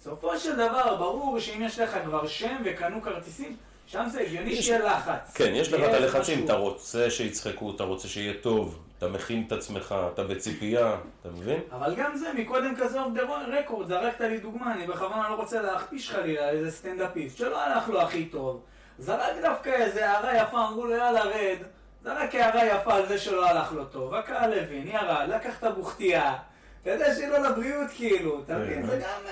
סופו של דבר, ברור שאם יש לך כבר שם וקנו כרטיסים, שם זה הגיוני שיהיה לחץ. כן, יש לך את הלחצים, אתה רוצה שיצחקו, אתה רוצה שיהיה טוב, אתה מכין את עצמך, אתה בציפייה, אתה מבין? אבל גם זה, מקודם כזה אוף דה רקורד, זרקת לי דוגמה, אני בכוונה לא רוצה להכפיש חלילה איזה סטנדאפיסט, שלא הלך לו הכי טוב. זרק דווקא איזה הערה יפה, אמרו לו יאללה רד, זרק הערה יפה על זה שלא הלך לו טוב, הקהל הבין, ירד, לקח את הבוכתייה. אתה יודע שלא לבריאות כאילו, אתה מבין, זה גם...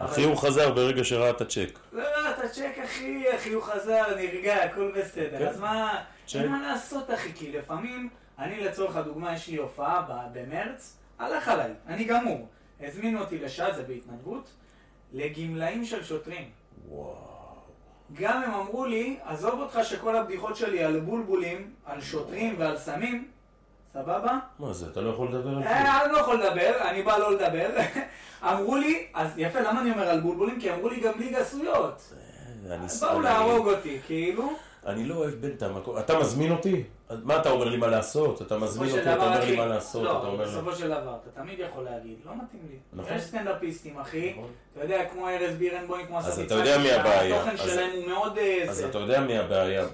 החיוך חזר ברגע שראה את הצ'ק. לא, את הצ'ק אחי, החיוך חזר, נרגע, הכל בסדר. אז מה, אין מה לעשות אחי, כי לפעמים, אני לצורך הדוגמה, יש לי הופעה במרץ, הלך עליי, אני גמור. הזמינו אותי לשעה, זה בהתנדבות, לגמלאים של שוטרים. וואו. גם הם אמרו לי, עזוב אותך שכל הבדיחות שלי על בולבולים, על שוטרים ועל סמים, סבבה? מה זה? אתה לא יכול לדבר על זה? אני לא יכול לדבר, אני בא לא לדבר. אמרו לי, אז יפה, למה אני אומר על בולבולים? כי אמרו לי גם בלי גסויות. באו להרוג אותי, כאילו. אני לא אוהב בין את המקום. אתה מזמין אותי? מה אתה אומר לי מה לעשות? אתה מזמין אותי, אתה אומר לי מה לעשות. לא, בסופו של דבר, אתה תמיד יכול להגיד, לא מתאים לי. יש סטנדאפיסטים, אחי. אתה יודע, כמו ארז בירנבוים, כמו הספיצה. אז אתה יודע מי הבעיה. התוכן שלהם הוא מאוד... אז אתה יודע מי הבעיה,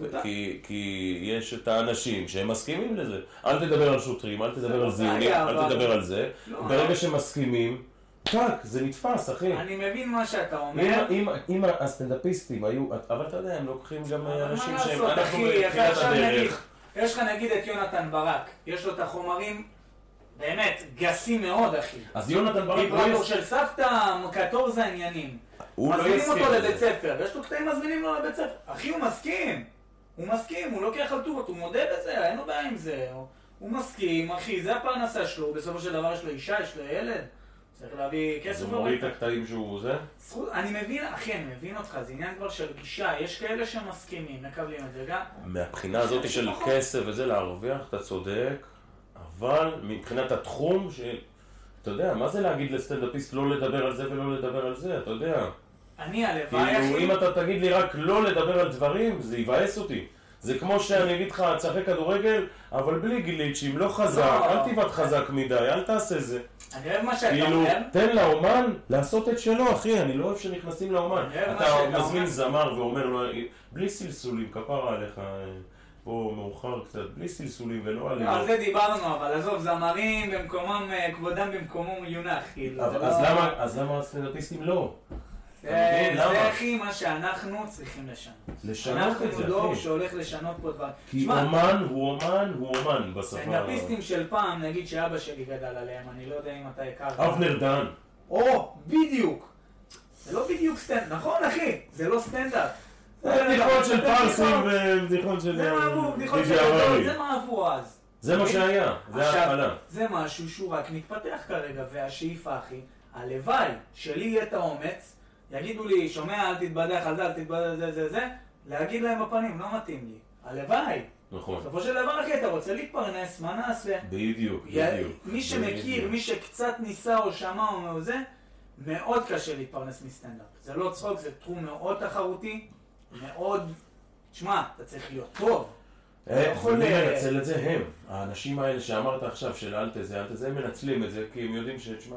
כי יש את האנשים שהם מסכימים לזה. אל תדבר על שוטרים, אל תדבר על זיונים, אל תדבר על זה. ברגע שהם מסכימים, טק, זה נתפס, אחי. אני מבין מה שאתה אומר. אם הסטנדאפיסטים היו... אבל אתה יודע, הם לוקחים גם אנשים שהם... מה לעשות, אחי, אחרי עכשיו נגיד, יש לך נגיד את יונתן ברק, יש לו את החומרים באמת גסים מאוד, אחי. אז יונתן ברק... דיברנו של סבתא, קטורזה זה עניינים. מזמינים אותו לבית ספר, יש לו קטעים מזמינים לו לבית ספר. אחי, הוא מסכים. הוא מסכים, הוא לוקח על טובות, הוא מודה בזה, אין לו בעיה עם זה. הוא מסכים, אחי, זה הפרנסה שלו, בסופו של דבר יש לו אישה, יש לו ילד. צריך להביא כסף בבית. מוריד את הקטעים שהוא זה? זכות, אני מבין, אחי, אני מבין אותך, זה עניין כבר של גישה, יש כאלה שמסכימים, מקבלים את זה גם. מהבחינה הזאת של כסף וזה להרוויח, אתה צודק, אבל מבחינת התחום, אתה יודע, מה זה להגיד לסטנדאפיסט לא לדבר על זה ולא לדבר על זה, אתה יודע. אני הלוואי, אחי. אם אתה תגיד לי רק לא לדבר על דברים, זה יבאס אותי. זה כמו שאני אגיד לך, צחק כדורגל, אבל בלי גליץ' אם לא חזק, אל תיבט חזק מדי, אל תעשה זה. אני אוהב מה שאתה אומר. תן לאומן לעשות את שלו, אחי, אני לא אוהב שנכנסים לאומן. אתה מזמין זמר ואומר לו, בלי סלסולים, כפרה עליך, פה מאוחר קצת, בלי סלסולים ולא עלינו. על זה דיברנו, אבל עזוב, זמרים במקומם, כבודם במקומם יונח, כאילו. אז למה הסטנדאפיסטים לא? זה הכי מה שאנחנו צריכים לשנות. לשנות את זה, אחי. אנחנו דור שהולך לשנות פה דבר. כי אומן הוא אומן הוא אומן בשפה. סטנדאפיסטים של פעם, נגיד שאבא שלי גדל עליהם, אני לא יודע אם אתה הכרת. אבנר דהן. או, בדיוק. זה לא בדיוק סטנדאפ, נכון אחי? זה לא סטנדאפ. זה בדיחות של פרסים ובדיחות של... זה מעבור, בדיחות של... זה מעבור אז. זה מה שהיה, זה ההתחלה. זה משהו שהוא רק מתפתח כרגע, והשאיפה, אחי, הלוואי שלי יהיה את האומץ, יגידו לי, שומע, אל תתבדח על זה, אל תתבדח על זה, זה, זה, להגיד להם בפנים, לא מתאים לי. הלוואי. נכון. בסופו של דבר, אחי, אתה רוצה להתפרנס, מה נעשה? בדיוק, בדיוק. מי שמכיר, מי שקצת ניסה או שמע או מה זה, מאוד קשה להתפרנס מסטנדאפ. זה לא צחוק, זה תחום מאוד תחרותי, מאוד... תשמע, אתה צריך להיות טוב. ומי מנצל את זה הם, האנשים האלה שאמרת עכשיו של אל תזה, אל תזה, הם מנצלים את זה כי הם יודעים שתשמע,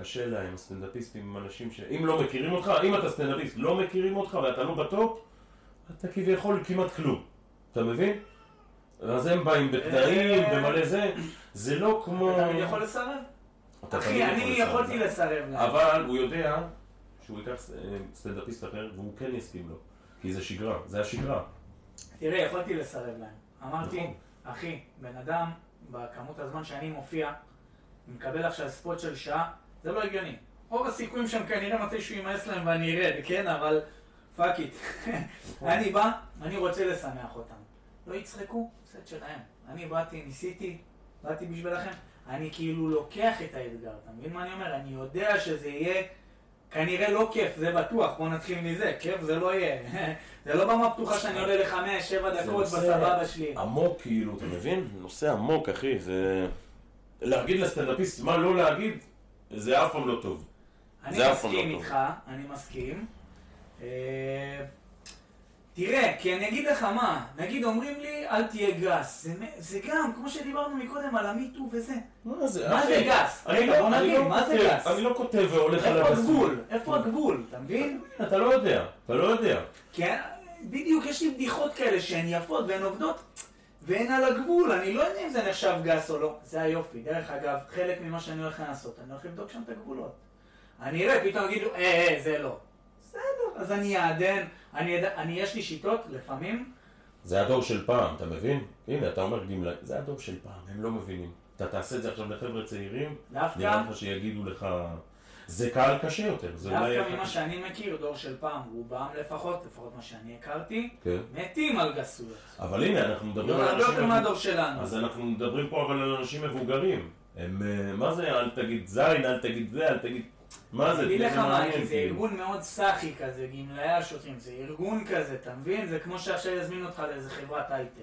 קשה להם, סטנדאפיסטים הם אנשים שאם לא מכירים אותך, אם אתה סטנדאפיסט לא מכירים אותך ואתה לא בטופ, אתה כביכול כמעט כלום, אתה מבין? אז הם באים בקטעים, במלא זה, זה לא כמו... אתה תמיד יכול לסרב? אחי, אני יכולתי לסרב. אבל הוא יודע שהוא ייקח סטנדאפיסט אחר והוא כן יסכים לו, כי זה שגרה, זה השגרה. תראה, יכולתי לסרב להם. אמרתי, אחי, בן אדם, בכמות הזמן שאני מופיע, מקבל עכשיו ספוט של שעה, זה לא הגיוני. רוב הסיכויים שם כנראה מתישהו יימאס להם ואני ארד, כן, אבל פאק איט. אני בא, אני רוצה לשמח אותם. לא יצחקו, סט שלהם. אני באתי, ניסיתי, באתי בשבילכם. אני כאילו לוקח את האתגר, אתה מבין מה אני אומר? אני יודע שזה יהיה... כנראה לא כיף, זה בטוח, בוא נתחיל מזה, כיף זה לא יהיה, זה לא במה פתוחה שאני עולה לחמש, שבע דקות בסבבה שלי. עמוק כאילו, אתה מבין? נושא עמוק אחי, זה... להגיד לסטנדאפיסט מה לא להגיד, זה אף פעם לא טוב. אני מסכים איתך, אני מסכים. תראה, כי אני אגיד לך מה, נגיד אומרים לי, אל תהיה גס, זה גם, כמו שדיברנו מקודם על המיטו וזה. מה זה גס? אני לא כותב והולך על הגבול. איפה הגבול, אתה מבין? אתה לא יודע, אתה לא יודע. כן, בדיוק יש לי בדיחות כאלה שהן יפות והן עובדות, והן על הגבול, אני לא יודע אם זה נחשב גס או לא. זה היופי, דרך אגב, חלק ממה שאני הולך לעשות, אני הולך לבדוק שם את הגבולות. אני אראה, פתאום אגידו, אה, אה, זה לא. בסדר, אז אני אעדן, אני יש לי שיטות לפעמים. זה הדור של פעם, אתה מבין? הנה, אתה אומר גמלה, זה הדור של פעם, הם לא מבינים. אתה תעשה את זה עכשיו לחבר'ה צעירים, נראה לך שיגידו לך, זה קהל קשה יותר. דווקא ממה שאני מכיר, דור של פעם, רובם לפחות, לפחות מה שאני הכרתי, מתים על גסויות. אבל הנה, אנחנו מדברים על אנשים... לא יותר מהדור שלנו. אז אנחנו מדברים פה אבל על אנשים מבוגרים. מה זה, אל תגיד זין, אל תגיד זה, אל תגיד... מה זה? תגיד לך מה, כי זה ארגון מאוד סחי כזה, גמלאי השוטרים, זה ארגון כזה, אתה מבין? זה כמו שעכשיו יזמינו אותך לאיזה חברת הייטק.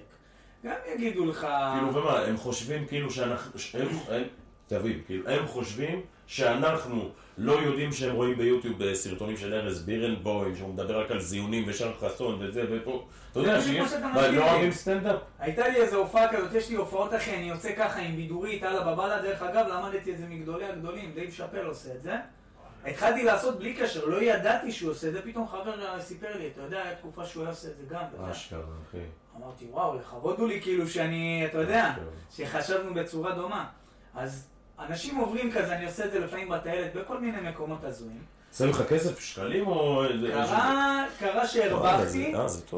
גם יגידו לך... כאילו, ומה, הם חושבים כאילו שאנחנו... תבין, כאילו, הם חושבים שאנחנו לא יודעים שהם רואים ביוטיוב סרטונים של ארז בירנבוים, שהוא מדבר רק על זיונים ושר חסון וזה ופה. אתה יודע שיש... לא אוהבים סטנדאפ. הייתה לי איזו הופעה כזאת, יש לי הופעות אחרי, אני יוצא ככה עם בידורית, הלאה בבאללה, דרך אגב, למדתי את זה מגדולי הגדולים, דייב שאפל עושה את זה. התחלתי לעשות בלי קשר, לא ידעתי שהוא עושה את זה, פתאום חבר סיפר לי, אתה יודע, היה תקופה שהוא עושה את זה גם, אתה יודע. אשכרה, אחי. אמרתי, וואו, לכבודו לי כאילו שאני, אתה יודע, שחשבנו בצורה דומה. אז אנשים עוברים כזה, אני עושה את זה לפעמים בטיילת, בכל מיני מקומות הזויים. עושה לך כסף שקלים או... קרה שהרווחתי,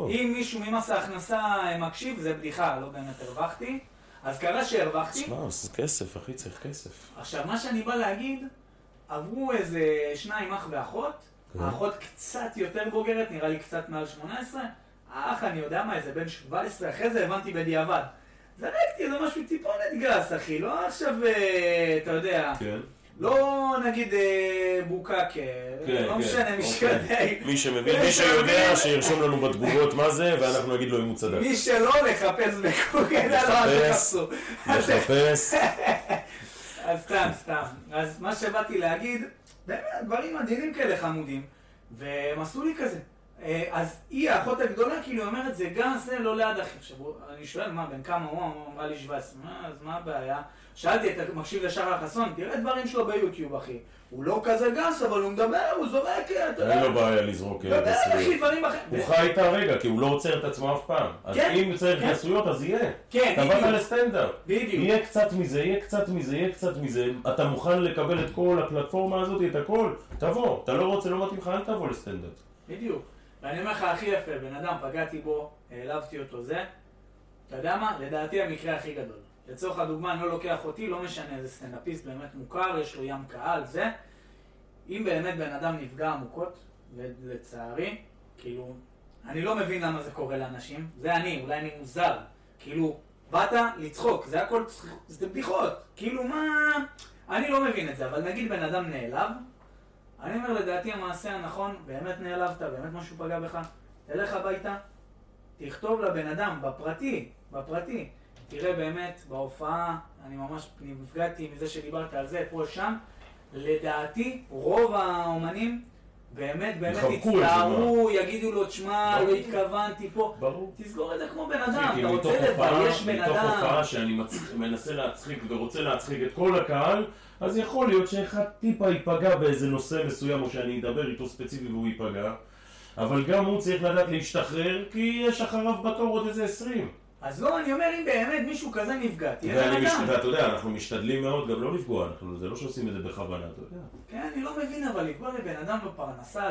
אם מישהו ממס ההכנסה מקשיב, זה בדיחה, לא באמת הרווחתי. אז קרה שהרווחתי... תשמע, זה כסף, אחי, צריך כסף. עכשיו, מה שאני בא להגיד... עברו איזה שניים אח ואחות, האחות קצת יותר בוגרת, נראה לי קצת מעל שמונה עשרה, האח אני יודע מה, איזה בן שבע עשרה, אחרי זה הבנתי בדיעבד. זרקתי איזה משהו טיפונת גס, אחי, לא עכשיו, אתה יודע, לא נגיד בוקק, לא משנה, מי שיודע. מי שמבין, מי שיודע שירשום לנו בתגובות מה זה, ואנחנו נגיד לו אם הוא צדק. מי שלא לחפש בקוגל, לא, אל תחפשו. לחפש. אז סתם, סתם. אז מה שבאתי להגיד, באמת, דברים מדהימים כאלה חמודים, והם עשו לי כזה. אז היא, האחות הגדולה, כאילו אומרת, זה גם זה לא ליד אחי. עכשיו, אני שואל, מה, בין כמה הוא אמרה לי שבע עשרה, אז מה הבעיה? שאלתי, אתה מקשיב לשחר החסון, תראה דברים שלו ביוטיוב, אחי. הוא לא כזה גס, אבל הוא מדבר, הוא זורק, אתה יודע. אין לו בעיה לזרוק את הסביב. הוא חי איתה הרגע, כי הוא לא עוצר את עצמו אף פעם. אז אם צריך גסויות, אז יהיה. כן, בדיוק. אתה בא לסטנדאפ. בדיוק. יהיה קצת מזה, יהיה קצת מזה, יהיה קצת מזה. אתה מוכן לקבל את כל הפלטפורמה הזאת, את הכל, תבוא. אתה לא רוצה, לא מתאים לך, אל תבוא לסטנדאפ. בדיוק. ואני אומר לך, הכי יפה, בן אדם, פגעתי בו, העלבתי אותו זה. אתה יודע מה? לדעתי המקרה הכי גדול. לצורך הדוגמה, אני לא לוקח אותי, לא משנה, זה סטנדאפיסט באמת מוכר, יש לו ים קהל, זה. אם באמת בן אדם נפגע עמוקות, לצערי, כאילו, אני לא מבין למה זה קורה לאנשים, זה אני, אולי אני מוזר, כאילו, באת לצחוק, זה הכל, זה בדיחות. כאילו מה, אני לא מבין את זה, אבל נגיד בן אדם נעלב, אני אומר לדעתי המעשה הנכון, באמת נעלבת, באמת משהו פגע בך, תלך הביתה, תכתוב לבן אדם, בפרטי, בפרטי, תראה באמת בהופעה, אני ממש נפגעתי מזה שדיברת על זה, פה שם, לדעתי רוב האומנים באמת באמת יצטערו, יגידו לו תשמע, לא התכוונתי פה, תסגור את זה כמו בן אדם, אתה רוצה לבייש בן אדם. מתוך הופעה שאני מנסה להצחיק ורוצה להצחיק את כל הקהל, אז יכול להיות שאחד טיפה ייפגע באיזה נושא מסוים או שאני אדבר איתו ספציפי והוא ייפגע, אבל גם הוא צריך לדעת להשתחרר כי יש אחריו בתור עוד איזה עשרים. אז לא, אני אומר, אם באמת מישהו כזה נפגע, תהיה בן אדם. ואתה יודע, אנחנו משתדלים מאוד גם לא לפגוע, זה לא שעושים את זה בכוונה, אתה יודע. כן, אני לא מבין, אבל לפגוע לבן אדם בפרנסה,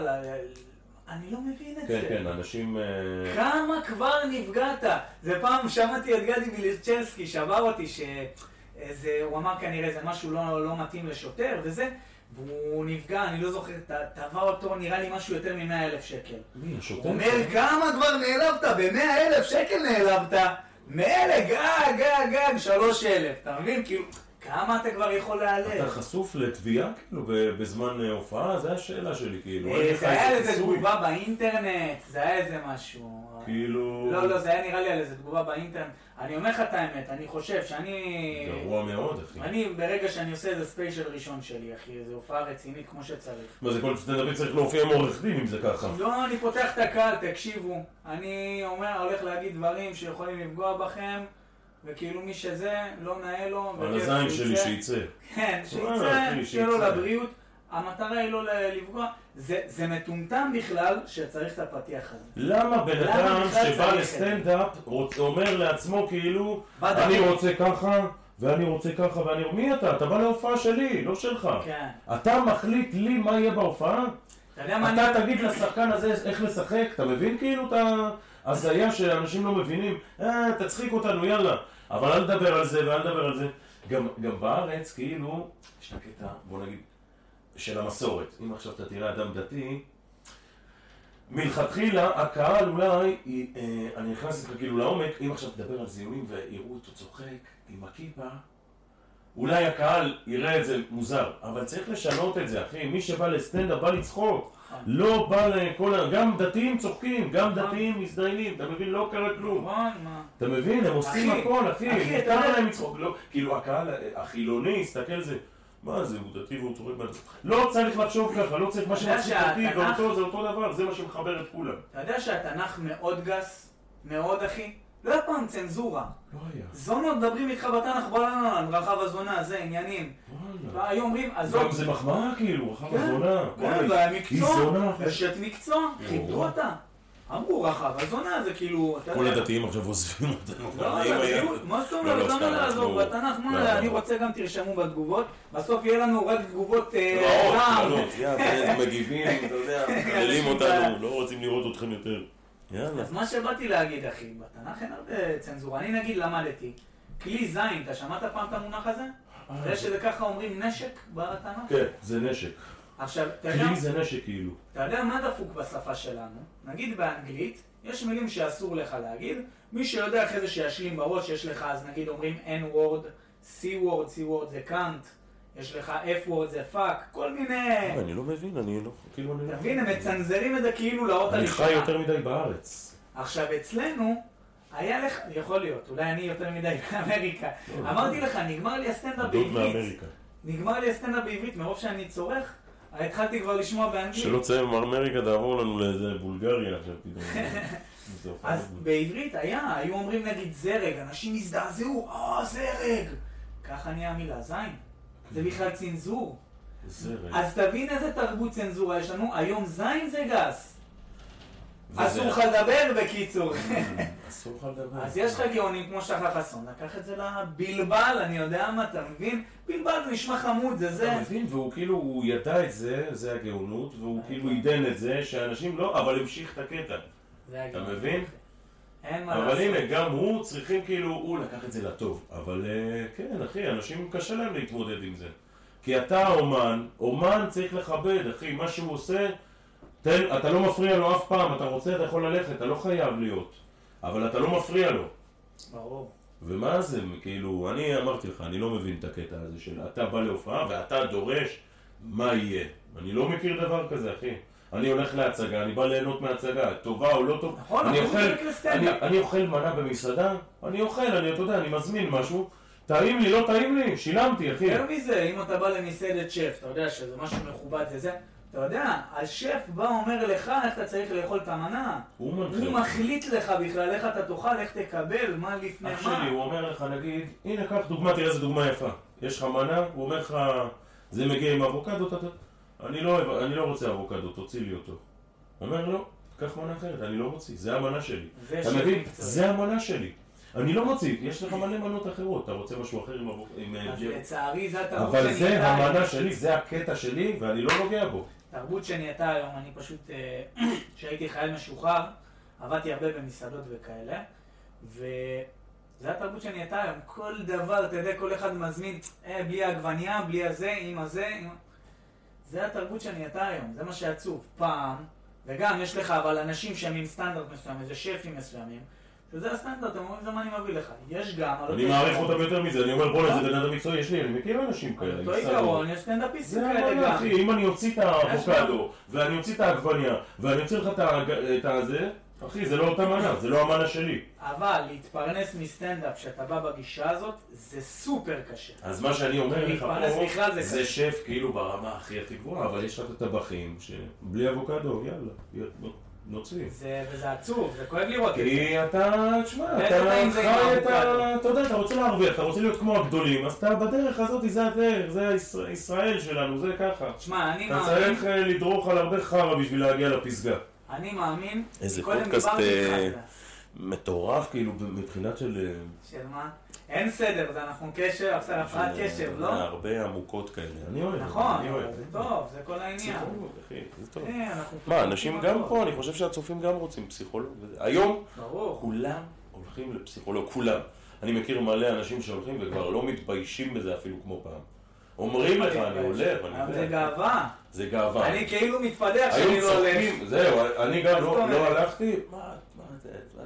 אני לא מבין את זה. כן, כן, אנשים... כמה כבר נפגעת? זה פעם שמעתי את גדי מילצ'רסקי, שבר אותי שהוא אמר כנראה, זה משהו לא מתאים לשוטר וזה, והוא נפגע, אני לא זוכר, תבע אותו, נראה לי משהו יותר מ-מאה אלף שקל. הוא אומר, כמה כבר נעלבת? ב-מאה אלף שקל נעלבת? מאלה, גג, גג, גג, שלוש אלף, אתה מבין? כאילו, כמה אתה כבר יכול להעלב? אתה חשוף לתביעה, כאילו, בזמן הופעה? זו השאלה שלי, כאילו. זה היה איזה תגובה באינטרנט, זה היה איזה משהו. כאילו... לא, לא, זה היה נראה לי על איזה תגובה באינטרנט. אני אומר לך את האמת, אני חושב שאני... גרוע מאוד, אחי. אני, ברגע שאני עושה איזה ספיישל ראשון שלי, אחי, זו הופעה רצינית כמו שצריך. מה זה, כל סטנדאפיסט צריך להופיע עם עורך דין, אם זה ככה? לא, אני פותח את הקהל, תקשיבו. אני אומר, הולך להגיד דברים שיכולים לפגוע בכם, וכאילו מי שזה, לא נאה לו... על הזין שלי שייצא. כן, שייצא, שיהיה לו לבריאות. המטרה היא לא לפגוע, זה, זה מטומטם בכלל שצריך את הפתיח הזה. למה בן אדם שבא לסטנדאפ אומר לעצמו כאילו אני רוצה ככה ואני רוצה ככה ואני אומר מי אתה? אתה בא להופעה שלי, לא שלך. כן. אתה מחליט לי מה יהיה בהופעה? אתה, אתה אני... תגיד לשחקן הזה איך לשחק, אתה מבין כאילו את ההזיה שאנשים לא מבינים? אה, תצחיק אותנו יאללה, אבל אל תדבר על זה ואל תדבר על זה. גם, גם בארץ כאילו, יש את הקטע, בוא נגיד. של המסורת. אם עכשיו אתה תראה אדם דתי, מלכתחילה הקהל אולי, אה, אני נכנס לך כאילו לעומק, אם עכשיו תדבר על זיונים ויראו אותו צוחק עם הכיפה, אולי הקהל יראה את זה מוזר, אבל צריך לשנות את זה, אחי. מי שבא לסטנדאפ בא לצחוק, לא בא לכל... גם דתיים צוחקים, גם דתיים מזדיינים, אתה מבין? לא קרה כלום. אתה מבין? הם עושים הכל, אחי. מותר להם לצחוק. כאילו הקהל החילוני, הסתכל על זה, מה זה, הוא דתי והוא צורק בלתי. לא צריך לחשוב ככה, לא צריך מה שמצחיק אותי, ואותו זה אותו דבר, זה מה שמחבר את כולם. אתה יודע שהתנ"ך מאוד גס, מאוד אחי? לא היה פעם צנזורה. לא היה. זונות מדברים איתך בתנ"ך, בלנן, רחב הזונה, זה עניינים. והיום אומרים, הזאת... גם זה מחמאה כאילו, רחב הזונה. כן, והמקצוע, ושת מקצוע, חיפרו אותה. אמרו רחב, הזונה זה כאילו... כל הדתיים עכשיו עוזבים אותנו. לא, מה זאת אומרת, למה לעזוב? בתנ"ך, אני רוצה גם תרשמו בתגובות. בסוף יהיה לנו רק תגובות... רעות, רעות, יאללה, מגיבים, אתה יודע, מגלים אותנו, לא רוצים לראות אתכם יותר. יאללה. אז מה שבאתי להגיד, אחי, בתנ"ך אין הרבה צנזורה. אני נגיד, למדתי. כלי זין, אתה שמעת פעם את המונח הזה? זה שזה ככה אומרים נשק בתנ"ך? כן, זה נשק. עכשיו, כלי זה נשק כאילו. אתה יודע מה דפוק בשפה שלנו? נגיד באנגלית, יש מילים שאסור לך להגיד. מי שיודע אחרי זה שישלים בראש, יש לך, אז נגיד אומרים N-word, C-word, C-word זה can't, יש לך F-word זה fuck, כל מיני... אני לא מבין, אני לא... כאילו אני לא... תבין, הם מצנזרים את זה כאילו לאות הראשונה. אני חי יותר מדי בארץ. עכשיו, אצלנו, היה לך... יכול להיות, אולי אני יותר מדי באמריקה. אמרתי לך, נגמר לי הסטנדאפ בעברית. נגמר לי הסטנדאפ בעברית, מרוב שאני צורך. התחלתי כבר לשמוע באנגלית. שלא צייב, אמריקה תעבור לנו לאיזה בולגריה עכשיו פתאום. אז בעברית היה, היו אומרים נגיד זרג, אנשים הזדעזעו, אה, זרג! ככה נהיה המילה זין. זה בכלל צנזור. זרג. אז תבין איזה תרבות צנזורה יש לנו, היום זין זה גס. אסור לך לדבר בקיצור. אסור לך לדבר. אז יש לך גאונים כמו שחר חסון, לקח את זה לבלבל, אני יודע מה, אתה מבין? בלבל נשמע חמוד, זה זה. אתה מבין, והוא כאילו, הוא ידע את זה, זה הגאונות, והוא כאילו עידן את זה, שהאנשים לא, אבל המשיך את הקטע. זה הגאונות. אתה מבין? אין מה לעשות. אבל הנה, גם הוא צריכים כאילו, הוא לקח את זה לטוב. אבל כן, אחי, אנשים קשה להם להתמודד עם זה. כי אתה אומן, אומן צריך לכבד, אחי, מה שהוא עושה, אתה לא מפריע לו אף פעם, אתה רוצה, אתה יכול ללכת, אתה לא חייב להיות, אבל אתה לא מפריע לו. ברור. ומה זה, כאילו, אני אמרתי לך, אני לא מבין את הקטע הזה של אתה בא להופעה ואתה דורש מה יהיה. אני לא מכיר דבר כזה, אחי. אני הולך להצגה, אני בא ליהנות מהצגה, טובה או לא טובה. אני אוכל מנה במסעדה, אני אוכל, אני, אתה יודע, אני מזמין משהו, טעים לי, לא טעים לי, שילמתי, אחי. אין מזה, אם אתה בא למסעדת שף, אתה יודע שזה משהו מכובד, זה זה. אתה יודע, השף בא אומר לך איך אתה צריך לאכול את המנה. הוא מנחית. הוא מחליט לך בכלל איך אתה תאכל, איך תקבל, מה לפני מה. אח שלי, הוא אומר לך, נגיד, הנה, קח דוגמה, תראה איזה דוגמה יפה. יש לך מנה, הוא אומר לך, זה מגיע עם אבוקדו, אתה... אני לא, אני לא רוצה אבוקדו, תוציא לי אותו. הוא אומר, לא, קח מנה אחרת, אני לא רוצה, זה המנה שלי. אתה מבין? זה המנה שלי. אני לא מוציא, יש לך מלא מנות אחרות, אתה רוצה משהו אחר עם... אז לצערי זה התרבות שנהייתה... אבל זה המנה שלי, זה הקטע שלי, ואני לא נוגע בו. תרבות שנהייתה היום, אני פשוט... כשהייתי חייל משוחרר, עבדתי הרבה במסעדות וכאלה, וזה התרבות שנהייתה היום, כל דבר, אתה יודע, כל אחד מזמין, בלי העגבניה, בלי הזה, עם הזה, עם... זה התרבות שנהייתה היום, זה מה שעצוב. פעם, וגם יש לך אבל אנשים שהם עם סטנדרט מסוים, איזה שפים מסוימים, שזה הסטנדרט, אתם אומרים, זה מה אני מביא לך. יש גם... אני מעריך אותם יותר מזה, אני אומר, בוא, זה בן אדם מקצועי, יש לי, אני מכיר אנשים כאלה. אותו עיקרון, יש סטנדאפיסטים כאלה גם. זה המלא, אחי, אם אני אוציא את האבוקדו, ואני אוציא את העגבניה, ואני אוציא לך את הזה, אחי, זה לא אותה מנה, זה לא המנה שלי. אבל להתפרנס מסטנדאפ שאתה בא בגישה הזאת, זה סופר קשה. אז מה שאני אומר לך פה, זה שף כאילו ברמה הכי הכי גבוהה, אבל יש לך את הטבחים שבלי אבוקדו, יאללה, נוצרים. וזה עצוב, זה כואב לראות את זה. כי אתה, תשמע, אתה חי את ה... אתה יודע, אתה רוצה להרוויח, אתה רוצה להיות כמו הגדולים, אז אתה בדרך הזאת, זה הדרך, זה ישראל שלנו, זה ככה. תשמע, אני מאמין... אתה צריך לדרוך על הרבה חרא בשביל להגיע לפסגה. אני מאמין... איזה פודקאסט מטורף, כאילו, מבחינת של... של מה? אין סדר, זה אנחנו קשב, עכשיו הפרעת קשב, לא? הרבה עמוקות כאלה, אני אוהב. נכון, זה טוב, זה כל העניין. פסיכולוג, אחי, זה טוב. מה, אנשים גם פה, אני חושב שהצופים גם רוצים פסיכולוג. היום, כולם הולכים לפסיכולוג, כולם. אני מכיר מלא אנשים שהולכים וכבר לא מתביישים בזה אפילו כמו פעם. אומרים לך, אני הולך, אני הולך. זה גאווה. זה גאווה. אני כאילו מתפדח שאני לא הולך. זהו, אני גם לא הלכתי. מה,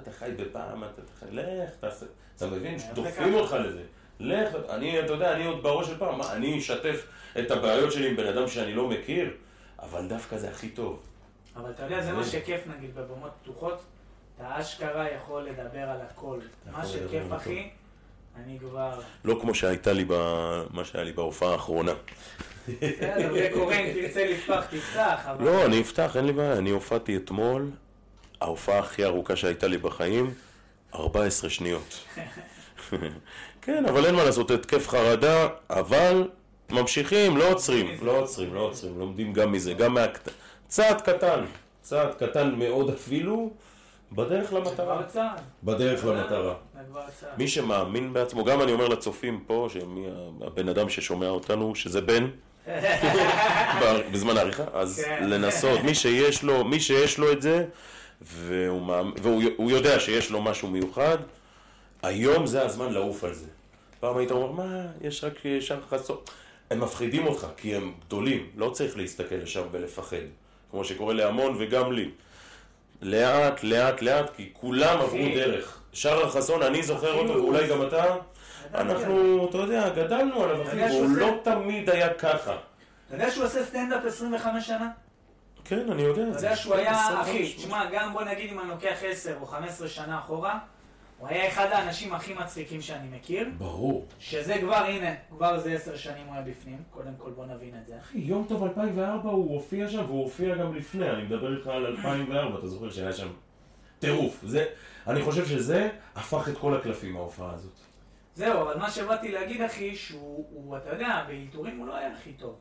אתה חי בפעם, אתה חי, לך, תעשה. אתה מבין? דוחפים אותך לזה. לך, אני, אתה יודע, אני עוד בראש של פעם. אני אשתף את הבעיות שלי עם בן אדם שאני לא מכיר, אבל דווקא זה הכי טוב. אבל אתה יודע, זה מה שכיף, נגיד, בבמות פתוחות, אתה אשכרה יכול לדבר על הכל. מה שכיף, אחי. אני כבר... לא כמו שהייתה לי, מה שהיה לי בהופעה האחרונה. בסדר, זה קורה, אם תרצה לפתח, תפתח, אבל... לא, אני אפתח, אין לי בעיה. אני הופעתי אתמול, ההופעה הכי ארוכה שהייתה לי בחיים, ארבע עשרה שניות. כן, אבל אין מה לעשות, התקף חרדה, אבל ממשיכים, לא עוצרים, לא עוצרים, לא עוצרים, לומדים גם מזה, גם מהקטן. צעד קטן, צעד קטן מאוד אפילו, בדרך למטרה, בדרך למטרה. מי שמאמין בעצמו, גם אני אומר לצופים פה, שהבן אדם ששומע אותנו, שזה בן, בזמן העריכה, אז לנסות, מי שיש לו, מי שיש לו את זה, והוא יודע שיש לו משהו מיוחד, היום זה הזמן לעוף על זה. פעם היית אומר, מה, יש רק שם חסות. הם מפחידים אותך, כי הם גדולים, לא צריך להסתכל לשם ולפחד, כמו שקורה להמון וגם לי. לאט, לאט, לאט, כי כולם עברו דרך. שרל חסון, אני זוכר אותו, ואולי גם אתה. אנחנו, אתה יודע, גדלנו עליו, אחי, והוא לא תמיד היה ככה. אתה יודע שהוא עושה סטנדאפ עשרים וחמש שנה? כן, אני יודע. אתה יודע שהוא היה, אחי, תשמע, גם בוא נגיד אם אני לוקח עשר או חמש עשרה שנה אחורה, הוא היה אחד האנשים הכי מצחיקים שאני מכיר. ברור. שזה כבר, הנה, כבר זה עשר שנים הוא היה בפנים. קודם כל בוא נבין את זה. אחי, יום טוב אלפיים וארבע הוא הופיע שם, והוא הופיע גם לפני. אני מדבר איתך על אלפיים וארבע, אתה זוכר שהיה שם טירוף. זה, אני חושב שזה הפך את כל הקלפים, ההופעה הזאת. זהו, אבל מה שבאתי להגיד, אחי, שהוא, אתה יודע, באלתורים הוא לא היה הכי טוב.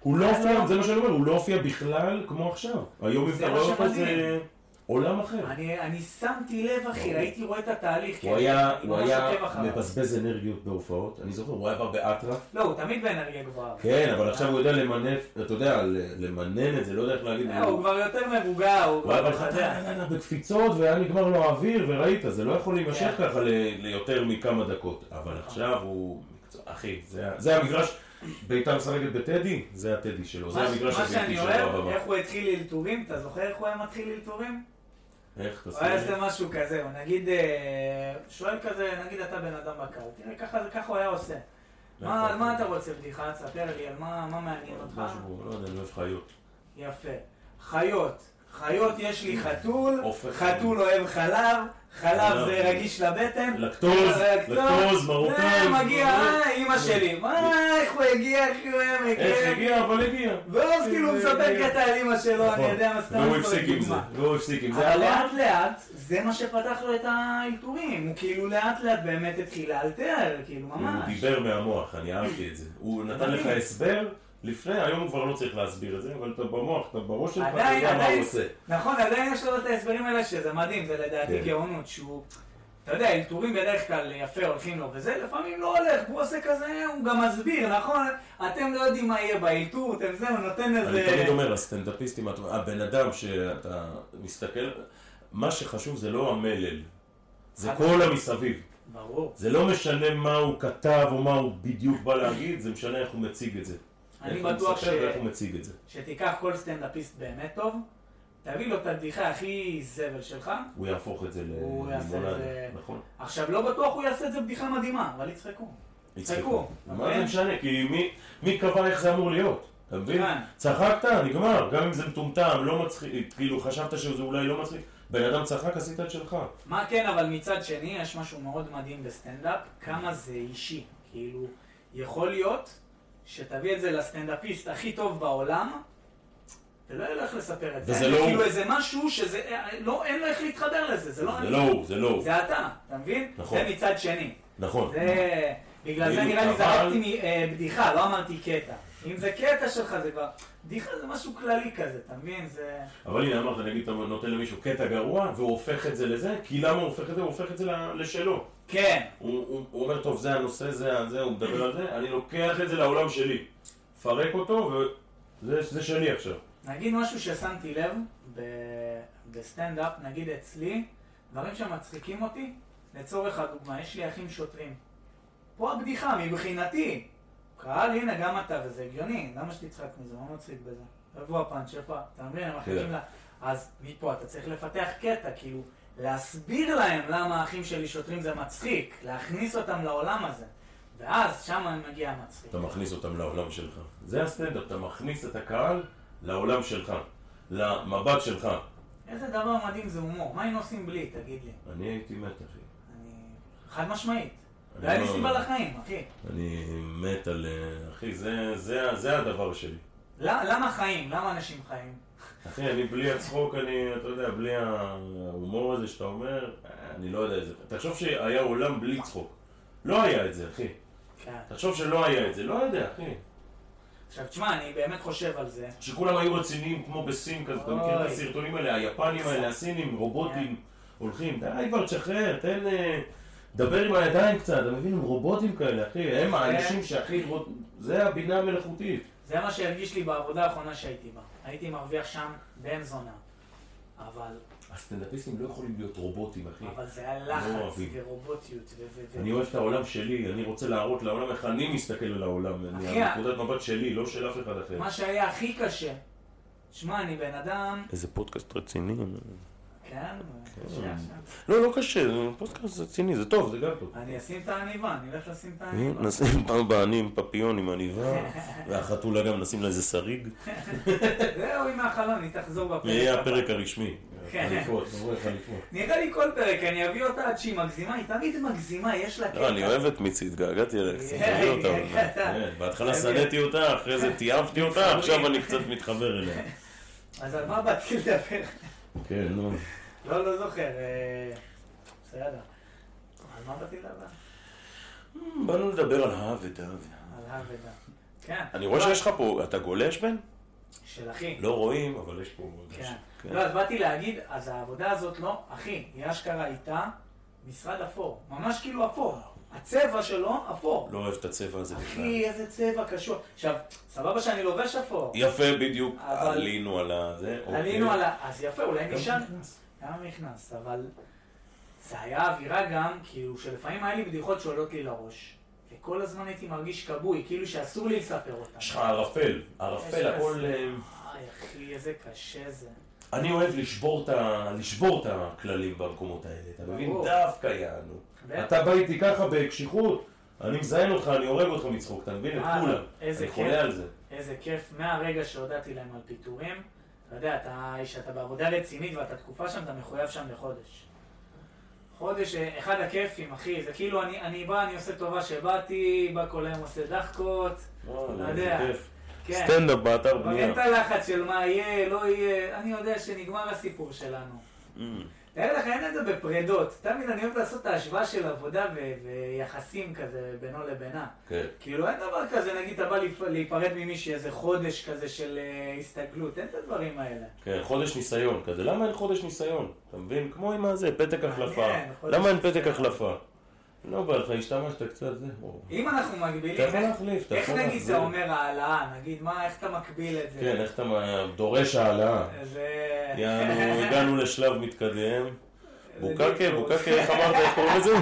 הוא לא הופיע, זה מה שאני אומר, הוא לא הופיע בכלל כמו עכשיו. היום אם אתה רואה אותו זה... עולם אחר. אני, אני שמתי לב, אחי, הייתי רואה את התהליך. הוא היה, הוא היה מבזבז אנרגיות בהופעות, אני זוכר, הוא היה בא באטרף. לא, הוא תמיד באנרגיה גבוהה. כן, אבל עכשיו הוא יודע למנף, אתה יודע, למנן את זה, לא יודע איך להגיד. הוא כבר יותר מבוגר. הוא היה בלחדה בקפיצות והיה נגמר לו האוויר, וראית, זה לא יכול להימשך ככה ליותר מכמה דקות. אבל עכשיו הוא... אחי, זה המגרש... ביתר שרגת בטדי, זה הטדי שלו, זה המגרש הביתי שלו. מה שאני אוהב, איך הוא התחיל ללתורים, אתה זוכר איך הוא היה מתחיל ללתורים? איך תעשה? הוא היה עושה משהו כזה, הוא נגיד, שואל כזה, נגיד אתה בן אדם בקר, תראה, ככה הוא היה עושה. מה אתה רוצה בדיחה? תספר לי, על מה מעניין אותך? משהו, לא יודע, אני אוהב חיות. יפה. חיות. חיות, יש לי חתול, חתול אוהב חלב, חלב זה רגיש לבטן. לקטוז, לקטוז, מרוקן. מגיע, אה, אמא שלי. אה, איך הוא הגיע, איך הוא הגיע. איך הגיע, אבל הגיע. ואז כאילו הוא מספק קטע על אמא שלו, אני יודע מה סתם. והוא הפסיק עם זה, והוא הפסיק עם זה. אבל לאט לאט, זה מה שפתח לו את האלתורים. הוא כאילו לאט לאט באמת התחיל לאלתר, כאילו ממש. הוא דיבר מהמוח, אני אהבתי את זה. הוא נתן לך הסבר. לפני, היום הוא כבר לא צריך להסביר את זה, אבל אתה במוח, אתה בראש שלך, אתה יודע מה הוא עושה. נכון, עדיין יש לו את ההסברים האלה שזה מדהים, זה לדעתי גאונות שהוא... אתה יודע, אלתורים בדרך כלל יפה הולכים לו וזה, לפעמים לא הולך, הוא עושה כזה, הוא גם מסביר, נכון? אתם לא יודעים מה יהיה באלתור, אתם זה, הוא נותן איזה... אני תמיד אומר, הסטנדאפיסטים, הבן אדם שאתה מסתכל, מה שחשוב זה לא המלל, זה כל המסביב. ברור. זה לא משנה מה הוא כתב או מה הוא בדיוק בא להגיד, זה משנה איך הוא מציג את זה. אני בטוח שתיקח כל סטנדאפיסט באמת טוב, תביא לו את הבדיחה הכי זבל שלך. הוא יהפוך את זה ללימונד, נכון. עכשיו לא בטוח הוא יעשה את זה בדיחה מדהימה, אבל יצחקו. יצחקו. מה זה משנה? כי מי קבע איך זה אמור להיות? אתה מבין? צחקת, נגמר. גם אם זה מטומטם, לא מצחיק, כאילו חשבת שזה אולי לא מצחיק. בן אדם צחק, עשית את שלך. מה כן, אבל מצד שני, יש משהו מאוד מדהים בסטנדאפ, כמה זה אישי. כאילו, יכול להיות... שתביא את זה לסטנדאפיסט הכי טוב בעולם, ולא ילך לספר את זה. וזה לא הוא. כאילו איזה משהו שזה, לא, אין לו איך להתחבר לזה, זה לא אני. זה לא הוא, זה לא הוא. זה אתה, אתה מבין? נכון. זה מצד שני. נכון. זה, בגלל זה נראה לי זרקתי בדיחה, לא אמרתי קטע. אם זה קטע שלך זה כבר, בדיחה זה משהו כללי כזה, אתה מבין? זה... אבל הנה אמרת, נגיד, אתה נותן למישהו קטע גרוע, והוא הופך את זה לזה, כי למה הוא הופך את זה? הוא הופך את זה לשלו. כן. הוא, הוא, הוא אומר, טוב, זה הנושא, זה, זה, הוא מדבר על זה, אני לוקח את זה לעולם שלי. פרק אותו, וזה זה שני עכשיו. נגיד משהו ששמתי לב ב... בסטנדאפ, נגיד אצלי, דברים שמצחיקים אותי, לצורך הדוגמה, יש לי אחים שוטרים. פה הבדיחה, מבחינתי. קהל, הנה, גם אתה, וזה הגיוני. למה שתצחק מזה? מה מצחיק בזה? רבו הפאנץ' יפה, אתה מבין? הם מחכים לה. אז מפה אתה צריך לפתח קטע, כאילו, להסביר להם למה האחים שלי שוטרים זה מצחיק, להכניס אותם לעולם הזה, ואז שם מגיע המצחיק. אתה מכניס אותם לעולם שלך. זה הסטנדאפ, אתה מכניס את הקהל לעולם שלך, למבט שלך. איזה דבר מדהים זה הומור. מה היינו עושים בלי, תגיד לי? אני הייתי מת, אחי. אני... חד משמעית. לא היה לי סיבה לחיים, אחי. אני מת על... אחי, זה הדבר שלי. למה חיים? למה אנשים חיים? אחי, אני בלי הצחוק, אני, אתה יודע, בלי ההומור הזה שאתה אומר, אני לא יודע את זה. תחשוב שהיה עולם בלי צחוק. לא היה את זה, אחי. תחשוב שלא היה את זה, לא יודע, אחי. עכשיו, תשמע, אני באמת חושב על זה. שכולם היו רציניים כמו בסין כזה, אתה מכיר את הסרטונים האלה, היפנים האלה, הסינים, רובוטים, הולכים, די כבר תשחרר, תן... דבר עם הידיים קצת, אתה מבין? הם רובוטים כאלה, אחי. הם האנשים שהכי... זה הבינה המלאכותית. זה מה שהרגיש לי בעבודה האחרונה שהייתי בה. הייתי מרוויח שם בן זונה. אבל... הסטנדאפיסטים לא יכולים להיות רובוטים, אחי. אבל זה הלחץ ורובוטיות ו... אני אוהב את העולם שלי, אני רוצה להראות לעולם איך אני מסתכל על העולם. אני הנקודת מבט שלי, לא של אף אחד אחר. מה שהיה הכי קשה... שמע, אני בן אדם... איזה פודקאסט רציני. כן, קשה עכשיו. לא, לא קשה, פודקאסט זה ציני, זה טוב, זה גם טוב. אני אשים את העניבה, אני אלך לשים את העניבה. נשים פעם בענים, פפיון עם עניבה, והחתולה גם נשים לה איזה שריג. זהו, עם החלון, היא תחזור בפרק. יהיה הפרק הרשמי, חליפות, תבואי חליפות. נראה לי כל פרק, אני אביא אותה עד שהיא מגזימה, היא תמיד מגזימה, יש לה קטע. לא, אני אוהבת מיצי, התגעגעתי אליך, תביא אותה. בהתחלה סנתי אותה, אחרי זה תיאבתי אותה, עכשיו אני קצת מתחבר אליה. אז על מה באתי לדבר? כן, נו. לא, לא זוכר. בסדר. על מה באתי לדבר? באנו לדבר על האבדה. על האבדה. כן. אני רואה שיש לך פה, אתה גולש בן? של אחי. לא רואים, אבל יש פה... כן. לא, אז באתי להגיד, אז העבודה הזאת לא, אחי, היא אשכרה איתה משרד אפור. ממש כאילו אפור. הצבע שלו אפור. לא אוהב את הצבע הזה בכלל. אחי, איזה צבע קשור. עכשיו, סבבה שאני לובש אפור. יפה בדיוק, עלינו על זה. עלינו על ה... אז יפה, אולי נשאר. גם נכנס, אבל... זה היה אווירה גם, כאילו, שלפעמים היה לי בדיחות שעולות לי לראש. וכל הזמן הייתי מרגיש קבוי, כאילו שאסור לי לספר אותם. יש לך ערפל, ערפל, הכל... איי, אחי, איזה קשה זה. אני אוהב לשבור את הכללים במקומות האלה, אתה מבין? דווקא יענו. אתה בא איתי ככה בקשיחות, אני מזיין אותך, אני הורג אותך מצחוק, אתה מבין? את כולם. אני חולה על זה. איזה כיף, מהרגע שהודעתי להם על פיטורים, אתה יודע, שאתה בעבודה רצינית ואתה תקופה שם, אתה מחויב שם לחודש. חודש, אחד הכיפים, אחי, זה כאילו אני, אני בא, אני עושה טובה שבאתי, בא כל היום עושה דחקות, לא יודע. כן. סטנדאפ באתר בנייה. אין את הלחץ של מה יהיה, לא יהיה, אני יודע שנגמר הסיפור שלנו. תאר לך, אין את זה בפרדות. תמיד אני אוהב לעשות את ההשוואה של עבודה ויחסים כזה בינו לבינה. כן. כאילו אין דבר כזה, נגיד, אתה בא להיפרד ממישהי איזה חודש כזה של הסתגלות, אין את הדברים האלה. כן, חודש ניסיון כזה. למה אין חודש ניסיון? אתה מבין? כמו עם הזה, פתק החלפה. למה אין פתק החלפה? לא בא לך, השתמשת קצת זה. אם אנחנו מגבילים, איך נגיד זה אומר העלאה? נגיד, איך אתה מקביל את זה? כן, איך אתה דורש העלאה? הגענו לשלב מתקדם. בוקקה, בוקקה, איך אמרת, איך קוראים לזה?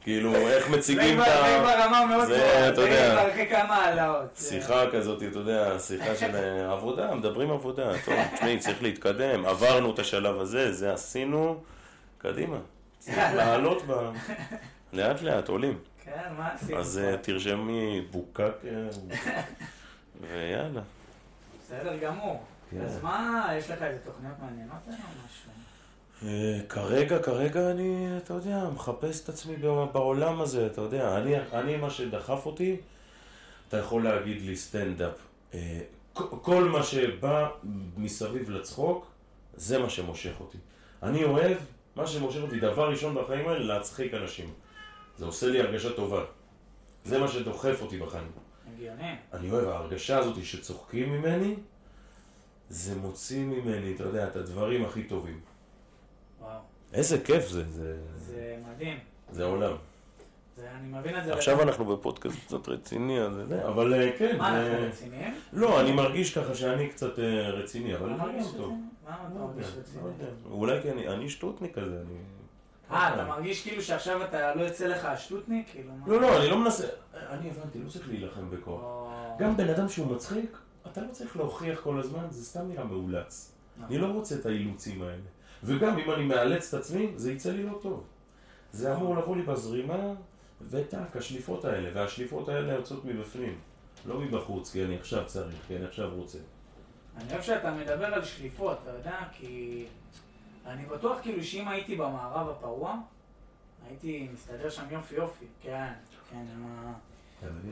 כאילו, איך מציגים את ה... זה ברמה מאוד גבוהה, זה מרחק כמה העלאות. שיחה כזאת, אתה יודע, שיחה של עבודה, מדברים עבודה. טוב, תשמעי, צריך להתקדם, עברנו את השלב הזה, זה עשינו. קדימה, צריך לעלות בה. לאט לאט עולים. כן, מה עשינו? אז תרשמי בוקק ויאללה. בסדר גמור. אז מה, יש לך איזה תוכניות מעניינות או משהו? כרגע, כרגע אני, אתה יודע, מחפש את עצמי בעולם הזה, אתה יודע. אני, מה שדחף אותי, אתה יכול להגיד לי סטנדאפ. כל מה שבא מסביב לצחוק, זה מה שמושך אותי. אני אוהב, מה שמושך אותי, דבר ראשון בחיים האלה, להצחיק אנשים. זה עושה לי הרגשה טובה. זה מה שדוחף אותי בחיים. הגיוני. אני אוהב, ההרגשה הזאת שצוחקים ממני, זה מוציא ממני, אתה יודע, את הדברים הכי טובים. וואו. איזה כיף זה. זה, זה מדהים. זה העולם. זה, אני מבין את זה. עכשיו לתת... אנחנו בפודקאסט קצת רציני, אז זה, אבל כן. מה, זה... אנחנו רציניים? לא, אני מרגיש ככה שאני קצת רציני, אבל אני מרגיש טוב. מה אתה מרגיש רציני? אולי כי אני, אני שטוטני כזה, אני... אה, אתה מרגיש כאילו שעכשיו אתה לא יצא לך השטוטניק? לא, לא, אני לא מנסה... אני הבנתי, לא צריך להילחם בכוח. גם בן אדם שהוא מצחיק, אתה לא צריך להוכיח כל הזמן, זה סתם נראה מאולץ. אני לא רוצה את האילוצים האלה. וגם אם אני מאלץ את עצמי, זה יצא לי לא טוב. זה אמור לבוא לי בזרימה וטק, השליפות האלה, והשליפות האלה יוצאות מבפנים. לא מבחוץ, כי אני עכשיו צריך, כי אני עכשיו רוצה. אני חושב שאתה מדבר על שליפות, אתה יודע, כי... אני בטוח כאילו שאם הייתי במערב הפרוע, הייתי מסתדר שם יופי יופי, כן, כן, מה...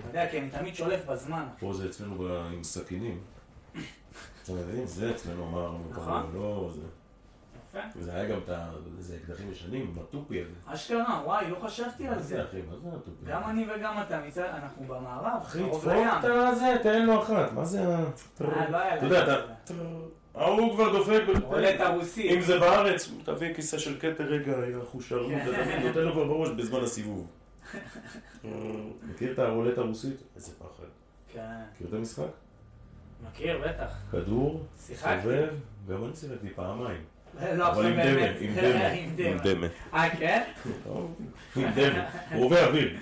אתה יודע, כי אני תמיד שולף בזמן. פה זה אצלנו עם סכינים. אתה מבין? זה אצלנו המערב הפרוע, לא זה. יפה. זה היה גם את האקדחים ישנים, הטופי הזה. אשכרה, וואי, לא חשבתי על זה. אחי, מה זה הטופי? גם אני וגם אתה, אנחנו במערב, קרוב לים. אחי, תפור את זה, תן לו אחת, מה זה ה... אתה יודע, אתה... ההוא כבר דופק, אם זה בארץ, תביא כיסא של קטר רגע, אנחנו שרנו, נותן לו כבר בראש בזמן הסיבוב. מכיר את הרולטה הרוסית? איזה פחד. כן. מכיר את המשחק? מכיר, בטח. כדור, סובב, גם אני שיחקתי פעמיים. אבל עם דמה, עם דמה, עם דמה. אה, כן? עם דמה, רובי אוויר.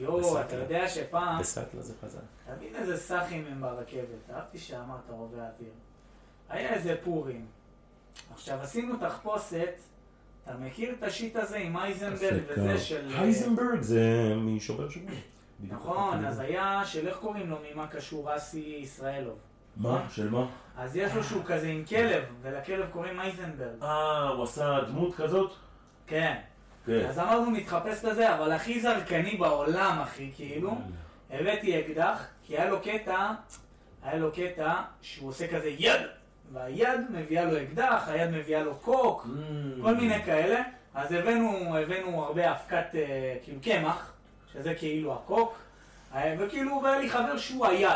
יואו, אתה יודע שפעם... בסטלה זה חזק. תמיד איזה סחים הם ברכבת, אהבתי שאמרת רובי האוויר. היה איזה פורים. עכשיו עשינו תחפושת, אתה מכיר את השיט הזה עם אייזנברג וזה של... אייזנברג זה משובר שבוע. נכון, אז היה של איך קוראים לו ממה קשור אסי ישראלוב. מה? של מה? אז יש לו שהוא כזה עם כלב, ולכלב קוראים אייזנברג. אה, הוא עשה דמות כזאת? כן. אז אמרנו מתחפש לזה, אבל הכי זרקני בעולם, אחי, כאילו, הבאתי אקדח, כי היה לו קטע, היה לו קטע שהוא עושה כזה יד, והיד מביאה לו אקדח, היד מביאה לו קוק, כל מיני כאלה, אז הבאנו, הבאנו הרבה הפקת, כאילו, קמח, שזה כאילו הקוק, וכאילו הוא היה לי חבר שהוא היד.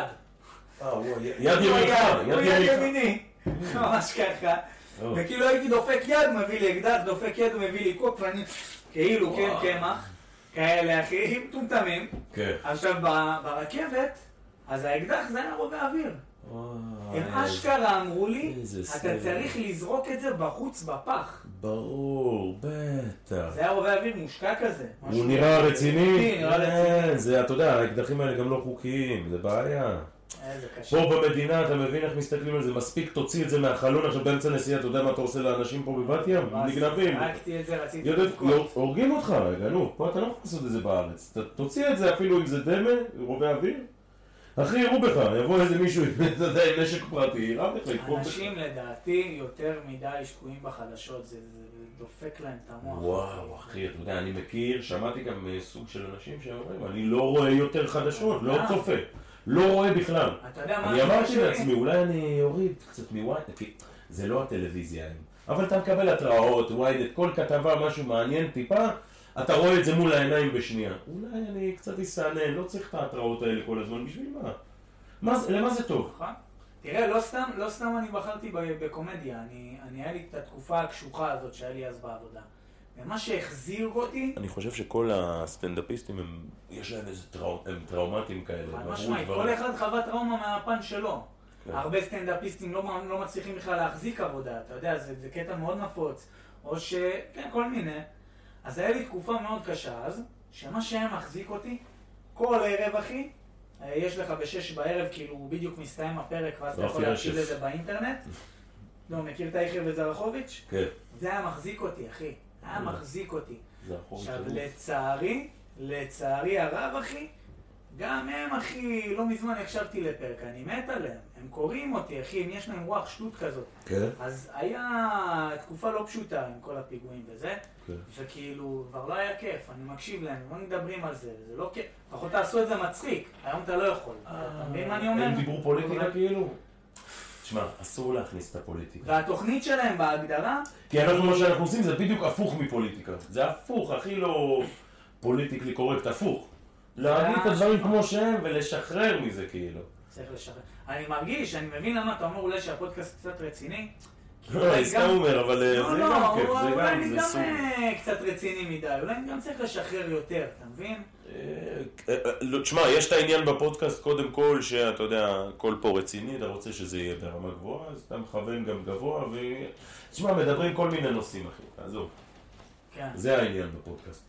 יד ימיני, יד ימיני, ממש ככה. וכאילו הייתי דופק יד, מביא לי אקדח, דופק יד, מביא לי קוק, ואני... כאילו, כן, קמח, כאלה אחים טומטמים. עכשיו, ברכבת, אז האקדח זה היה רובי אוויר. הם אשכרה אמרו לי, אתה צריך לזרוק את זה בחוץ, בפח. ברור, בטח. זה היה רובי אוויר מושקע כזה. הוא נראה רציני. נראה רציני. אתה יודע, האקדחים האלה גם לא חוקיים, זה בעיה. פה במדינה, אתה מבין איך מסתכלים על זה, מספיק תוציא את זה מהחלון עכשיו באמצע נסיעה, אתה יודע מה אתה עושה לאנשים פה בבת ים? נגנבים. הרגתי את זה, רציתי לבכות. הורגים אותך רגע, נו, פה אתה לא יכול לעשות את זה בארץ. תוציא את זה אפילו אם זה דמה, רובי אוויר. אחי, יראו בך, יבוא איזה מישהו, אתה יודע, עם נשק פרטי, יראה בך, יקרוב בך. אנשים לדעתי יותר מדי שקועים בחדשות, זה דופק להם את המוח. וואו, אחי, אתה יודע, אני מכיר, שמעתי גם סוג של אנשים שאומרים, אני לא רואה יותר חדשות, לא צופה. לא רואה בכלל. אני אמרתי לעצמי, אולי אני אוריד קצת מוויידט, כי זה לא הטלוויזיה. אבל אתה מקבל התראות, וויידט, כל כתבה, משהו מעניין טיפה, אתה רואה את זה מול העיניים בשנייה. אולי אני קצת אסענן, לא צריך את ההתראות האלה כל הזמן, בשביל מה? למה זה טוב? תראה, לא סתם אני בחרתי בקומדיה, היה לי את התקופה הקשוחה הזאת שהיה לי אז בעבודה. ומה שהחזיר אותי... אני חושב שכל הסטנדאפיסטים הם... יש להם איזה טראומטים כאלה. משמעית, כל אחד חווה טראומה מהפן שלו. הרבה סטנדאפיסטים לא מצליחים בכלל להחזיק עבודה, אתה יודע, זה קטע מאוד נפוץ. או ש... כן, כל מיני. אז היה לי תקופה מאוד קשה אז, שמה שהם מחזיק אותי, כל ערב אחי, יש לך בשש בערב, כאילו הוא בדיוק מסתיים הפרק, ואז אתה יכול להקשיב לזה באינטרנט. לא, מכיר את היחיר וזרחוביץ'? כן. זה היה מחזיק אותי, אחי. היה מחזיק אותי. עכשיו, לצערי, לצערי הרב, אחי, גם הם, אחי, לא מזמן הקשבתי לפרק, אני מת עליהם. הם קוראים אותי, אחי, אם יש להם רוח שטות כזאת. כן. אז היה תקופה לא פשוטה עם כל הפיגועים וזה, וכאילו, כבר לא היה כיף, אני מקשיב להם, לא מדברים על זה, זה לא כיף. לפחות תעשו את זה מצחיק, היום אתה לא יכול. אתה מבין מה אני אומר? הם דיברו פוליטיקה כאילו. תשמע, אסור להכניס את הפוליטיקה. והתוכנית שלהם בהגדרה... כי אנחנו, מה שאנחנו עושים זה בדיוק הפוך מפוליטיקה. זה הפוך, הכי לא פוליטיקלי קורקט, הפוך. להגיד את הדברים כמו שהם ולשחרר מזה כאילו. צריך לשחרר. אני מרגיש, אני מבין למה אתה אומר אולי שהפודקאסט קצת רציני. לא, אני סתם אומר, אבל זה גם כיף. לא, לא, אולי אני גם קצת רציני מדי. אולי אני גם צריך לשחרר יותר, אתה מבין? תשמע, יש את העניין בפודקאסט קודם כל שאתה יודע, כל פה רציני, אתה רוצה שזה יהיה ברמה גבוהה, אז אתה מכוון גם גבוה ו... תשמע, מדברים כל מיני נושאים אחי, תעזוב. כן. זה העניין בפודקאסט.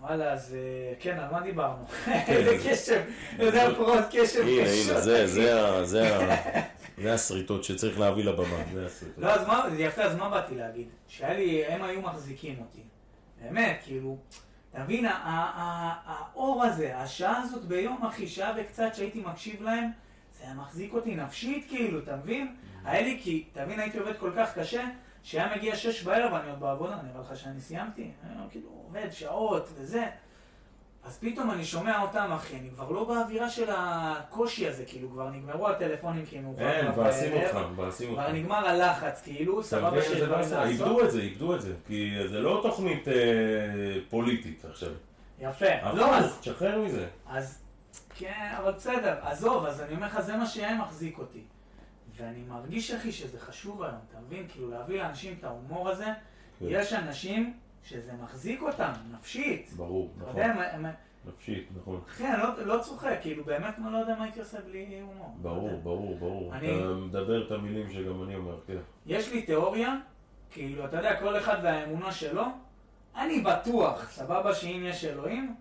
וואלה, אז כן, על מה דיברנו? איזה קשב, זה הפרעות קשב. הנה, הנה, זה הסריטות שצריך להביא לבמה. לא, אז מה, יפה, אז מה באתי להגיד? שהיה לי, הם היו מחזיקים אותי. באמת, כאילו... אתה מבין, האור הזה, השעה הזאת ביום אחי, שעה וקצת שהייתי מקשיב להם, זה היה מחזיק אותי נפשית כאילו, אתה מבין? היה לי כי, אתה מבין, הייתי עובד כל כך קשה, שהיה מגיע שש בערב, אני עוד בעבודה, נראה לך שאני סיימתי, אני כאילו עובד שעות וזה. אז פתאום אני שומע אותם אחי, אני כבר לא באווירה של הקושי הזה, כאילו כבר נגמרו הטלפונים כי מאוחר. אין, ועשים אותך, ועשים אותך. כבר נגמר הלחץ, כאילו, סבבה שדבר לעשות. איבדו את זה, איבדו את זה, כי זה לא תוכנית פוליטית עכשיו. יפה, לא אז. תשחרר מזה. אז, כן, אבל בסדר, עזוב, אז אני אומר לך, זה מה שהיה מחזיק אותי. ואני מרגיש אחי שזה חשוב היום, אתה מבין? כאילו להביא לאנשים את ההומור הזה, יש אנשים... שזה מחזיק אותם, נפשית. ברור, נכון. נפשית, נכון. אחי, אני לא צוחק, כאילו באמת לא יודע מה הייתי עושה בלי הומור. ברור, ברור, ברור. אתה מדבר את המילים שגם אני אומר, כן. יש לי תיאוריה, כאילו, אתה יודע, כל אחד והאמונה שלו, אני בטוח, סבבה שאם יש אלוהים,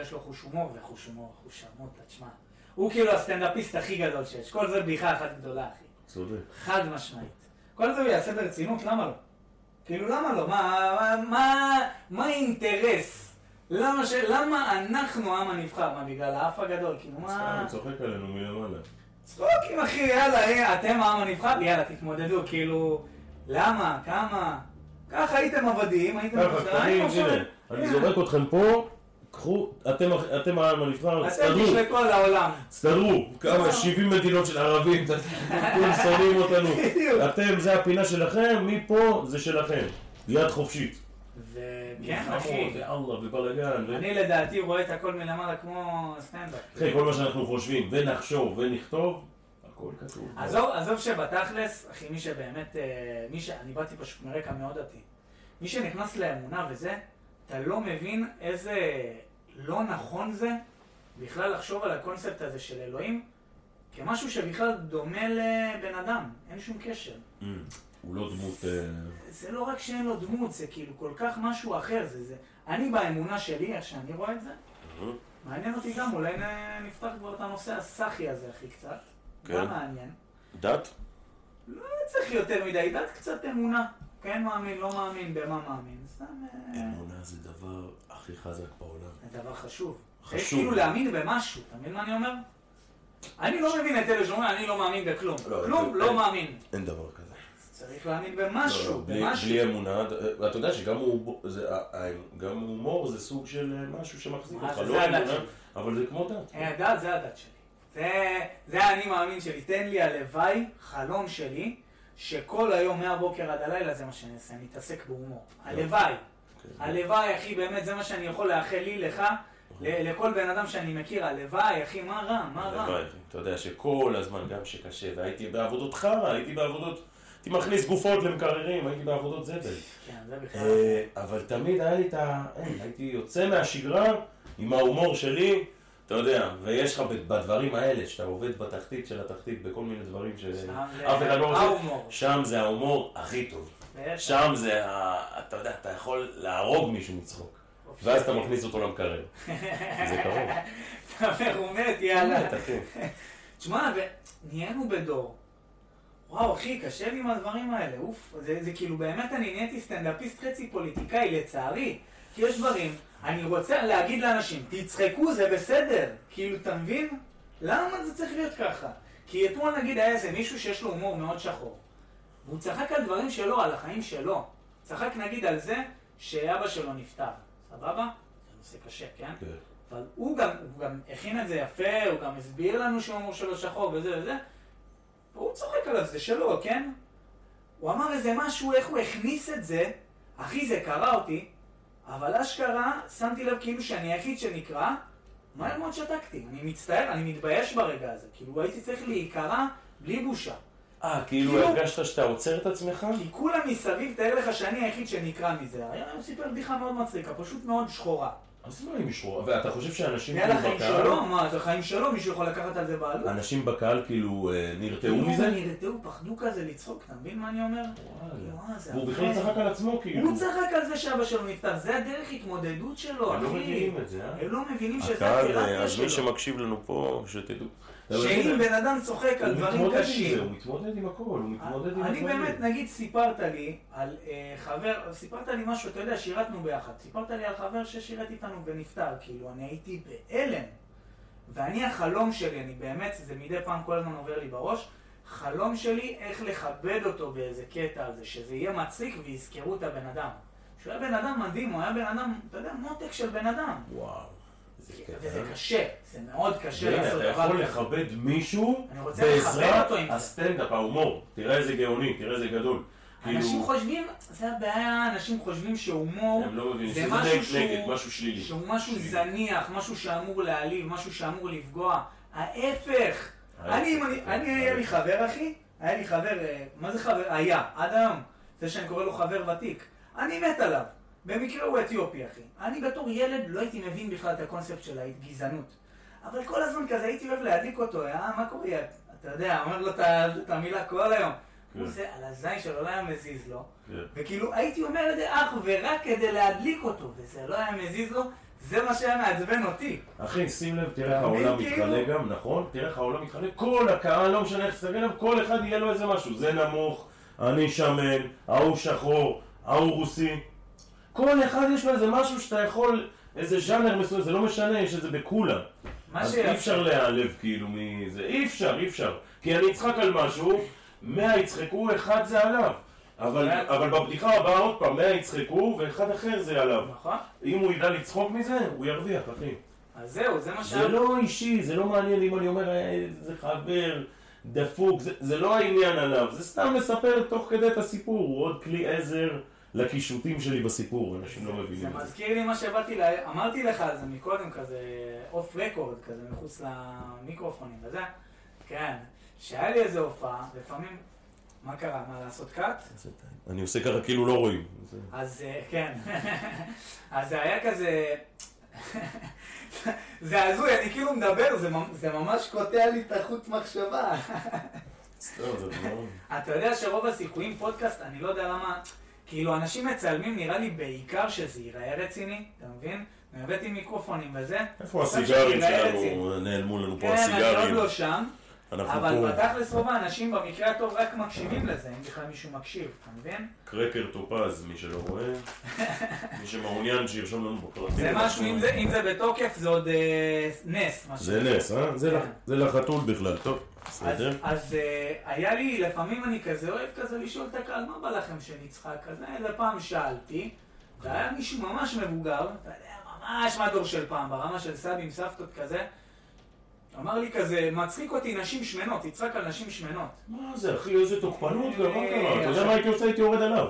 יש לו חוש הומור וחוש הומור, חוש הומור, תשמע. הוא כאילו הסטנדאפיסט הכי גדול שיש, כל זה בדיחה אחת גדולה, אחי. צודק. חד משמעית. כל זה הוא יעשה ברצינות, למה לא? כאילו, למה לא? מה, מה, מה האינטרס? למה, ש... למה אנחנו העם הנבחר? מה, בגלל האף הגדול? כאילו, מה... סתם, צוחק עלינו מלמעלה. צחוקים, אחי, יאללה, אתם העם הנבחר? יאללה, תתמודדו, כאילו... למה? כמה? ככה הייתם עבדים, הייתם... ככה, תראי, תראה, אני זורק אתכם פה, קחו... אתם העם הנבחר, תסתדרו. אתם תשלטו על העולם. תסתדרו, כמה, שבעים מדינות של ערבים, כולם שונאים אותנו. אתם, זה הפינה שלכם, מפה זה שלכם. יד חופשית. וכן, אחי. ואללה, ובלגן. אני לדעתי רואה את הכל מלמעלה כמו סטנדאפ. אחי, כל מה שאנחנו חושבים, ונחשוב ונכתוב, הכל כתוב. עזוב שבתכלס, אחי, מי שבאמת, מי ש... אני באתי פשוט מרקע מאוד דתי. מי שנכנס לאמונה וזה, אתה לא מבין איזה לא נכון זה בכלל לחשוב על הקונספט הזה של אלוהים כמשהו שבכלל דומה לבן אדם, אין שום קשר. Mm, הוא לא דמות... זה, זה לא רק שאין לו דמות, זה כאילו כל כך משהו אחר. זה, זה. אני באמונה שלי, איך שאני רואה את זה, mm-hmm. מעניין אותי גם, אולי נפתח כבר את הנושא הסחי הזה הכי קצת. גם מעניין. דת? לא צריך יותר מדי, דת קצת אמונה. כן מאמין, לא מאמין, במה מאמין. סתם... אמונה זה דבר הכי חזק בעולם. זה דבר חשוב. חשוב. זה כאילו להאמין במשהו, אתה מבין מה אני אומר? אני לא מבין את אלה שאומרים, אני לא מאמין בכלום. כלום לא מאמין. אין דבר כזה. צריך להאמין במשהו, במשהו. בלי אמונה, אתה יודע שגם הומור זה סוג של משהו שמחזיק אותך, לא אמונה, אבל זה כמו דת. הדת זה הדת שלי. זה האני מאמין שלי. תן לי הלוואי, חלום שלי, שכל היום מהבוקר עד הלילה זה מה שאני אעשה, אני אתעסק בהומור. הלוואי. הלוואי, אחי, באמת זה מה שאני יכול לאחל לי, לך, לכל בן אדם שאני מכיר, הלוואי, אחי, מה רע, מה רע? הלוואי, אתה יודע שכל הזמן גם שקשה, והייתי בעבודות חרא, הייתי בעבודות... הייתי מכניס גופות למקררים, הייתי בעבודות זבל. כן, זה בכלל. אבל תמיד היה לי את ה... הייתי יוצא מהשגרה עם ההומור שלי, אתה יודע, ויש לך בדברים האלה, שאתה עובד בתחתית של התחתית, בכל מיני דברים ש... אף אחד לא רוצה... שם זה ההומור הכי טוב. שם זה ה... אתה יודע, אתה יכול להרוג מישהו מצחוק. ואז אתה מכניס אותו למקרר. זה קרוב. אתה מרומת, יאללה. באמת, אחי. תשמע, נהיינו בדור. וואו, אחי, קשה לי עם הדברים האלה, אוף. זה, זה כאילו, באמת אני נהייתי סטנדאפיסט חצי פוליטיקאי, לצערי. כי יש דברים, אני רוצה להגיד לאנשים, תצחקו, זה בסדר. כאילו, אתה מבין? למה זה צריך להיות ככה? כי אתמול נגיד היה איזה מישהו שיש לו הומור מאוד שחור. והוא צחק על דברים שלו, על החיים שלו. צחק נגיד על זה שאבא שלו נפטר. סבבה? זה נושא קשה, כן? כן. אבל הוא גם, הוא גם הכין את זה יפה, הוא גם הסביר לנו שההומור שלו שחור וזה וזה. והוא צוחק עליו, זה שלו, כן? הוא אמר איזה משהו, איך הוא הכניס את זה, אחי זה קרא אותי, אבל אשכרה, שמתי לב כאילו שאני היחיד שנקרא, מהר מאוד שתקתי, אני מצטער, אני מתבייש ברגע הזה, כאילו הייתי צריך להיקרא בלי בושה. אה, כאילו הרגשת שאתה עוצר את עצמך? כי כולם מסביב, תאר לך שאני היחיד שנקרא מזה, היה היום סיפר בדיחה מאוד מצחיקה, פשוט מאוד שחורה. אז מה היא שחורה? ואתה חושב שאנשים כאילו בקהל... זה החיים שלו, מה? זה חיים שלו, מישהו יכול לקחת על זה בעלות? אנשים בקהל כאילו נרתעו מזה? נרתעו, פחדו כזה לצחוק, אתה מבין מה אני אומר? וואלה. והוא בכלל צחק על עצמו כאילו. הוא צחק על זה שאבא שלו נפטר, זה הדרך התמודדות שלו, אחי. הם לא מבינים את זה, אה? הם לא מבינים שזה הקהל שלו. אז מי שמקשיב לנו פה, שתדעו. שאם בן אדם צוחק על דברים קשים... הוא מתמודד עם הכל, הוא מתמודד עם הכל. אני באמת, נגיד, סיפרת לי על חבר, סיפרת לי משהו, אתה יודע, שירתנו ביחד. סיפרת לי על חבר ששירת איתנו ונפטר, כאילו, אני הייתי באלם. ואני, החלום שלי, אני באמת, זה מדי פעם כל הזמן עובר לי בראש, חלום שלי איך לכבד אותו באיזה קטע הזה, שזה יהיה מצחיק ויזכרו את הבן אדם. שהוא היה בן אדם מדהים, הוא היה בן אדם, אתה יודע, מותק של בן אדם. וואו. וזה קשה, זה מאוד קשה לעשות דבר. אתה יכול לכבד מישהו בעזרת הסטנדאפ, ההומור. תראה איזה גאוני, תראה איזה גדול. אנשים חושבים, זה הבעיה, אנשים חושבים שהומור זה משהו זניח, משהו שאמור להעליב, משהו שאמור לפגוע. ההפך. אני היה לי חבר, אחי, היה לי חבר, מה זה חבר? היה, עד היום. זה שאני קורא לו חבר ותיק. אני מת עליו. במקרה הוא אתיופי, אחי. אני בתור ילד לא הייתי מבין בכלל את הקונספט של הגזענות. אבל כל הזמן כזה הייתי אוהב להדליק אותו, אה, מה קורה? אתה יודע, אומר לו את המילה כל היום. הוא עושה על הזין שלו, לא היה מזיז לו. וכאילו הייתי אומר את זה אך ורק כדי להדליק אותו, וזה לא היה מזיז לו, זה מה שהיה מעצבן אותי. אחי, שים לב, תראה איך העולם מתחלק גם, נכון? תראה איך העולם מתחלק, כל הקהל, לא משנה איך תסתכל, כל אחד יהיה לו איזה משהו. זה נמוך, אני שמן, ההוא שחור, ההוא רוסי. כל אחד יש לו איזה משהו שאתה יכול, איזה ז'אנר מסוים, זה לא משנה, יש את זה בכולם. אז אי אפשר להיעלב כאילו מזה, אי אפשר, אי אפשר. כי אני אצחק על משהו, מאה יצחקו, אחד זה עליו. אבל בבדיחה הבאה עוד פעם, מאה יצחקו ואחד אחר זה עליו. נכון. אם הוא ידע לצחוק מזה, הוא ירוויח, אחי. אז זהו, זה מה ש... זה לא אישי, זה לא מעניין אם אני אומר, זה חבר, דפוק, זה לא העניין עליו. זה סתם מספר תוך כדי את הסיפור, הוא עוד כלי עזר. לקישוטים שלי בסיפור, אנשים לא מבינים את זה. זה מזכיר לי מה שבאתי, אמרתי לך על זה מקודם כזה, אוף רקורד כזה, מחוץ למיקרופונים וזה, כן, שהיה לי איזה הופעה, לפעמים, מה קרה? מה, לעשות קאט? אני עושה ככה כאילו לא רואים. אז כן, אז זה היה כזה, זה הזוי, אני כאילו מדבר, זה ממש קוטע לי את החוט מחשבה. אתה יודע שרוב הסיכויים פודקאסט, אני לא יודע למה, כאילו, אנשים מצלמים, נראה לי בעיקר שזה ייראה רציני, אתה מבין? הבאתי מיקרופונים וזה. איפה הסיגרים שלנו? נעלמו לנו פה הסיגרים. כן, אני עוד לא שם. אבל בתכלס רוב האנשים במקרה הטוב רק מקשיבים לזה, אם בכלל מישהו מקשיב, אתה מבין? קרקר טופז, מי שלא רואה, מי שמעוניין שירשום לנו בפרטים. זה משהו, אם זה בתוקף זה עוד נס. זה נס, אה? זה לחתול בכלל, טוב, בסדר? אז היה לי, לפעמים אני כזה אוהב כזה לשאול את הקהל, מה בא לכם שנצחק כזה? איזה פעם שאלתי, והיה מישהו ממש מבוגר, אתה יודע, ממש מהדור של פעם, ברמה של סבים, סבתות כזה, אמר לי כזה, מצחיק אותי נשים שמנות, יצחק על נשים שמנות. מה זה אחי, איזה תוקפנות ומה קרה? אתה יודע מה הייתי עושה, הייתי יורד עליו.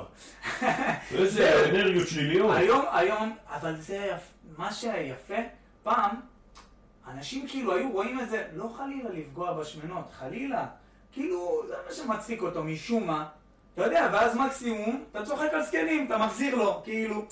איזה אנרגיות שליליות. היום, היום, אבל זה מה שהיפה, פעם, אנשים כאילו היו רואים את זה, לא חלילה לפגוע בשמנות, חלילה. כאילו, זה מה שמצחיק אותו משום מה. אתה יודע, ואז מקסימום, אתה צוחק על זקנים, אתה מחזיר לו, כאילו,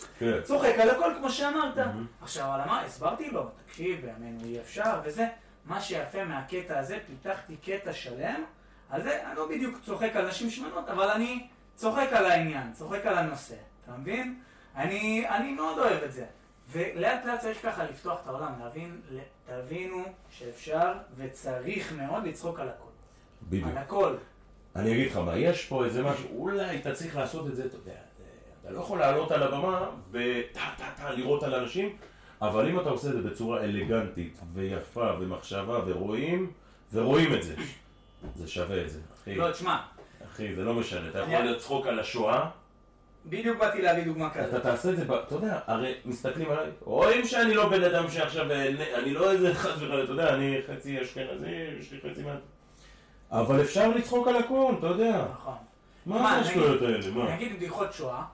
צוחק על הכל כמו שאמרת. עכשיו, על מה, הסברתי לו, תקשיב, בימינו אי אפשר וזה. מה שיפה מהקטע הזה, פיתחתי קטע שלם, על זה אני לא בדיוק צוחק על נשים שמנות, אבל אני צוחק על העניין, צוחק על הנושא, אתה מבין? אני, אני מאוד אוהב את זה. ולאט לאט צריך ככה לפתוח את העולם, להבין, תבינו שאפשר וצריך מאוד לצחוק על הכל. בדיוק. על הכל. אני אגיד לך מה, יש פה איזה משהו, אולי אתה צריך לעשות את זה, אתה יודע, אתה לא יכול לעלות על הבמה וטה-טה-טה לראות על אנשים, אבל אם אתה עושה את זה בצורה אלגנטית ויפה ומחשבה ורואים, ורואים את זה, זה שווה את זה, אחי. לא, תשמע. אחי, זה לא משנה, אתה יכול לצחוק על השואה. בדיוק באתי להביא דוגמה כזאת. אתה תעשה את זה, אתה יודע, הרי מסתכלים עליי, רואים שאני לא בן אדם שעכשיו, אני לא איזה חס וחלילה, אתה יודע, אני חצי אשכנזי, יש לי חצי מה. אבל אפשר לצחוק על הכל, אתה יודע. נכון. מה השטויות האלה, מה? נגיד בדיחות שואה.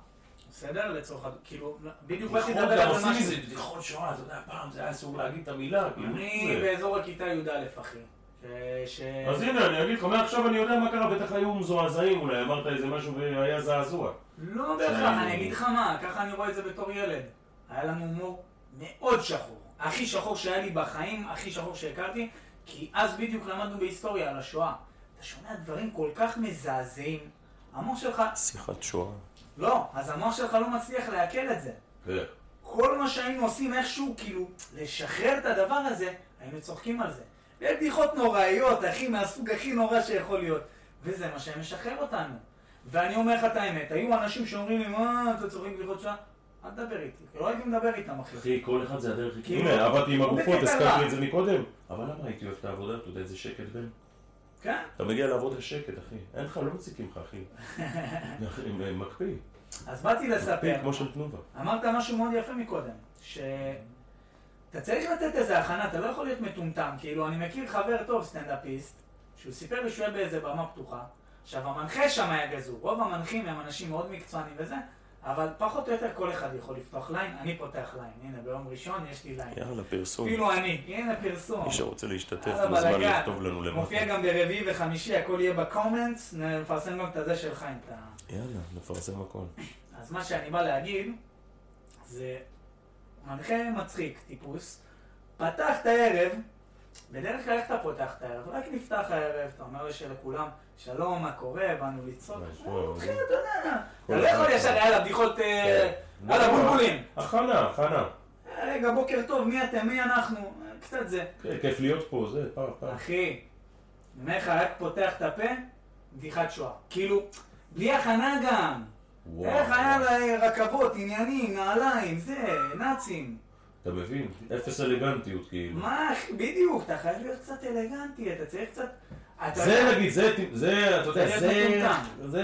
בסדר? לצורך הדבר, כאילו, בדיוק באתי לדבר על משהו. עושים איזה בדיחות שואה, אתה יודע, פעם זה היה אסור להגיד את המילה. אני באזור הכיתה י"א, אחי. אז הנה, אני אגיד לך, מעכשיו אני יודע מה קרה, בטח היו מזועזעים אולי, אמרת איזה משהו והיה זעזוע. לא בהכרח, אני אגיד לך מה, ככה אני רואה את זה בתור ילד. היה לנו הומור מאוד שחור. הכי שחור שהיה לי בחיים, הכי שחור שהכרתי, כי אז בדיוק למדנו בהיסטוריה על השואה. אתה שומע דברים כל כך מזעזעים. המוח שלך... שיחת שואה. לא, אז המוח שלך לא מצליח להקל את זה. כן. כל מה שהיינו עושים איכשהו, כאילו, לשחרר את הדבר הזה, היינו צוחקים על זה. ויש בדיחות נוראיות, אחי, מהסוג הכי נורא שיכול להיות. וזה מה שהם משחרר אותנו. ואני אומר לך את האמת, היו אנשים שאומרים לי, מה, אתה צוחק בדיחות שעה? אל תדבר איתי, לא הייתי מדבר איתם, אחי. אחי, כל אחד זה הדרך הכי. הנה, עבדתי עם הגופות, הסכרתי את זה מקודם. אבל למה הייתי אוהב את העבודה? אתה יודע איזה שקט בין? כן? אתה מגיע לעבוד לשקט, אחי. אין לך, לא מציקים לך, אחי. מקפיא. אז באתי לספר. מקפיא כמו של תנובה. אמרת משהו מאוד יפה מקודם, ש... אתה צריך לתת איזה הכנה, אתה לא יכול להיות מטומטם. כאילו, אני מכיר חבר טוב, סטנדאפיסט, שהוא סיפר בשביל באיזה במה פתוחה. עכשיו, המנחה שם היה גזור. רוב המנחים הם אנשים מאוד מקצוענים וזה, אבל פחות או יותר כל אחד יכול לפתוח ליין, אני פותח ליין. הנה, ביום ראשון יש לי ליין. יאללה, פרסום. אפילו אני, הנה פרסום. מי שרוצה להשתתף, מוזמן לכתוב לנו למטה. מופיע גם ברביעי וחמישי, הכל יהיה בקומנטס, נפרסם גם את הזה של חיים. יאללה, נפרסם הכל. אז מה שאני בא להגיד, זה מנחה מצחיק, טיפוס. פתח את הערב, בדרך כלל איך אתה פותח את הערב? רק נפתח הערב, אתה אומר שלכולם, שלום, מה קורה, באנו לצחוק. אחי, אתה יודע, אתה לא יכול ישר, יאללה, בדיחות, יאללה, בולבולים. הכנה, הכנה. רגע, בוקר טוב, מי אתם, מי אנחנו, קצת זה. כיף להיות פה, זה, פעם, פעם. אחי, ממך רק פותח את הפה, בדיחת שואה. כאילו, בלי הכנה גם. איך היה לרכבות, עניינים, נעליים, זה, נאצים. אתה מבין? אפס אלגנטיות, כאילו. מה, בדיוק, אתה חייב להיות קצת אלגנטי, אתה צריך קצת... זה נגיד, זה, אתה יודע,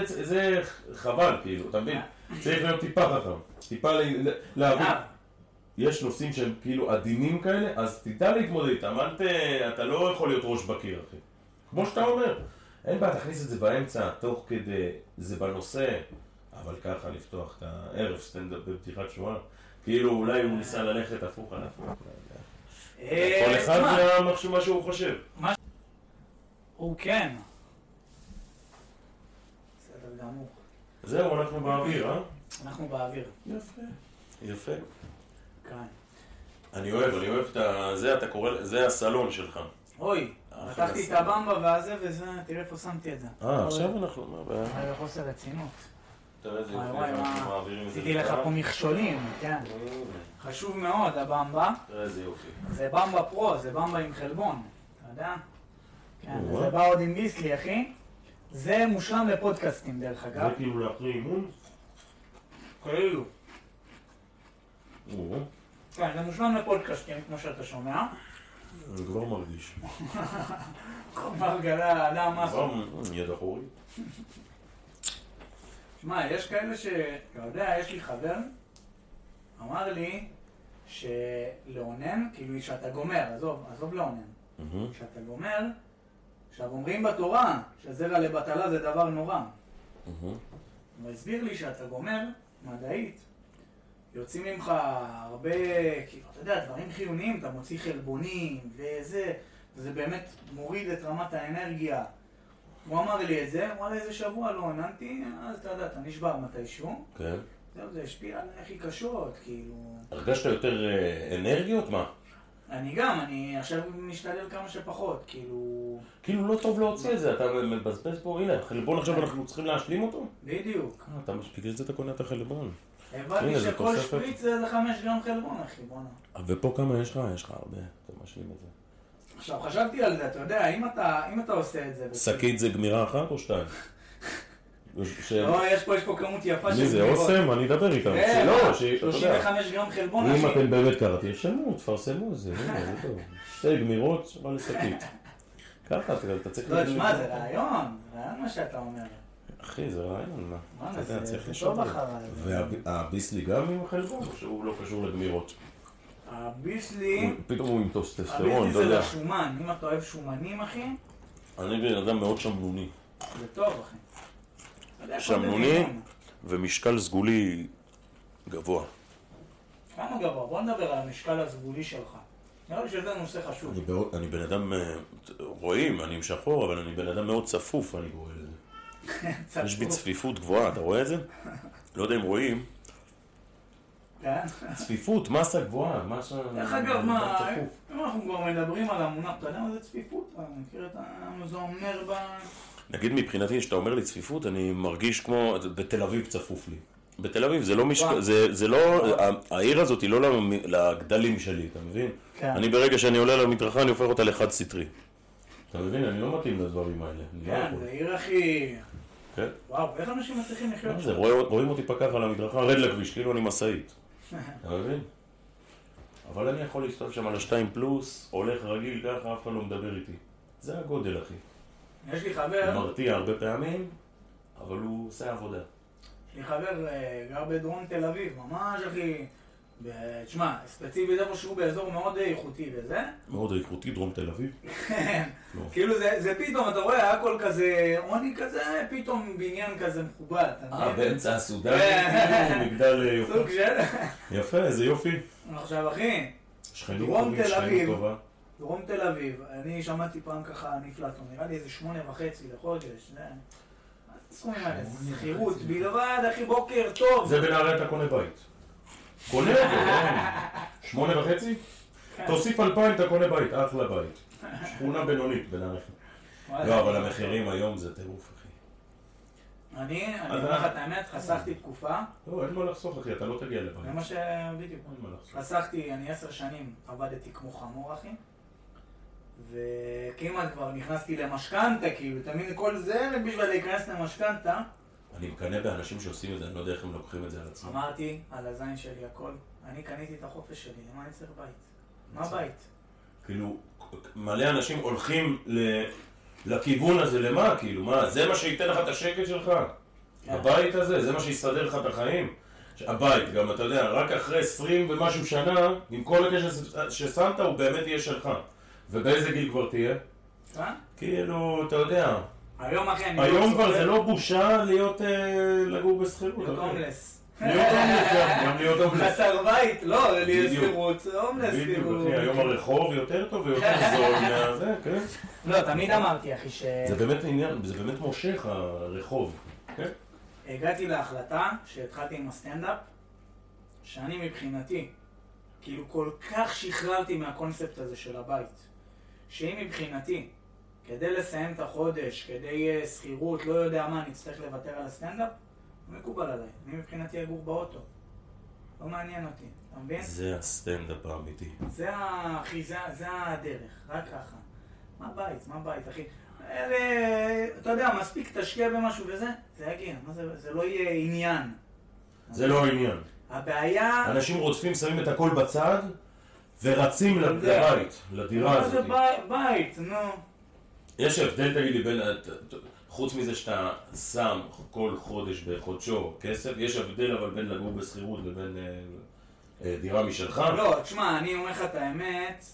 זה חבל, כאילו, אתה מבין? צריך להיות טיפה חכם, טיפה להבין. יש נושאים שהם כאילו עדינים כאלה, אז תדע להתמודד איתם, אתה לא יכול להיות ראש בקיר, אחי. כמו שאתה אומר, אין בעיה, תכניס את זה באמצע, תוך כדי, זה בנושא, אבל ככה לפתוח את הערב סטנדאפ בפתיחת שואה. כאילו אולי הוא ניסה ללכת הפוך על הפוך. כל אחד זה מה שהוא חושב. הוא כן. בסדר גמור. זהו, אנחנו באוויר, אה? אנחנו באוויר. יפה. יפה. כן. אני אוהב, אני אוהב את ה... זה, אתה קורא... זה הסלון שלך. אוי, נתתי את הבמבה והזה וזה, תראה איפה שמתי את זה. אה, עכשיו אנחנו... מה הבעיה? זה חוסר רצינות. תראה, זה יפה, אנחנו מעבירים את זה. עשיתי לך פה מכשולים, כן. חשוב מאוד, הבמבה. תראה איזה יופי. זה במבה פרו, זה במבה עם חלבון, אתה יודע? כן, זה בא עוד עם ביסלי, אחי. זה מושלם לפודקאסטים, דרך אגב. זה כאילו לאחרי אימון? כאילו. כן, זה מושלם לפודקאסטים, כמו שאתה שומע. אני כבר מרגיש. כבר גלה, למה? יד אחורי. שמע, יש כאלה ש... לא יודע, יש לי חבר, אמר לי שלאונן, כאילו שאתה גומר, עזוב, עזוב לאונן. כשאתה גומר, עכשיו אומרים בתורה שזרע לבטלה זה דבר נורא. הוא הסביר לי שאתה גומר, מדעית, יוצאים ממך הרבה, כאילו, אתה יודע, דברים חיוניים, אתה מוציא חלבונים וזה, זה באמת מוריד את רמת האנרגיה. הוא אמר לי את זה, וואלה איזה שבוע לא עננתי, אז אתה יודע, אתה נשבר מתישהו. כן. זהו, זה השפיע על הכי קשות, כאילו... הרגשת יותר אנרגיות? מה? אני גם, אני עכשיו משתדל כמה שפחות, כאילו... כאילו לא טוב להוציא את זה, אתה מבזבז פה, הנה, החלבון עכשיו אנחנו צריכים להשלים אותו? בדיוק. בגלל זה אתה קונה את החלבון. הבנתי שכל שפיץ זה חמש גרם חלבון, אחי, בונה. ופה כמה יש לך? יש לך הרבה, אתה משלים את זה. עכשיו, חשבתי על זה, אתה יודע, אם אתה, אם אתה עושה את זה... שקית זה גמירה אחת או שתיים? לא, יש פה כמות יפה של... מי זה אוסם? אני אדבר איתם. שלא, שלושים וחמש גרם חלבון. אם אתם באמת קראתי, שמעו, תפרסמו, זה טוב. שתי גמירות, שבא לשקית. ככה, אתה צריך... לא, תשמע, זה רעיון. רעיון מה שאתה אומר. אחי, זה רעיון. זה טוב אחריי. והביסלי גם עם החלבון, שהוא לא קשור לגמירות. הביסלי... פתאום הוא עם טוסטסטרון, אתה יודע. הביסלי זה לשומן. אם אתה אוהב שומנים, אחי... אני אדם מאוד שמנוני. זה טוב, אחי. שמנוני ומשקל סגולי גבוה. כמה גבוה? בוא נדבר על המשקל הסגולי שלך. נראה לי שזה נושא חשוב. אני בן אדם, רואים, אני עם שחור, אבל אני בן אדם מאוד צפוף, אני רואה את זה. יש בי צפיפות גבוהה, אתה רואה את זה? לא יודע אם רואים. צפיפות, מסה גבוהה, מסה... איך אגב, מה, אם אנחנו כבר מדברים על המונח, אתה יודע מה זה צפיפות? אני מכיר את המוזאומנר ב... נגיד מבחינתי, שאתה אומר לי צפיפות, אני מרגיש כמו, בתל אביב צפוף לי. בתל אביב זה לא משקל, זה, זה לא, העיר הזאת היא לא לגדלים שלי, אתה מבין? אני ברגע שאני עולה למדרכה, אני הופך אותה לחד סטרי. אתה מבין? אני לא מתאים לדברים האלה. כן, זה עיר הכי... כן. וואו, איך אנשים מצליחים לחיות? זה, רואים אותי פקח על המדרכה, רד לכביש, כאילו אני מסעית. אתה מבין? אבל אני יכול להסתובב שם על השתיים פלוס, הולך רגיל ככה, אף אחד לא מדבר איתי. זה הגודל, אחי. יש לי חבר... מרתיע הרבה פעמים, אבל הוא עושה עבודה. יש לי חבר, גר בדרום תל אביב, ממש אחי... תשמע, ספציפית איפה שהוא באזור מאוד איכותי וזה. מאוד איכותי, דרום תל אביב? כן. כאילו זה פתאום, אתה רואה, הכל כזה עוני כזה, פתאום בניין כזה מכובד. אה, באמצע הסודן, כאילו מגדל יופי. סוג של... יפה, איזה יופי. עכשיו אחי, דרום תל אביב. דרום תל אביב, אני שמעתי פעם ככה, אני פלטון, נראה לי איזה שמונה וחצי לחודש, זה... מה זה סכומים האלה? זכירות, בלבד, אחי, בוקר, טוב. זה בנערי אתה קונה בית. קונה אותו, לא? שמונה וחצי? תוסיף אלפיים, אתה קונה בית, אחלה בית. שכונה בינונית בנערי. לא, אבל המחירים היום זה טירוף, אחי. אני, אני אומר לך את האמת, חסכתי תקופה. לא, אין מה לחסוך, אחי, אתה לא תגיע לבית. זה מה שבדיוק. חסכתי, אני עשר שנים עבדתי כמו חמור, אחי. וכמעט כבר נכנסתי למשכנתא, כאילו, תמיד כל זה בשביל להיכנס למשכנתא. אני מקנא באנשים שעושים את זה, אני לא יודע איך הם לוקחים את זה על עצמם. אמרתי, על הזין שלי הכל, אני קניתי את החופש שלי, למה אני צריך בית? מה בית? כאילו, מלא אנשים הולכים לכיוון הזה, למה? כאילו, מה? זה מה שייתן לך את השקט שלך. הבית הזה, זה מה שיסדר לך את החיים. הבית, גם אתה יודע, רק אחרי עשרים ומשהו שנה, עם כל הקשת ששמת, הוא באמת יהיה שלך. ובאיזה גיל כבר תהיה? מה? כאילו, אתה יודע. היום אחי, אני לא סופר. היום כבר זה לא בושה להיות לגור בשכירות. להיות הומלס. להיות הומלס גם, גם להיות הומלס. חסר בית, לא, להיות שכירות, הומלס. היום הרחוב יותר טוב ויותר זול מהזה, כן? לא, תמיד אמרתי, אחי, ש... זה באמת עניין, זה באמת מושך הרחוב, כן? הגעתי להחלטה שהתחלתי עם הסטנדאפ, שאני מבחינתי, כאילו כל כך שחררתי מהקונספט הזה של הבית. שאם מבחינתי, כדי לסיים את החודש, כדי סחירות, לא יודע מה, אני אצטרך לוותר על הסטנדאפ, הוא מקובל עליי. אני מבחינתי אגור באוטו. לא מעניין אותי, אתה מבין? זה הסטנדאפ האמיתי. זה האחיזה, זה הדרך, רק ככה. מה בית, מה בית, אחי? אתה יודע, מספיק תשקיע במשהו וזה, זה יגיע, זה לא יהיה עניין. זה לא עניין. הבעיה... אנשים רוצים, שמים את הכל בצד, ורצים לבית, לדירה הזאת. זה בית, נו. יש הבדל, תגיד לי, בין... חוץ מזה שאתה שם כל חודש בחודשו כסף, יש הבדל אבל בין לגור בשכירות לבין אה, אה, דירה משלך? לא, תשמע, אני אומר לך את האמת...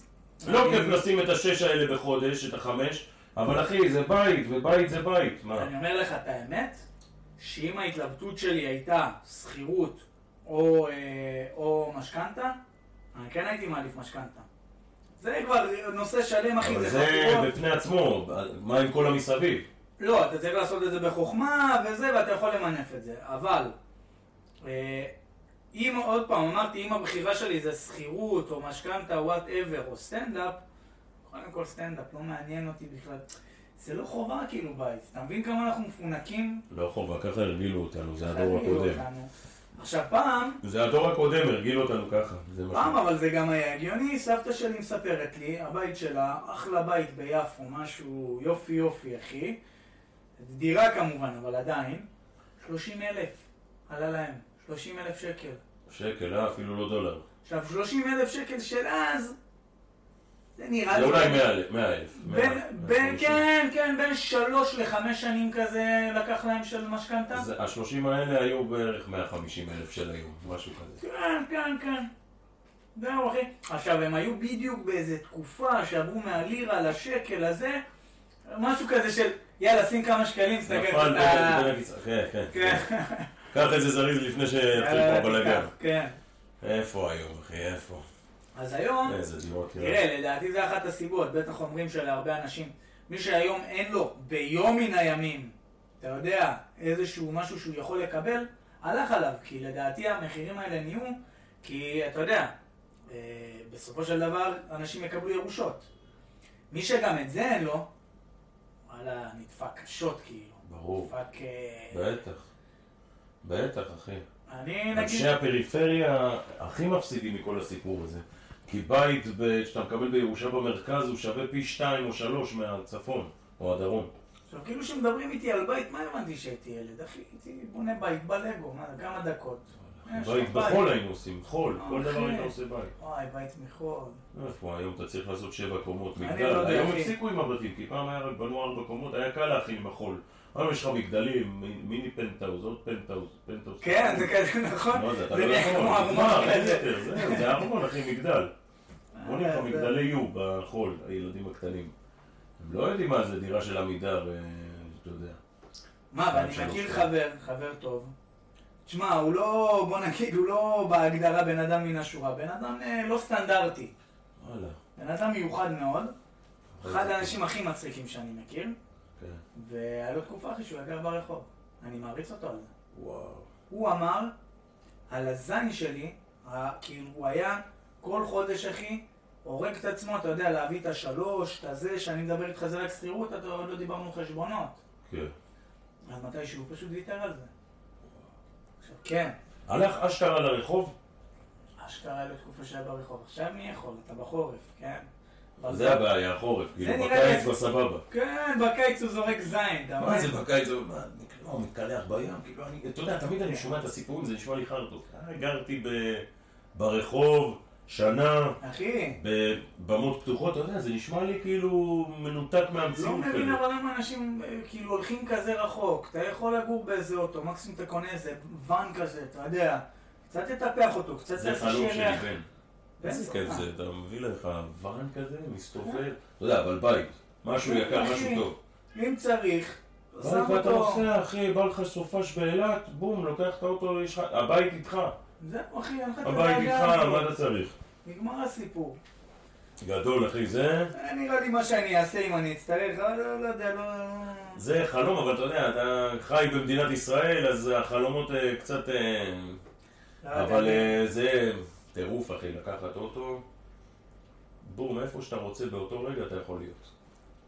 לא כיף לשים את השש האלה בחודש, את החמש, אבל אחי, זה בית, ובית זה בית, מה? אני אומר לך את האמת, שאם ההתלבטות שלי הייתה שכירות או, אה, או משכנתה, אני כן הייתי מעליף משכנתה. זה כבר נושא שלם, אחי, זה חתירות. אבל זה בפני עצמו, מה עם כל המסביב? לא, אתה צריך לעשות את זה בחוכמה וזה, ואתה יכול למנף את זה. אבל, אם עוד פעם אמרתי, אם הבחירה שלי זה שכירות או משכנתה, whatever, או סטנדאפ, קודם כל סטנדאפ, לא מעניין אותי בכלל. זה לא חובה כאילו בית. אתה מבין כמה אנחנו מפונקים? לא חובה, ככה הרגילו אותנו, זה הדור הקודם. עכשיו פעם... זה הדור הקודם, הרגילו אותנו ככה. פעם, אבל זה גם היה הגיוני. סבתא שלי מספרת לי, הבית שלה, אחלה בית ביפו, משהו יופי יופי, אחי. דירה כמובן, אבל עדיין, שלושים אלף, עלה להם, שלושים אלף שקל. שקל, אה? אפילו לא דולר. עכשיו, שלושים אלף שקל של אז, זה נראה לי... זה אולי מאה אלף. בין, כן, כן, בין שלוש לחמש שנים כזה לקח להם של משכנתה. השלושים האלה היו בערך מאה וחמישים אלף של היום, משהו כזה. כן, כן, כן. זהו, אחי. עכשיו, הם היו בדיוק באיזו תקופה שעברו מהלירה לשקל הזה, משהו כזה של... יאללה, שים כמה שקלים, סתכל את ה... כן, כן, כן. קח איזה זריז לפני שיתחיל פה בלגן. כן. איפה היום, אחי, איפה? אז היום... איזה דירות, כן. תראה, לדעתי זה אחת הסיבות, בטח אומרים שלהרבה אנשים, מי שהיום אין לו ביום מן הימים, אתה יודע, איזשהו משהו שהוא יכול לקבל, הלך עליו, כי לדעתי המחירים האלה נהיו, כי אתה יודע, בסופו של דבר אנשים יקבלו ירושות. מי שגם את זה אין לו, וואלה, נדפק קשות כאילו. ברור. נדפק... בטח. בטח, אחי. אני נגיד... אנשי הפריפריה הכי מפסידים מכל הסיפור הזה. כי בית ב... שאתה מקבל בירושה במרכז הוא שווה פי שתיים או שלוש מהצפון או הדרום. עכשיו, כאילו שמדברים איתי על בית, מה הבנתי שהייתי ילד? אחי, הייתי בונה בית בלגו, כמה דקות. בית בחול היינו עושים, חול, כל דבר היינו עושה בית. וואי, בית מחול. איפה, היום אתה צריך לעשות שבע קומות, מגדל. היום הפסיקו עם הבתים, כי פעם היה רק בנו ארבע קומות, היה קל להכין עם החול. היום יש לך מגדלים, מיני פנטאוז, עוד פנטאוז, פנטאוז. כן, זה כזה נכון. לא, זה אתה לא יכול. מה, מה, זה יותר, זה ארמון, אחי, מגדל. בונים לך מגדלי יו בחול, הילדים הקטנים. הם לא יודעים מה זה, דירה של עמידר, אתה יודע. מה, ואני מכיר חבר, חבר טוב. תשמע, הוא לא, בוא נגיד, הוא לא בהגדרה בן אדם מן השורה, בן אדם לא סטנדרטי. וואלה. בן אדם מיוחד מאוד, אחד האנשים הכי מצחיקים שאני מכיר, והיה לו תקופה אחרי שהוא יגר ברחוב. אני מעריץ אותו על זה. וואו. הוא אמר, על הזין שלי, כאילו הוא היה כל חודש אחי, הורג את עצמו, אתה יודע, להביא את השלוש, את הזה, שאני מדבר איתך זה רק סחירות, אתה עוד לא דיברנו חשבונות. כן. אז מתי שהוא פשוט ויתר על זה. כן. הלך אשכרה לרחוב? אשכרה לתקופה שהיה ברחוב. עכשיו מי יכול? אתה בחורף, כן? זה הבעיה, החורף. כאילו בקיץ בסבבה. כן, בקיץ הוא זורק זין. מה זה בקיץ? הוא מתקלח בים. אתה יודע, תמיד אני שומע את הסיפורים, זה נשמע לי חרטוב. גרתי ברחוב שנה, בבמות פתוחות, אתה יודע, זה נשמע לי כאילו מנותק מהמציאות. לא מבין, אבל למה אנשים כאילו הולכים כזה רחוק? אתה יכול לגור באיזה אוטו, מקסימום אתה קונה איזה ואן כזה, אתה יודע, קצת תטפח אותו, קצת תעשה שירח. זה חלום שלי, בן. איזה כיף זה, אתה מביא לך ואן כזה, מסתובב, אתה יודע, אבל בית, משהו יקר, משהו טוב. אם צריך, שם אותו. ואתה עושה, אחי, בא לך סופש באילת, בום, לוקח את האוטו, הבית איתך. זהו אחי, הלכת לדאגה. הבית איתך, מה אתה צריך? נגמר הסיפור. גדול אחי, זה... אני לא יודע מה שאני אעשה אם אני אצטרך, לא יודע, לא... זה חלום, אבל אתה יודע, אתה חי במדינת ישראל, אז החלומות קצת... אבל זה טירוף אחי, לקחת אוטו, בום, איפה שאתה רוצה באותו רגע אתה יכול להיות.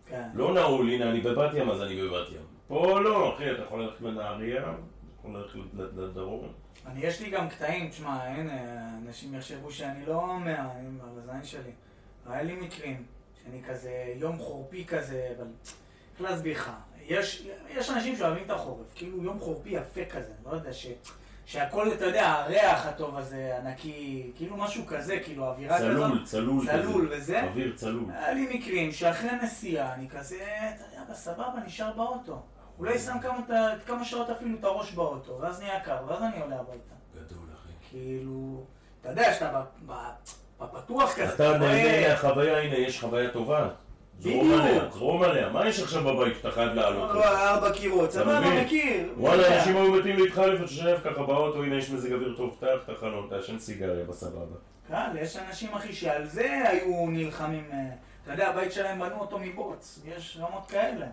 כן. לא נעול, הנה אני בבת ים, אז אני בבת ים. פה לא, אחי, אתה יכול ללכת לנהריה, הולך לדרום. אני יש לי גם קטעים, תשמע, אין, אנשים יחשבו שאני לא מאה, אני בזין שלי. היה לי מקרים, שאני כזה יום חורפי כזה, אבל איך להסביר לך, יש, יש אנשים שאוהבים את החורף, כאילו יום חורפי יפה כזה, לא יודע, ש... שהכל, אתה יודע, הריח הטוב הזה, ענקי, כאילו משהו כזה, כאילו אווירה כזאת. צלול, צלול. צלול וזה. אוויר צלול. היה לי מקרים שאחרי הנסיעה אני כזה, אתה יודע, בסבבה, נשאר באוטו. אולי שם כמה, כמה שעות אפילו את הראש באוטו, ואז נהיה קר, ואז אני עולה הביתה. גדול, אחי. כאילו, אתה יודע, שאתה בפתוח כזה. אתה נהנה החוויה, הנה, יש חוויה טובה. זרום עליה, זרום עליה. מה יש עכשיו בבית שאתה חייב לעלות? ארבע קירות, סבבה, מכיר. וואלה, אנשים היו מתים להתחלף, אתה שואף ככה באוטו, הנה יש מזג אוויר טוב, פתח את החלון, תעשן סיגריה בסבבה. קל, יש אנשים אחי שעל זה היו נלחמים, אתה יודע, הבית שלהם בנו אותו מבוץ, יש רמות כאלה.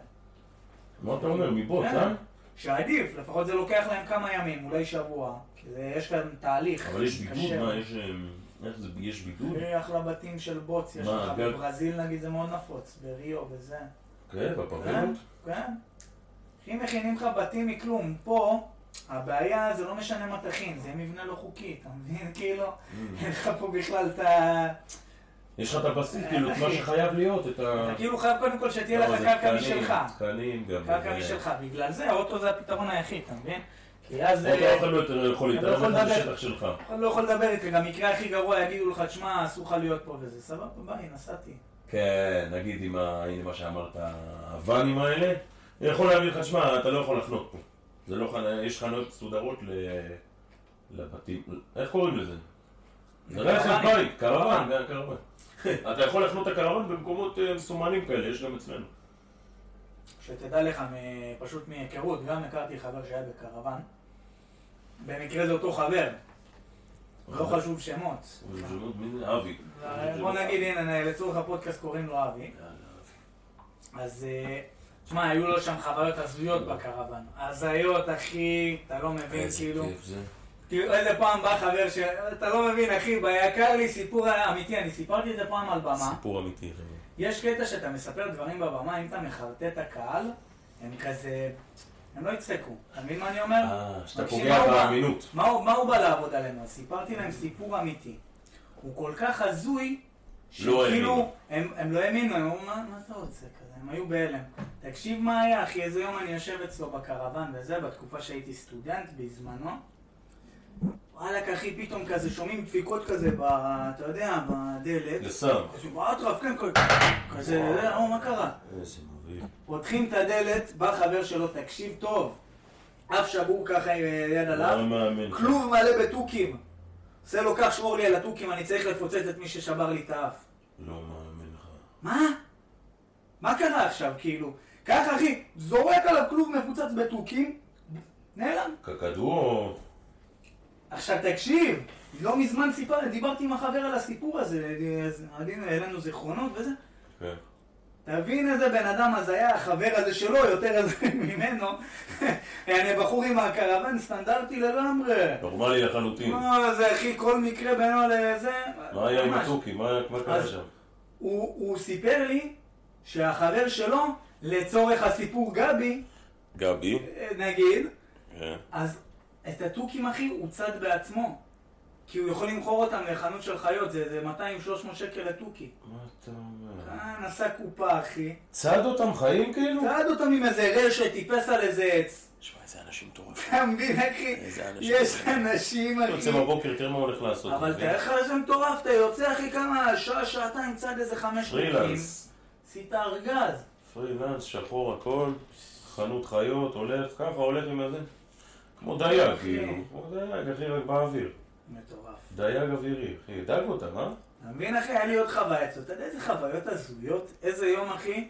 מה אתה אומר, מבוץ, אה? שעדיף, לפחות זה לוקח להם כמה ימים, אולי שבוע, כי יש כאן תהליך. אבל יש ביגוד, מה יש... איך זה, יש בידוד? אחלה בתים של בוץ, יש לך בברזיל נגיד, זה מאוד נפוץ, בריו וזה. כן, בפרווילות? כן. אם מכינים לך בתים מכלום, פה הבעיה זה לא משנה מה תכין, זה מבנה לא חוקי, אתה מבין? כאילו, אין לך פה בכלל את ה... יש לך את הבסיס, כאילו, את מה שחייב להיות, את ה... אתה כאילו חייב קודם כל שתהיה לך קרקע משלך. תקנים, גם... קרקע משלך, בגלל זה, האוטו זה הפתרון היחיד, אתה מבין? אתה אוכל לא יותר יכול להתארון את השטח שלך. לא יכול לדבר איתי, גם מקרה הכי גרוע יגידו לך, תשמע, אסור לך להיות פה וזה, סבבה, ביי, נסעתי. כן, נגיד עם מה שאמרת, הוואנים האלה, אני יכול להגיד לך, תשמע, אתה לא יכול לחנות פה. יש חנויות מסודרות לבתים, איך קוראים לזה? נראה לך בית, קרוון, גם קרוון. אתה יכול לחנות את הקרוון במקומות מסומנים כאלה, יש גם אצלנו. שתדע לך, פשוט מהיכרות, גם הכרתי חבר שהיה בקרוון. במקרה זה אותו חבר. לא חשוב שמות. שמות מי זה? אבי. בוא נגיד, הנה, לצורך הפודקאסט קוראים לו אבי. אז, תשמע, היו לו שם חוויות הזויות בקרוון. הזיות, אחי, אתה לא מבין, כאילו. איזה כיף זה. כאילו, איזה פעם בא חבר ש... אתה לא מבין, אחי, ביקר לי סיפור אמיתי. אני סיפרתי את זה פעם על במה. סיפור אמיתי, חבר. יש קטע שאתה מספר דברים בבמה, אם אתה מחרטט הקהל, הם כזה... הם לא יצחקו. אתה מבין מה אני אומר? אה, שאתה פוגע באמינות. מה הוא, מה הוא בא לעבוד עלינו? סיפרתי להם סיפור אמיתי. הוא כל כך הזוי, שכאילו... הם, הם לא האמינו, הם אמרו, מה, מה אתה רוצה כזה? הם היו בהלם. תקשיב מה היה, אחי, איזה יום אני יושב אצלו בקרוון וזה, בתקופה שהייתי סטודנט בזמנו. וואלק אחי, פתאום כזה שומעים דפיקות כזה, אתה יודע, בדלת. לסם. כזה, באטרף, כן, כזה, או, מה קרה? איזה מוביל. פותחים את הדלת, בא חבר שלו, תקשיב טוב. אף שבור ככה עם יד עליו. לא מאמין. כלוב מלא בטוקים. עושה לו כך, שמור לי על הטוקים, אני צריך לפוצץ את מי ששבר לי את האף. לא מאמין לך. מה? מה קרה עכשיו, כאילו? ככה אחי, זורק עליו כלוב מפוצץ בטוקים, נעלם. ככדור. עכשיו תקשיב, לא מזמן סיפרתי, דיברתי עם החבר על הסיפור הזה, אלינו זיכרונות וזה. כן. תבין איזה בן אדם אז היה החבר הזה שלו, יותר הזה ממנו. אני בחור עם הקרוון סטנדרטי לגמרי. נורמלי לחלוטין. לא, זה אחי, כל מקרה בינו לזה. מה היה עם הטוקי? מה קרה שם? הוא סיפר לי שהחבר שלו, לצורך הסיפור גבי, גבי? נגיד, אז... את הטוקים אחי הוא צד בעצמו, כי הוא יכול למכור אותם לחנות של חיות, זה מאתיים שלוש מאות שקל לטוקי. מה אתה אומר? כאן עשה קופה אחי. צד אותם חיים כאילו? צד אותם עם איזה רשת, טיפס על איזה עץ. תשמע, איזה אנשים טורפים. אתה מבין אחי? איזה אנשים טורפים. יש אנשים אחי. יוצא בבוקר, תראה מה הולך לעשות. אבל תראה לך איזה מטורף, אתה יוצא אחי כמה שעה, שעתיים, צד איזה חמש טוקים. פרילנס. עשית ארגז. פרילנס, שחור הכל, חנות חיות, הולך, ככה הולך עם הזה. כמו דייג, כאילו. כמו דייג, אחי, רק באוויר. מטורף. דייג אווירי, אחי. דאג אותם, אה? תבין, אחי, היה לי עוד חוויה אצלו. אתה יודע איזה חוויות הזויות? איזה יום, אחי?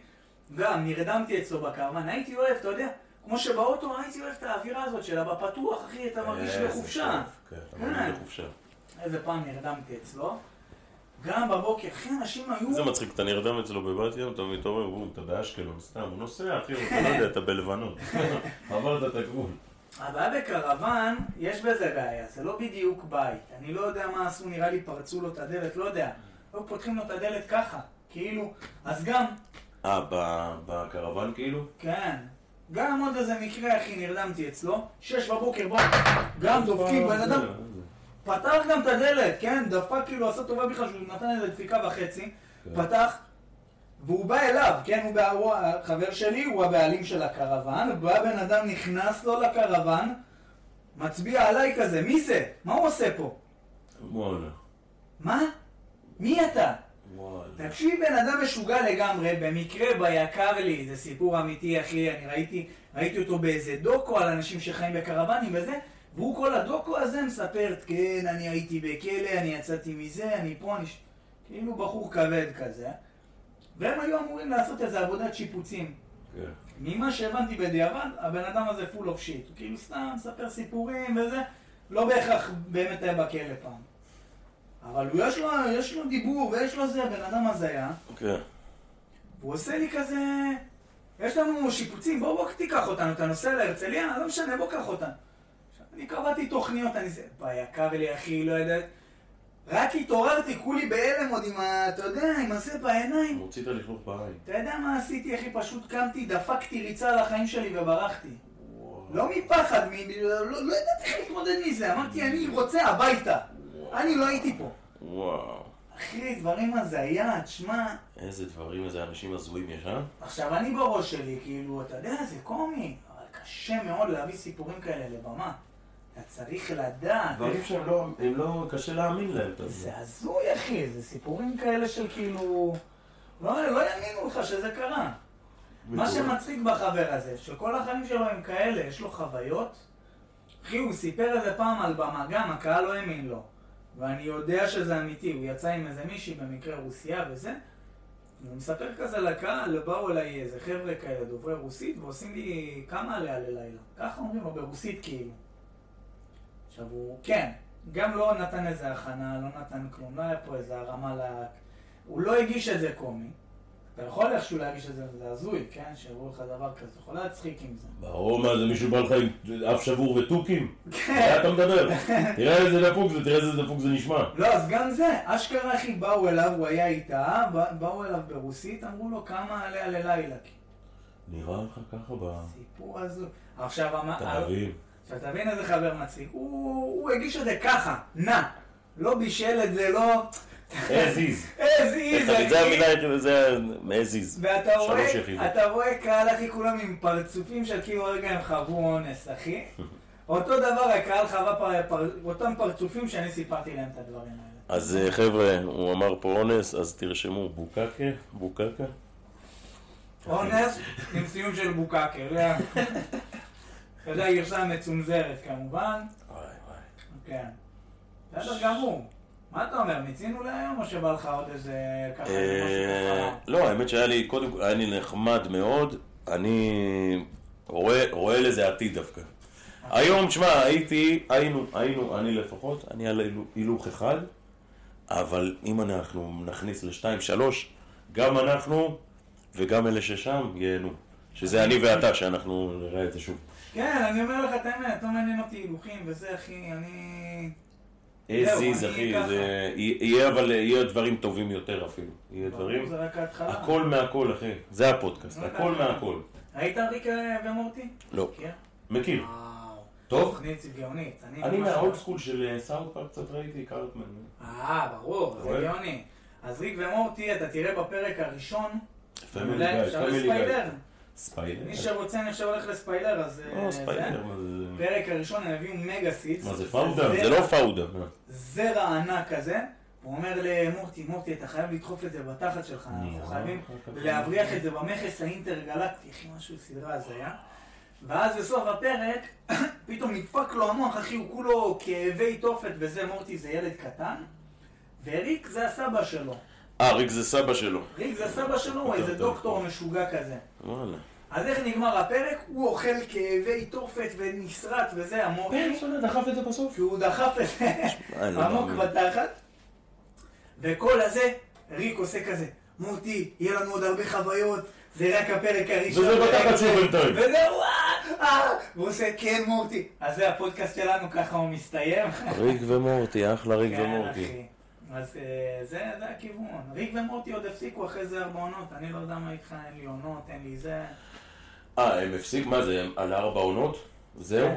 גם, נרדמתי אצלו בקרוון. הייתי אוהב, אתה יודע, כמו שבאוטו הייתי אוהב את האווירה הזאת שלה בפתוח, אחי, אתה מרגיש בחופשה. כן, אתה מרגיש בחופשה. איזה פעם נרדמתי אצלו. גם בבוקר, אחי, אנשים היו... זה מצחיק, אתה נרדם אצלו בבת ים, אתה מתעורר, אתה באשקלון, סתם, הוא נוסע, אחי, אתה לא יודע, אתה בלבנון. עברת את הגבול. הבעיה בקרוון, יש בזה בעיה, זה לא בדיוק בית. אני לא יודע מה עשו, נראה לי פרצו לו את הדלת, לא יודע. לא פותחים לו את הדלת ככה, כאילו, אז גם... אה, בקרוון כאילו? כן. גם עוד איזה מקרה, אחי, נרדמתי אצלו, שש בבוקר בוא, גם דופקים, בן אדם פתח גם את הדלת, כן? דפק כאילו, עשה טובה בכלל שהוא נתן איזה דפיקה וחצי, פתח, והוא בא אליו, כן? הוא חבר שלי, הוא הבעלים של הקרוון, בא בן אדם, נכנס לו לקרוון, מצביע עליי כזה, מי זה? מה הוא עושה פה? וואלה. מה? מי אתה? וואלה. תקשיב, בן אדם משוגע לגמרי, במקרה ביקר לי, זה סיפור אמיתי, אחי, אני ראיתי, ראיתי אותו באיזה דוקו על אנשים שחיים בקרוונים וזה, והוא כל הדוקו הזה מספרת, כן, אני הייתי בכלא, אני יצאתי מזה, אני פה, אני... כאילו בחור כבד כזה. והם היו אמורים לעשות איזה עבודת שיפוצים. כן. ממה שהבנתי בדיעבד, הבן אדם הזה full of shit. הוא כאילו סתם מספר סיפורים וזה, לא בהכרח באמת היה בכלא פעם. אבל הוא יש לו, יש לו דיבור ויש לו זה, הבן אדם הזה היה. כן. והוא עושה לי כזה... יש לנו שיפוצים, בוא בוא תיקח אותנו, אתה נוסע להרצליה, לא משנה, בוא קח אותנו. אני קבעתי תוכניות, אני זה... ביקר לי אחי, לא יודעת. רק התעוררתי, כולי בהלם עוד עם ה... אתה יודע, עם הסה בעיניים. רצית לחלוף בעין. אתה יודע מה עשיתי, אחי? פשוט קמתי, דפקתי ריצה על החיים שלי וברחתי. וואו. לא מפחד, מ... לא, לא ידעתי איך להתמודד מזה. אמרתי, אני רוצה הביתה. וואו. אני לא הייתי פה. וואו. אחי, דברים הזיה, תשמע. איזה דברים, איזה אנשים הזויים יש, אה? עכשיו, אני בראש שלי, כאילו, אתה יודע, זה קומי. אבל קשה מאוד להביא סיפורים כאלה לבמה. אתה צריך לדעת... דברים שהם לא... הם לא... קשה להאמין להם את זה. זה הזוי, אחי. זה סיפורים כאלה של כאילו... לא, לא יאמינו לך שזה קרה. מה שמצחיק בחבר הזה, שכל החיים שלו הם כאלה, יש לו חוויות. אחי, הוא סיפר איזה פעם על במה, גם הקהל לא האמין לו. ואני יודע שזה אמיתי. הוא יצא עם איזה מישהי במקרה רוסיה וזה. הוא מספר כזה לקהל, באו אליי איזה חבר'ה כאלה דוברי רוסית, ועושים לי כמה עליה ללילה. ככה אומרים לו ברוסית כאילו. עכשיו הוא, כן, גם לא נתן איזה הכנה, לא נתן כלום, לא היה פה איזה הרמה ל... הוא לא הגיש את זה קומי. אתה יכול איכשהו להגיש את זה, זה הזוי, כן? שיראו לך דבר כזה, אתה יכול להצחיק עם זה. ברור, מה זה מישהו בא לך עם אף שבור וטוקים? כן. היה אתה מדבר. תראה איזה דפוק זה, תראה איזה דפוק זה נשמע. לא, אז גם זה. אשכרה אחי באו אליו, הוא היה איתה, באו אליו ברוסית, אמרו לו כמה עליה ללילה. נראה לך ככה ב... סיפור הזוי. עכשיו אמר... תל שאתה מבין איזה חבר מצליק, הוא הגיש את זה ככה, נע, לא בישל את זה, לא... איזיז. איזיז, אחי. זה המילה הכי וזה איזיז. ואתה רואה קהל, אחי, כולם עם פרצופים של כאילו רגע הם חוו אונס, אחי. אותו דבר, הקהל חווה אותם פרצופים שאני סיפרתי להם את הדברים האלה. אז חבר'ה, הוא אמר פה אונס, אז תרשמו בוקקה, בוקקה. אונס עם סיום של בוקקה, לא? אתה יודע, גרסה מצומזרת כמובן. וואי וואי. כן. בסדר גמור. מה אתה אומר, מיצינו להיום או שבא לך עוד איזה ככה משהו ככה? לא, האמת שהיה לי, קודם כל, היה לי נחמד מאוד. אני רואה לזה עתיד דווקא. היום, תשמע, הייתי, היינו, היינו, אני לפחות, אני על הילוך אחד, אבל אם אנחנו נכניס לשתיים, שלוש, גם אנחנו וגם אלה ששם ייהנו. שזה אני ואתה, שאנחנו נראה את זה שוב. כן, אני אומר לך את האמת, לא מעניין אותי הילוכים וזה, אחי, אני... איזיז, אחי, זה... יהיה אבל, יהיה דברים טובים יותר אפילו. יהיה דברים... זה רק ההתחלה. הכל מהכל, אחי. זה הפודקאסט, הכל מהכל. היית ריק ומורטי? לא. מכיר. טוב? תוכנית גאונית. אני מהאולד סקול של סאונד פארק קצת ראיתי, קארטמן. אה, ברור, זה גאוני. אז ריק ומורטי, אתה תראה בפרק הראשון... פמילי גאי, פמילי גאי. ספיילר. מי שרוצה אני עכשיו הולך לספיילר, אז... לא, ספיילר, מה זה... פרק הראשון הם הביאו מגה סיץ. מה זה פאודה? זה לא פאודה. זרע ענק כזה, הוא אומר למורטי, מורטי, אתה חייב לדחוף את זה בתחת שלך, אנחנו חייבים להבריח את זה במכס האינטרגלקטי, אחי, משהו סדרה הזה, אה? ואז בסוף הפרק, פתאום נדפק לו המוח, אחי, הוא כולו כאבי תופת וזה, מורטי זה ילד קטן, וריק זה הסבא שלו. אה, ריק זה סבא שלו. ריק זה סבא שלו, הוא איזה דוקטור משוגע כזה. וואלה. אז איך נגמר הפרק? הוא אוכל כאבי תופת ונשרט וזה, עמוק. פרק שונה, דחף את זה בסוף. כי הוא דחף את זה עמוק בתחת. וכל הזה, ריק עושה כזה. מורטי, יהיה לנו עוד הרבה חוויות, זה רק הפרק הראשון. וזה בתחת שהוא בינתיים. וזה וואו! והוא עושה, כן מורטי. אז זה הפודקאסט שלנו, ככה הוא מסתיים. ריק ומורטי, אחלה ריק ומורטי. אז זה, זה הכיוון. ריק ומורטי עוד הפסיקו אחרי זה ארבע עונות, אני לא יודע מה איתך, אין לי עונות, אין לי זה. אה, הם הפסיק? מה זה? על ארבע עונות? זהו?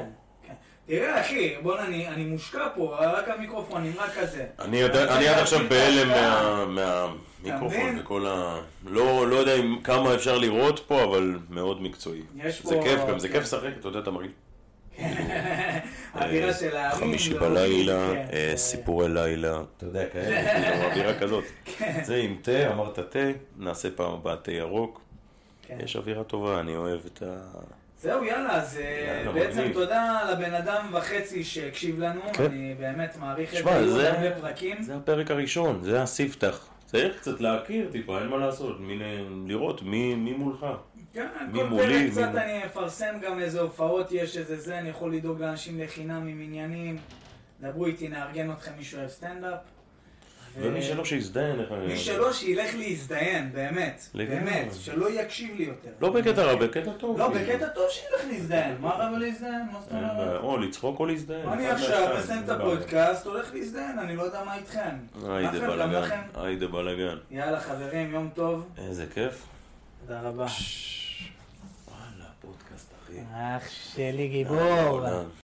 תראה אחי, בוא נעני, אני מושקע פה, רק המיקרופון נראה כזה. אני עד עכשיו בהלם מהמיקרופון וכל ה... לא יודע כמה אפשר לראות פה, אבל מאוד מקצועי. זה כיף, גם זה כיף שחק, אתה יודע, אתה מרגיש. אווירה של הערים. חמישי בלילה, סיפורי לילה, אתה יודע, כאלה, אווירה כזאת. זה עם תה, אמרת תה, נעשה פעם הבאה תה ירוק. יש אווירה טובה, אני אוהב את ה... זהו, יאללה, אז בעצם תודה לבן אדם וחצי שהקשיב לנו, אני באמת מעריך את זה בפרקים. זה הפרק הראשון, זה הספתח. צריך קצת להכיר, טיפה, אין מה לעשות, לראות מי מולך. כן, כל פרק קצת אני אפרסם גם איזה הופעות יש, איזה זה, אני יכול לדאוג לאנשים לחינם עם עניינים. דברו איתי, נארגן אתכם מישהו אוהב סטנדאפ. ומי שלא שיזדיין, איך אני... מי שלא שילך להזדיין, באמת, באמת, שלא יקשיב לי יותר. לא בקטע רע, בקטע טוב. לא, בקטע טוב שילך להזדיין. מה רב להזדיין? מה זאת אומרת? או לצחוק או להזדיין. אני עכשיו אסיים את הפודקאסט, הולך להזדיין, אני לא יודע מה איתכם. היידה בלגן, היידה בלגן. יאללה חברים, יום טוב. איזה כיף. תודה רבה. וואלה, פודקאסט אחי. אח שלי גיבור.